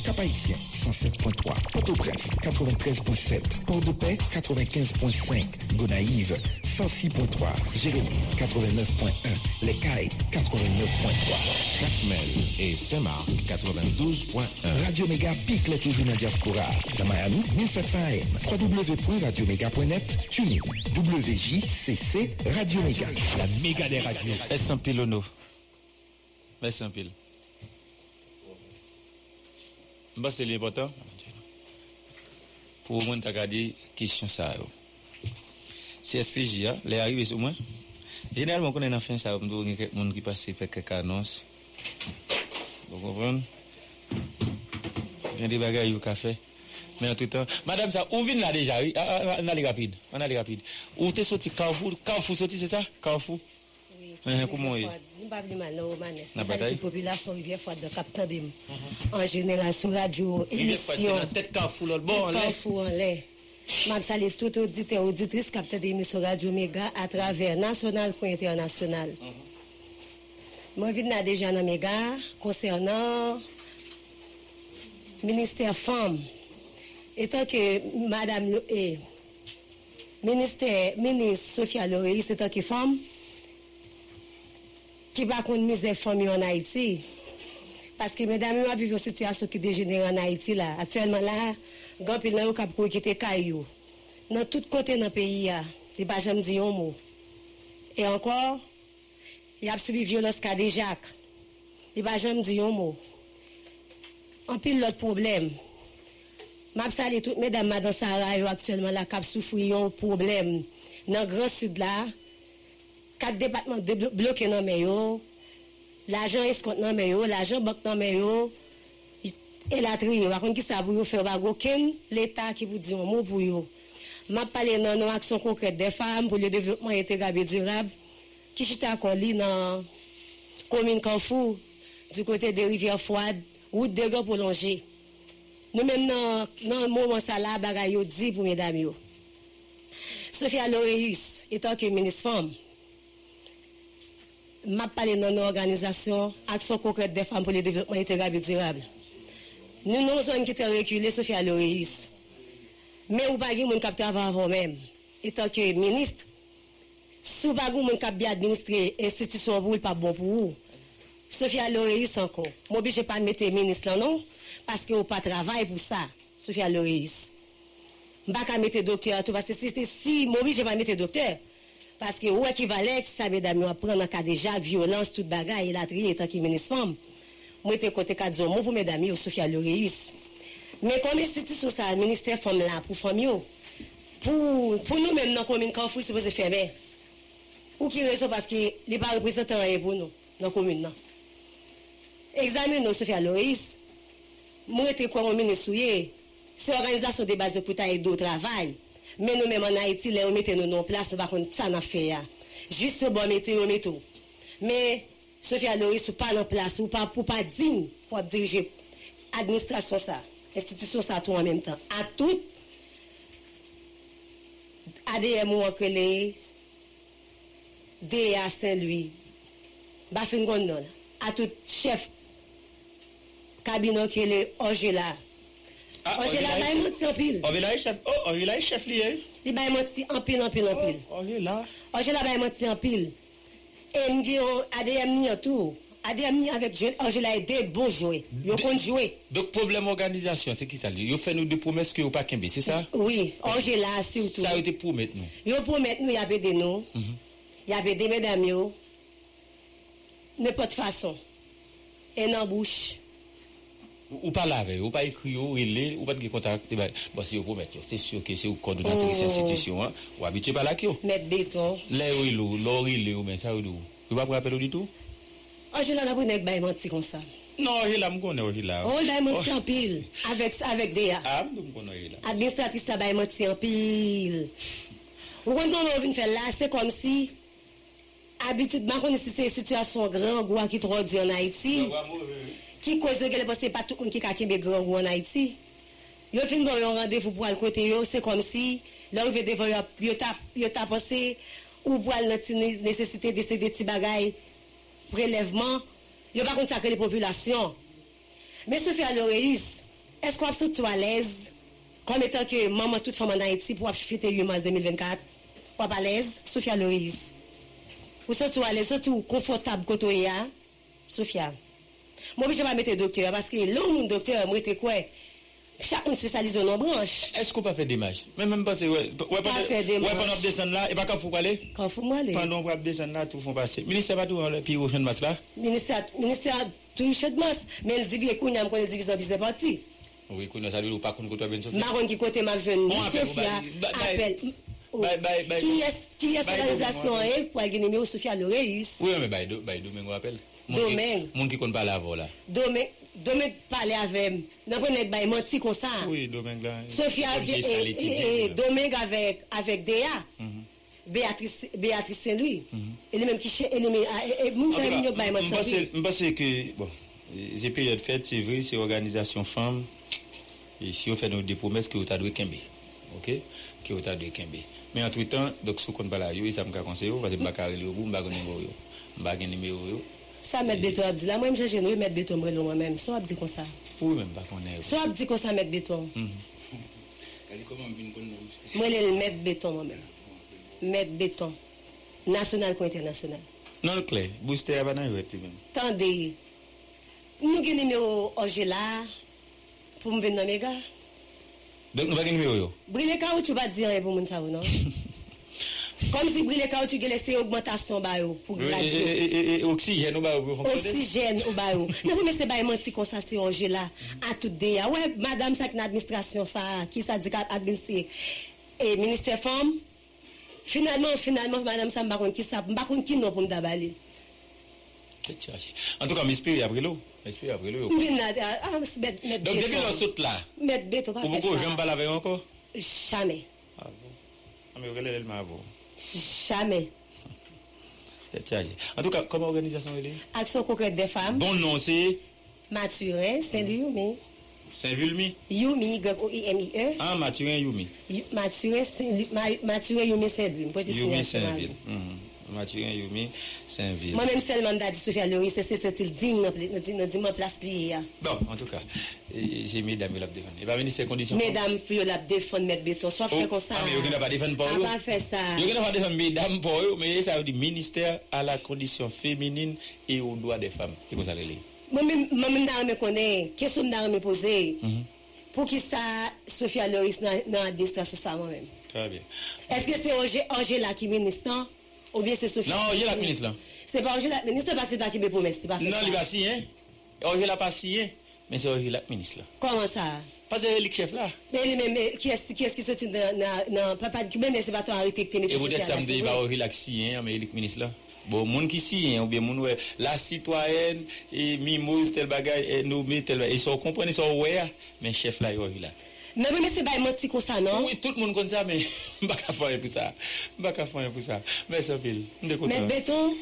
Cap-Haïtien, cent sept point trois, Port-au-Prince, quatre-vingt-treize point sept, Port-de-Paix, quatre-vingt-quinze point cinq, Gonaïves, cent six point trois, Jérémy, quatre-vingt-neuf point un, Les Cayes, quatre-vingt-neuf point trois, Jacmel et Saint-Marc, quatre-vingt-douze point un. Radio Méga pique les toujours dans la diaspora. Dans Miami, mille sept cents A M, w w w point radio méga point net, TuneIn, W J C C, Radio Méga. La méga des radios. Merci un pile, Ono. Merci un pile. Bah, c'est l'important pour moi de regarder question ça. C S P J, les arrivées au moins. Généralement, quand on a fait ça, on a quelques monde qui passe faire quelques annonces. Vous comprenez? Il y a des bagages au café. Mais en tout temps, madame, ça, on vient là déjà. Oui, on a les rapides. On a les rapides. Où t'es sorti? Carrefour, Carrefour sorti, c'est ça? Carrefour. Comment est-ce que c'est la population rivière froide de Captain Dim. En général, sur radio, émission, tête carrefour en l'air. Je salue tout auditeur et auditrice Captain Dim sur Radio Méga à travers national et international. Moi, je suis déjà dans Méga concernant le ministère Femmes. Étant que Madame le ministre Sophia Loris, c'est tant que femme, qui va contre mes familles en Haïti. Parce que mesdames, nous vivons une situation qui dégénère en Haïti. Là. Actuellement, là, grand pile au cap qui était caillou. Dans tout côté dans le pays, il n'y a jamais dit un mot. Et encore, il y a subi violence cardiaque. Il n'y a jamais dit un mot. En pile l'autre problème. m'a salé toutes mesdames madame Sarah yo actuellement la cap souffrir un problème dans grand sud là quatre départements bloqués dans mais yo l'argent escompte dans mais yo l'argent banque dans mais yo et la trier par contre qui ça pour faire pas aucun l'état qui vous dit un mot pour yo m'a parlé dans nos actions concrètes des femmes pour le développement intégral et durable qui chita colli dans commune Kanfou du côté des rivières froides route de Grand prolongée. Nous même dans dans moment ça là bagaille yo dit pour mesdames yo. Sophia Loreus étant que ministre femme m'a parlé dans nos organisations action concrète des femmes pour le développement intégral et durable. Nous nous sommes qui étaient reculés Sophia Loreus. Mais ou pas moun k'ap travay avant même étant que ministre sous bagou moun k'ap bien administrer institution pour pas bon pour vous. Sophia Loreus encore. Moi obligé pas mettre ministre là non parce que on pas travail pour ça. Sophia Loreus. M'pa ka mettre docteur tout parce que si si moi obligé pas mettre docteur parce que ou équivalent ça mesdames on prend en cas déjà violence toute bagaille et la trier tant qui ministre femme. Moi était côté quatre zone moi pour mesdames yo Sophia Loreus. Mais comme institution ça ministère femme là pour femme yo pour pour nous même dans commune Kanfou supposé fermer. Ou qui raison parce que les pas représentant rien pour nous dans commune là. Examinons Sophia Loreus, moi te quoi mon ministre souillé, c'est organisation des bases pour taille d'eau travail, mais nous même en Haïti les on mettait nous en place par contre ça n'a fait ya. Juste bon mettait on met tout. Mais Sophia Loreus pas en place ou pas pour pas digne pour diriger administration ça, institution ça tout en même temps. À tout A D M ou Akelé D A Saint-Louis. Ba fin gondol à tout chef cabinet qui est Angela. Ah, Angela va monter en pile. Angela chef, oh Angela chef lié. Il va monter en pile en pile en pile. Angela. Angela va monter en pile. Et m'gé A D M ni en tout. A D M ni avec Angela et des bons joueurs. Yo kon jouer. Donc problème organisation, c'est qui ça dit? Yo fait nous des promesses que yo pas kembe, c'est ça? Oui, Angela surtout. Ça yo te promet nous. Yo promet nous y a aidé nous. Y a aidé mesdames yo. Ne pas de façon. Et nan bouche. Ou pas laver, ou pas écrire, ou relé, ou pas de contact. Bon, si vous promettez, c'est sûr que c'est au coordonnatrice institution, hein, ou habitué par la qui. Mettre béton. L'air ou l'or, relé, ou bien ça, ou d'où. Vous ne pouvez pas rappeler du tout? Oh, je l'en ai pas menti comme ça. Non, il a m'connu, il a. Oh, il a menti en pile. Avec, avec des. Ah, m'connu, il a. Administratrice, ça a menti en pile. Ou quand on vient faire là, c'est comme si. Habituellement, on si c'est situation grand goût qui trop dit en Haïti, qui cause que les pensées pas tout le monde qui a grand goût en Haïti. Yo fin bon un rendez-vous pour aller côté yo, c'est comme si l'arrivée devant yo t'a yo t'a pensé ou pour aller nécessité de ces petits bagailles prélèvement, yo pas consacrer les populations. Mais Sophia Loreus, est-ce qu'on se sent à l'aise comme étant que maman toute femme en Haïti pour fêter huit mars deux mille vingt-quatre, pas à l'aise Sophia Loreus? Vous sentez à l'aise, vous confortable quand vous êtes, Sophia. Moi, je ne vais pas mettre docteur, parce que l'homme docteur, moi, c'est quoi? Chacun spécialise dans nos branches. Est-ce qu'on peut faire des matchs? Même pas, c'est. Ouais, pas faire des matchs. Ouais, pendant descendre là, et pas quand vous allez? Quand vous allez. Pendant qu'on descendre là, tout font passer. Ministère pas tout, puis vous faites de masse là? Ministère, ministère, tout fait de masse. Mais le divise, qu'on a une division, puis c'est parti. Oui, qu'on a salué ou pas qu'on côtoie bien Sophia. Marron qui côté ma jeune, Sophia, appelle. Bye, bye, bye. Qui est qui est organisation pour aller numéro Sophia Loreus? Oui, mais bye, bye, domaine on appelle. Domaine. Monde qui connaît pas la voix là. Domaine, domaine parler avec. N'a pas net bye menti comme ça. Oui, domaine là. Sophia et domaine avec avec D A. Béatrice Béatrice Saint-Louis. Elle même qui elle même monde ça nous bye menti. Je pense que bon, c'est période fête, c'est vrai, c'est organisation femme et si on fait nos promesses que tu as dû kembe. OK? Que tu as dû kembe. Mais entre temps, donc sous compte là, yo ça me conseille parce que m'bacaré le bout, m'ba gagner yo. M'ba gagner numéro yo. Ça mettre béton Abdi là, moi me changer nous mettre béton moi moi-même, ça Abdi comme ça. Pour même pas connaître. Ça Abdi comme ça mettre béton. Elle comment vient connaître nous. Moi elle mettre béton moi-même. Mettre béton national ou international. Non le clair, booster avant dans même. Attendez. Nous gagner numéro Angela pour me venir méga. Donc nous va gagner numéro yo. Briller quand tu vas dire pour mon savon non. Comme si brûler quand tu laisser augmentation ba yo pour graduer. Oxygène ou ba yo fonctionner. Oxygène ou ba yo. Non mais c'est ba menti comme ça c'est Angela à tout dé. Ouais madame ça qui administration ça qui ça dit administrer et ministère femme. Finalement finalement madame ça m'a pas qui ça m'a pas qui non pour me d'abaler. En tout cas m'espérer après l'eau. M'espérer après l'eau. Donc depuis l'on saute là. Mettre béton pas. Vous pouvez jamais balaver encore? Jamais. Ah bon. Mais regardez le mavo. Jamais. En tout cas, comment organisation elle est? Action concrète des femmes. Bon nom c'est Mathurin Saint-Lumi. Saint-Lumi. Yumi Y O I M I E. Ah Mathurin Yumi. Mathurin Saint-Lumi. Mathurin Yumi Saint-Lumi. Yumi Saint-Lumi. Mathurin Yumi Saint-Lumi. Moi-même seulement d'a dit Sophia Loris c'est c'est il digne dimanche place lié. Bon, en tout cas, j'ai mis dame la défendre. Et pas venir ces conditions. Mesdames, fille la défendre mettre béton soit fait comme ça. Ah mais on n'a pas défendre pour eux. On pas faire ça. On n'a pas défendre mesdames pour eux, mais ça veut dire ministère à la condition féminine et aux droits des femmes. C'est comme ça les. Moi-même moi-même d'a me connaît, question d'a me poser. Pour qui ça Sophia Loris dans administration ça moi-même. Très bien. Est-ce que c'est Angela qui ministre? Ou bien c'est Sophie. Non, il y a la ministre là. C'est pas Angela, ministre parce que pas qui me promesse, c'est pas. Non, il va signer. Angela pas signer, mais c'est Angela ministre là. Comment ça? Parce que le chef là. Mais mais qui est-ce qui est-ce qui sortit dans papa qui même c'est pas toi arrêter que tu mettes. Et vous êtes samedi il va relaxer mais le ministre là. Bon monde qui signe ou bien monde la citoyenne et mimose tel bagage nous mettel et sont comprendre sont ouais mais chef là il relax. Non mais c'est pas menti comme ça non. Oui tout le monde connaît ça mais pas capable pour ça. Pas capable pour ça. Mais ça file. Mais béton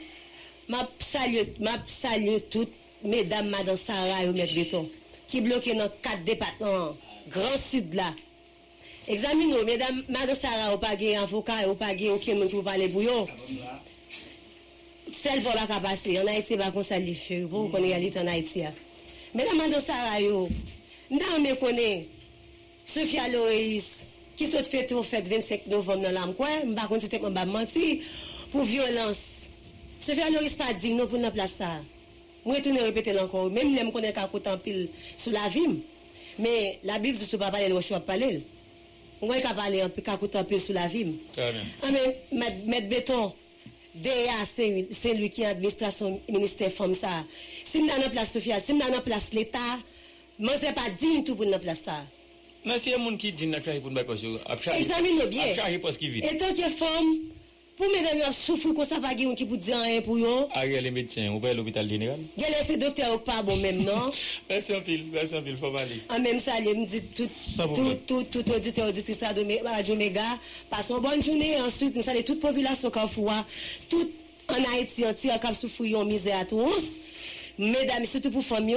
m'a salue m'a salue toutes mesdames madame Sarah et maître béton qui bloqué dans quatre départements Grand Sud là. Examinons mesdames madame Sarah ou pas gain avocat ou pas gain aucun monde qui vous parler pour yo. Celle va pas passer en Haïti pas comme ça les feux pour qu'on réalité en Haïti. Mesdames madame Sarah yo non me connaît Sophia Loïs, qui saute fête au fête vingt-cinq novembre dans l'âme, quoi, m'ba konti tellement m'ba menti pour violence. Sophia Loïs pas digne non pour la place ça. Moi tout ne répéter encore, même les me connaît qu'à côté en pile sur la vie. Mais la Bible dit sous papa les roches parler. Moi qu'à parler en qu'à côté en pile sur la vie. Ah mais mettre béton D A c'est c'est lui qui administration ministère femme ça. Si m'da dans place Sophia, si m'da dans place l'état, moi c'est pas digne tout pour la place ça. Non, c'est un monde qui dit n'a pas pour me passer. Examinez bien. Et tant que femme, pour mesdames souffrir comme ça, pas quelqu'un qui peut dire rien pour eux. Ah, les médecins, ou pas l'hôpital général. Il y a les docteurs ou pas bon même non. Merci en pile, merci en pile, faut aller. En même ça, elle me dit tout, tout, tout, tout auditeur, auditrice de Radio Méga, passons bonne journée. Ensuite, nous allons toute population Kafoua, toute en Haïti entière qui souffre en misère à tous. Mesdames, surtout pour femmes.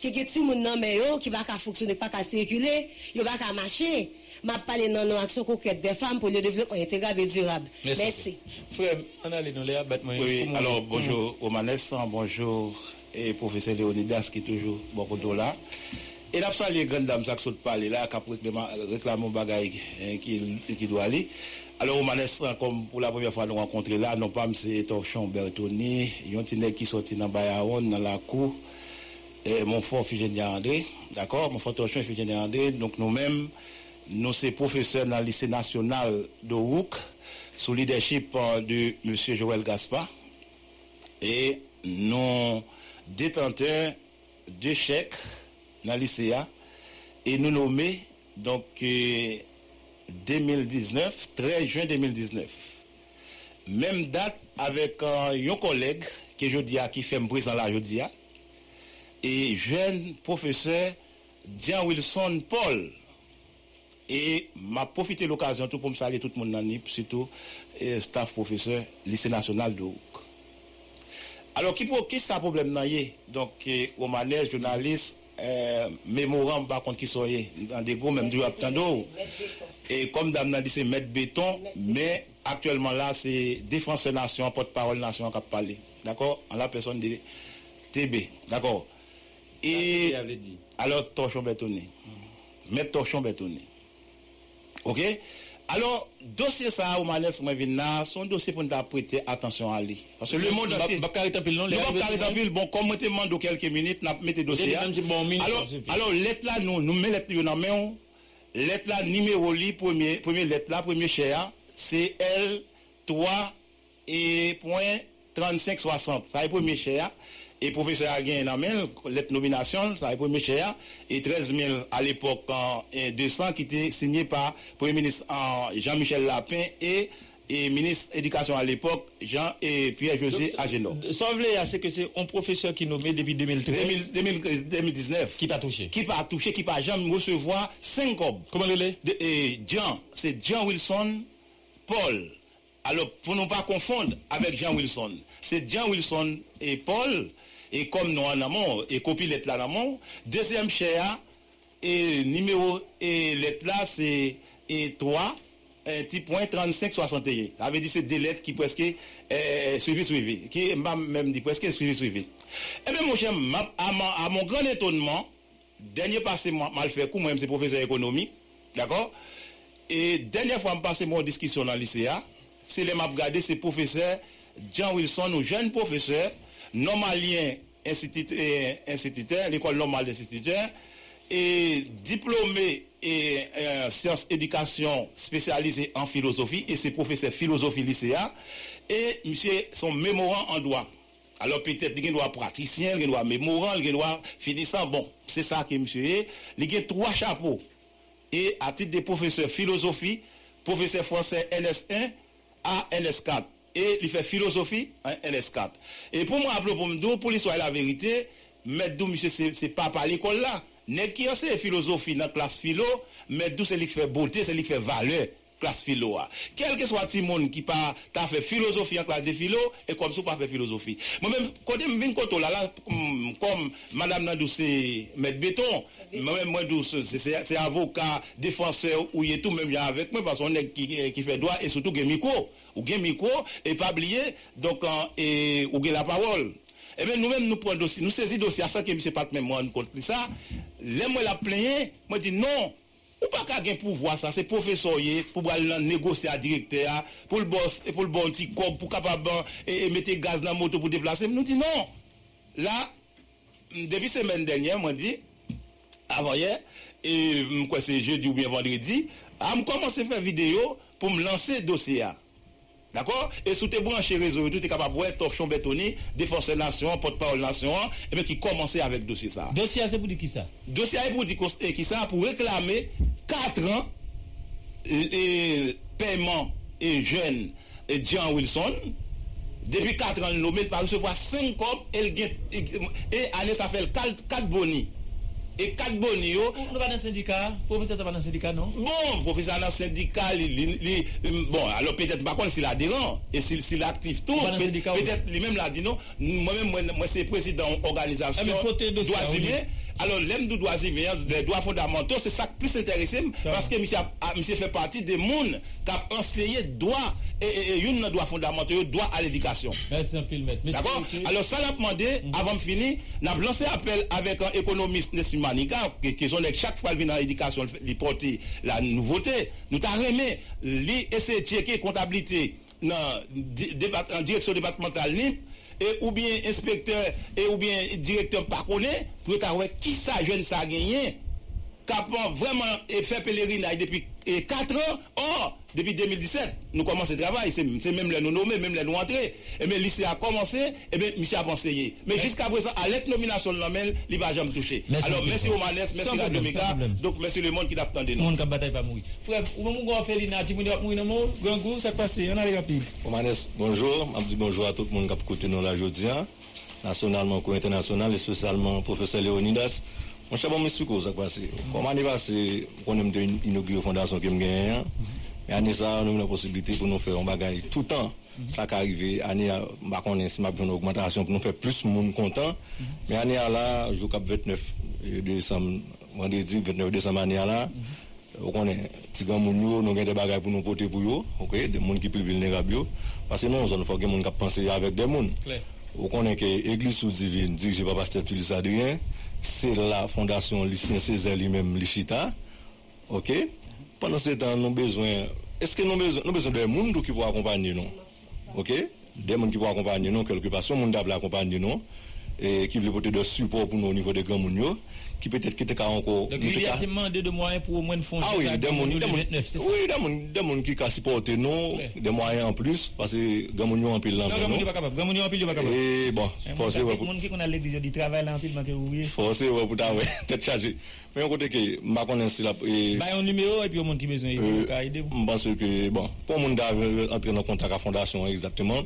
Qui est tout monde non mais yo qui va pas fonctionner pas qu'à circuler yo va pas marcher m'a parler non non action concrète des femmes pour le développement intégral et durable. Merci frère on aller dans les abattements. Oui alors bonjour Romanessan, bonjour et professeur Léonidas qui toujours beaucoup là et là saluer grande dame ça qui parler là qui réclame bagaille qui qui doit aller. Alors Romanessan comme pour la première fois nous rencontrer là non pas monsieur Torchon Bertoni yon tiné qui sorti dans Bayaron dans la cour. Et mon frère Fugénie André, d'accord, mon frère Torchon Fugénie André, donc nous-mêmes, nous sommes professeurs dans le lycée national de Rouk, sous le leadership de M. Joël Gaspard, et nous détenteurs de chèques dans le lycée, et nous nommés, donc, deux mille dix-neuf, treize juin deux mille dix-neuf. Même date avec un collègue, que je dis à, qui fait me présent là, je dis à, et jeune professeur Dian Wilson Paul. Et m'a profité l'occasion tout pour me saluer tout le monde dans l'I P, surtout eh, staff professeur lycée national de Houk. Alors, qui pour qui ça problème nan yé? Donc, eh, romanès, journaliste, eh, mémorand, par contre, qui soyez dans des gros, même du Abtando. Et comme dame nan dit, c'est maître béton, mais actuellement là, c'est défenseur nation, porte-parole nation qui a parlé. D'accord? En la personne de T B. D'accord? Et alors Torchon Bertoni, mettre Torchon Bertoni, ok. Alors dossier ça au Manès Mavina, son dossier pour nous prêter attention à lui, parce que le monde entier. Le bon comme on te demande quelques minutes, n'a mettre dossier. Alors alors lettre là nous nous met lettre dans main, lettre là numéro li premier premier lettre là premier cher c'est L trois et point trente-cinq soixante. Ça est premier cher. Et professeur a gagné lettre nomination, ça est premier cher. Et treize mille à l'époque en deux cents qui était signé par Premier ministre Jean-Michel Lapin et et ministre éducation à l'époque Jean et Pierre-José Agénor. Sauf là c'est que c'est un professeur qui nommé depuis deux mille treize deux mille dix-neuf qui pas touché qui pas touché qui pas jamais recevoir cinq cob. Comment le et Jean c'est Jean Wilson Paul. Alors pour ne pas confondre avec Jean Wilson, c'est Jean Wilson et Paul et comme nous en amont et copilette là en amont, deuxième chair et numéro et lettre là c'est et trois un petit point trente-cinq soixante et un. Ça veut dire c'est des lettres qui presque euh, suivi suivi qui même dit presque suivi suivi. Et bien mon cher à, à mon grand étonnement, dernier passé mal fait coup moi même c'est professeur économie, d'accord? Et dernière fois me passé mon discussion dans le lycée, c'est les m'a regardé c'est professeur Jean Wilson ou jeune professeur normalien instituteur, l'école normale d'instituteur et diplômé et euh, sciences éducation spécialisée en philosophie et c'est professeur philosophie lycéa et monsieur son mémorant en droit. Alors peut-être il doit praticien, il doit mémorant, il doit finissant. Bon, c'est ça que monsieur est, il a trois chapeaux et à titre de professeur philosophie, professeur français N S un à N S quatre et il fait philosophie en N S quatre. Et pour moi pour me dire pour l'histoire la vérité, mais d'où monsieur c'est c'est pas par l'école là. N'est qui enseigne philosophie dans classe philo, mais d'où c'est lui qui fait beauté, c'est lui qui fait valeur classe philo. Quel que soit le monde qui pas t'a fait philosophie en classe de philo et comme ça pas fait philosophie. Moi même côté me vinn côté là là comme madame Nandou c'est maître béton, moi même moi douce c'est c'est avocat, défenseur ou et tout même avec moi parce qu'on est qui qui fait droit et surtout que micro ou gain micro et pas oublier donc et ou gain la parole. Eh bien, nous-mêmes, nous prenons dossier, nous saisissons dossier à ça que M. Patmé m'a rendu compte de ça. Là, moi, la plainte, moi, dit non, ou pas qu'à gagner pouvoir ça, c'est professeur, pour aller négocier à directeur, pour le boss, et pour le bon petit corps, pour capable, et mettre gaz dans la moto pour déplacer. Nous dit non. Là, depuis la semaine dernière, moi, dit, avant hier, et quoi, c'est jeudi ou bien vendredi, à me commencer à faire vidéo pour me lancer dossier à. D'accord? Et sous tes branches réseau, tu es capable de voir torchon bétonné, défenseur nation, porte-parole nation, et bien qui commençait avec dossier ça. Dossier, c'est pour dire qui ça? Dossier, c'est pour dire qui ça? Pour réclamer quatre ans et paiement et jeune et Jean Wilson. Depuis quatre ans, nous ne pas recevoir cinq copes et, et, et allez, ça fait quatre bonis. Et quatre bonnies. Vous n'avez pas dans syndicat? Professeur, ça va dans syndicat, non? Bon, professeur dans syndicat, li, li, li, bon, alors peut-être, par contre, s'il est adhérent, et s'il si active tout, peut-être, peut oui. Lui-même l'a dit, non? Moi-même, moi, moi c'est président organisation eh de droits humains. Alors, l'aime des droits humains, des droits fondamentaux, c'est ça qui plus intéressant, parce que monsieur, a, monsieur fait partie des mondes qui ont enseigné droit, et, et, et une droit fondamental, droit à l'éducation. Merci un peu, maître. D'accord? Alors, ça l'a demandé, mm-hmm. Avant de finir, nous avons lancé appel avec un économiste, Nessim Manika, qui sont chaque fois qu'il vient dans l'éducation, il porte la nouveauté. Nous avons remis, il essaie de checker comptabilité dans la direction départementale N I P. Et ou bien inspecteur et ou bien directeur pas connaît pour t'avoir qui ça jeune ça gagné capable vraiment et fait pèlerinage depuis quatre ans. Or depuis deux mille dix-sept nous commençons le travail, c'est c'est même les nous nommer, même les nous entrer et mais lycée a commencé et bien monsieur a conseillé mais jusqu'à présent à l'aide nomination de l'homme il va jamais toucher. Alors merci au Manès, merci à Domica, donc merci le monde qui t'attend nous monde qui bataille pas mourir frère ou même on fait l'inati pour mourir dans mon grand goût ça passe on arrive rapide. Au Manès bonjour, m'a dit bonjour à tout le monde qui côté nous là aujourd'hui nationalement ou international et spécialement professeur Léonidas. Mon cher bon monsieur quoi ça passe comment il va c'est on aime inaugurer fondation que me gagne. Et année ça, nous avons la possibilité pour nous faire un bagage tout le temps. Ça qui arrive, année, bah, on a une augmentation pour nous faire plus de monde content. Mais année là, jour vingt-neuf décembre, vendredi vingt-neuf décembre, année là, on a des gens des bagages pour nous porter pour eux, ok, des gens qui sont plus vulnérables. Parce que nous, on faut que les gens qui pensent avec des gens. On connaît que l'église sous-divine, dirigée par Pasteur Tulis Adrien, c'est la fondation Lucien Césaire lui-même, Lichita, ok. Pendant ce temps, nous avons besoin. Est-ce que nous avons besoin, nous besoin de monde qui pour accompagner nous? Ok? Des monde qui pour accompagner nous, quelque part, son monde d'accompagner nous. et qui veut porter de support pour nous au niveau des grands mounios qui peut-être qui était encore donc il y a ces mandats de moyens pour au moins fonds ah oui des mounios oui des mounios qui ca supporter nous des moyens en plus parce que grands mounios en pile là non mounios pas capable grands mounios en pile pas capable et bon forcément pour monde qui connait l'église du travail là en pile manque oui forcément pour ta ouais tête chargée mais on côté que m'a connaissance là ba un numéro et puis au monde qui besoin aider vous parce que bon pour monde entrer dans contact à fondation exactement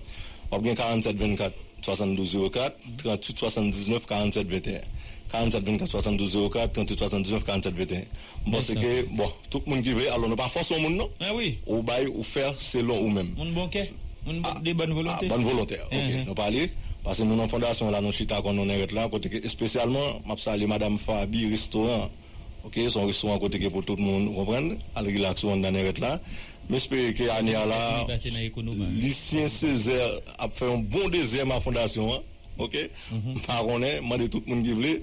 on bien quarante-sept vingt-quatre soixante-douze zéro quatre trente-huit soixante-dix-neuf quarante-sept vingt et un quarante-sept vingt-quatre soixante-douze zéro quatre trente-huit soixante-dix-neuf quarante-sept vingt et un parce que bon tout monde qui veut alors ne pas forcer monde non ah oui ou bail ou faire selon ou même monde bonquet monde de bonne volonté bonne volonté OK on parler parce que nous en fondation là nous chita qu'on on est là côté que spécialement m'a saluer madame Fabi restaurant OK son restaurant côté que pour tout le monde comprendre à relaxer on dans est là j'espère que année là Lucien Césaire a fait un bon deuxième à fondation OK par on est demander tout le monde qui veut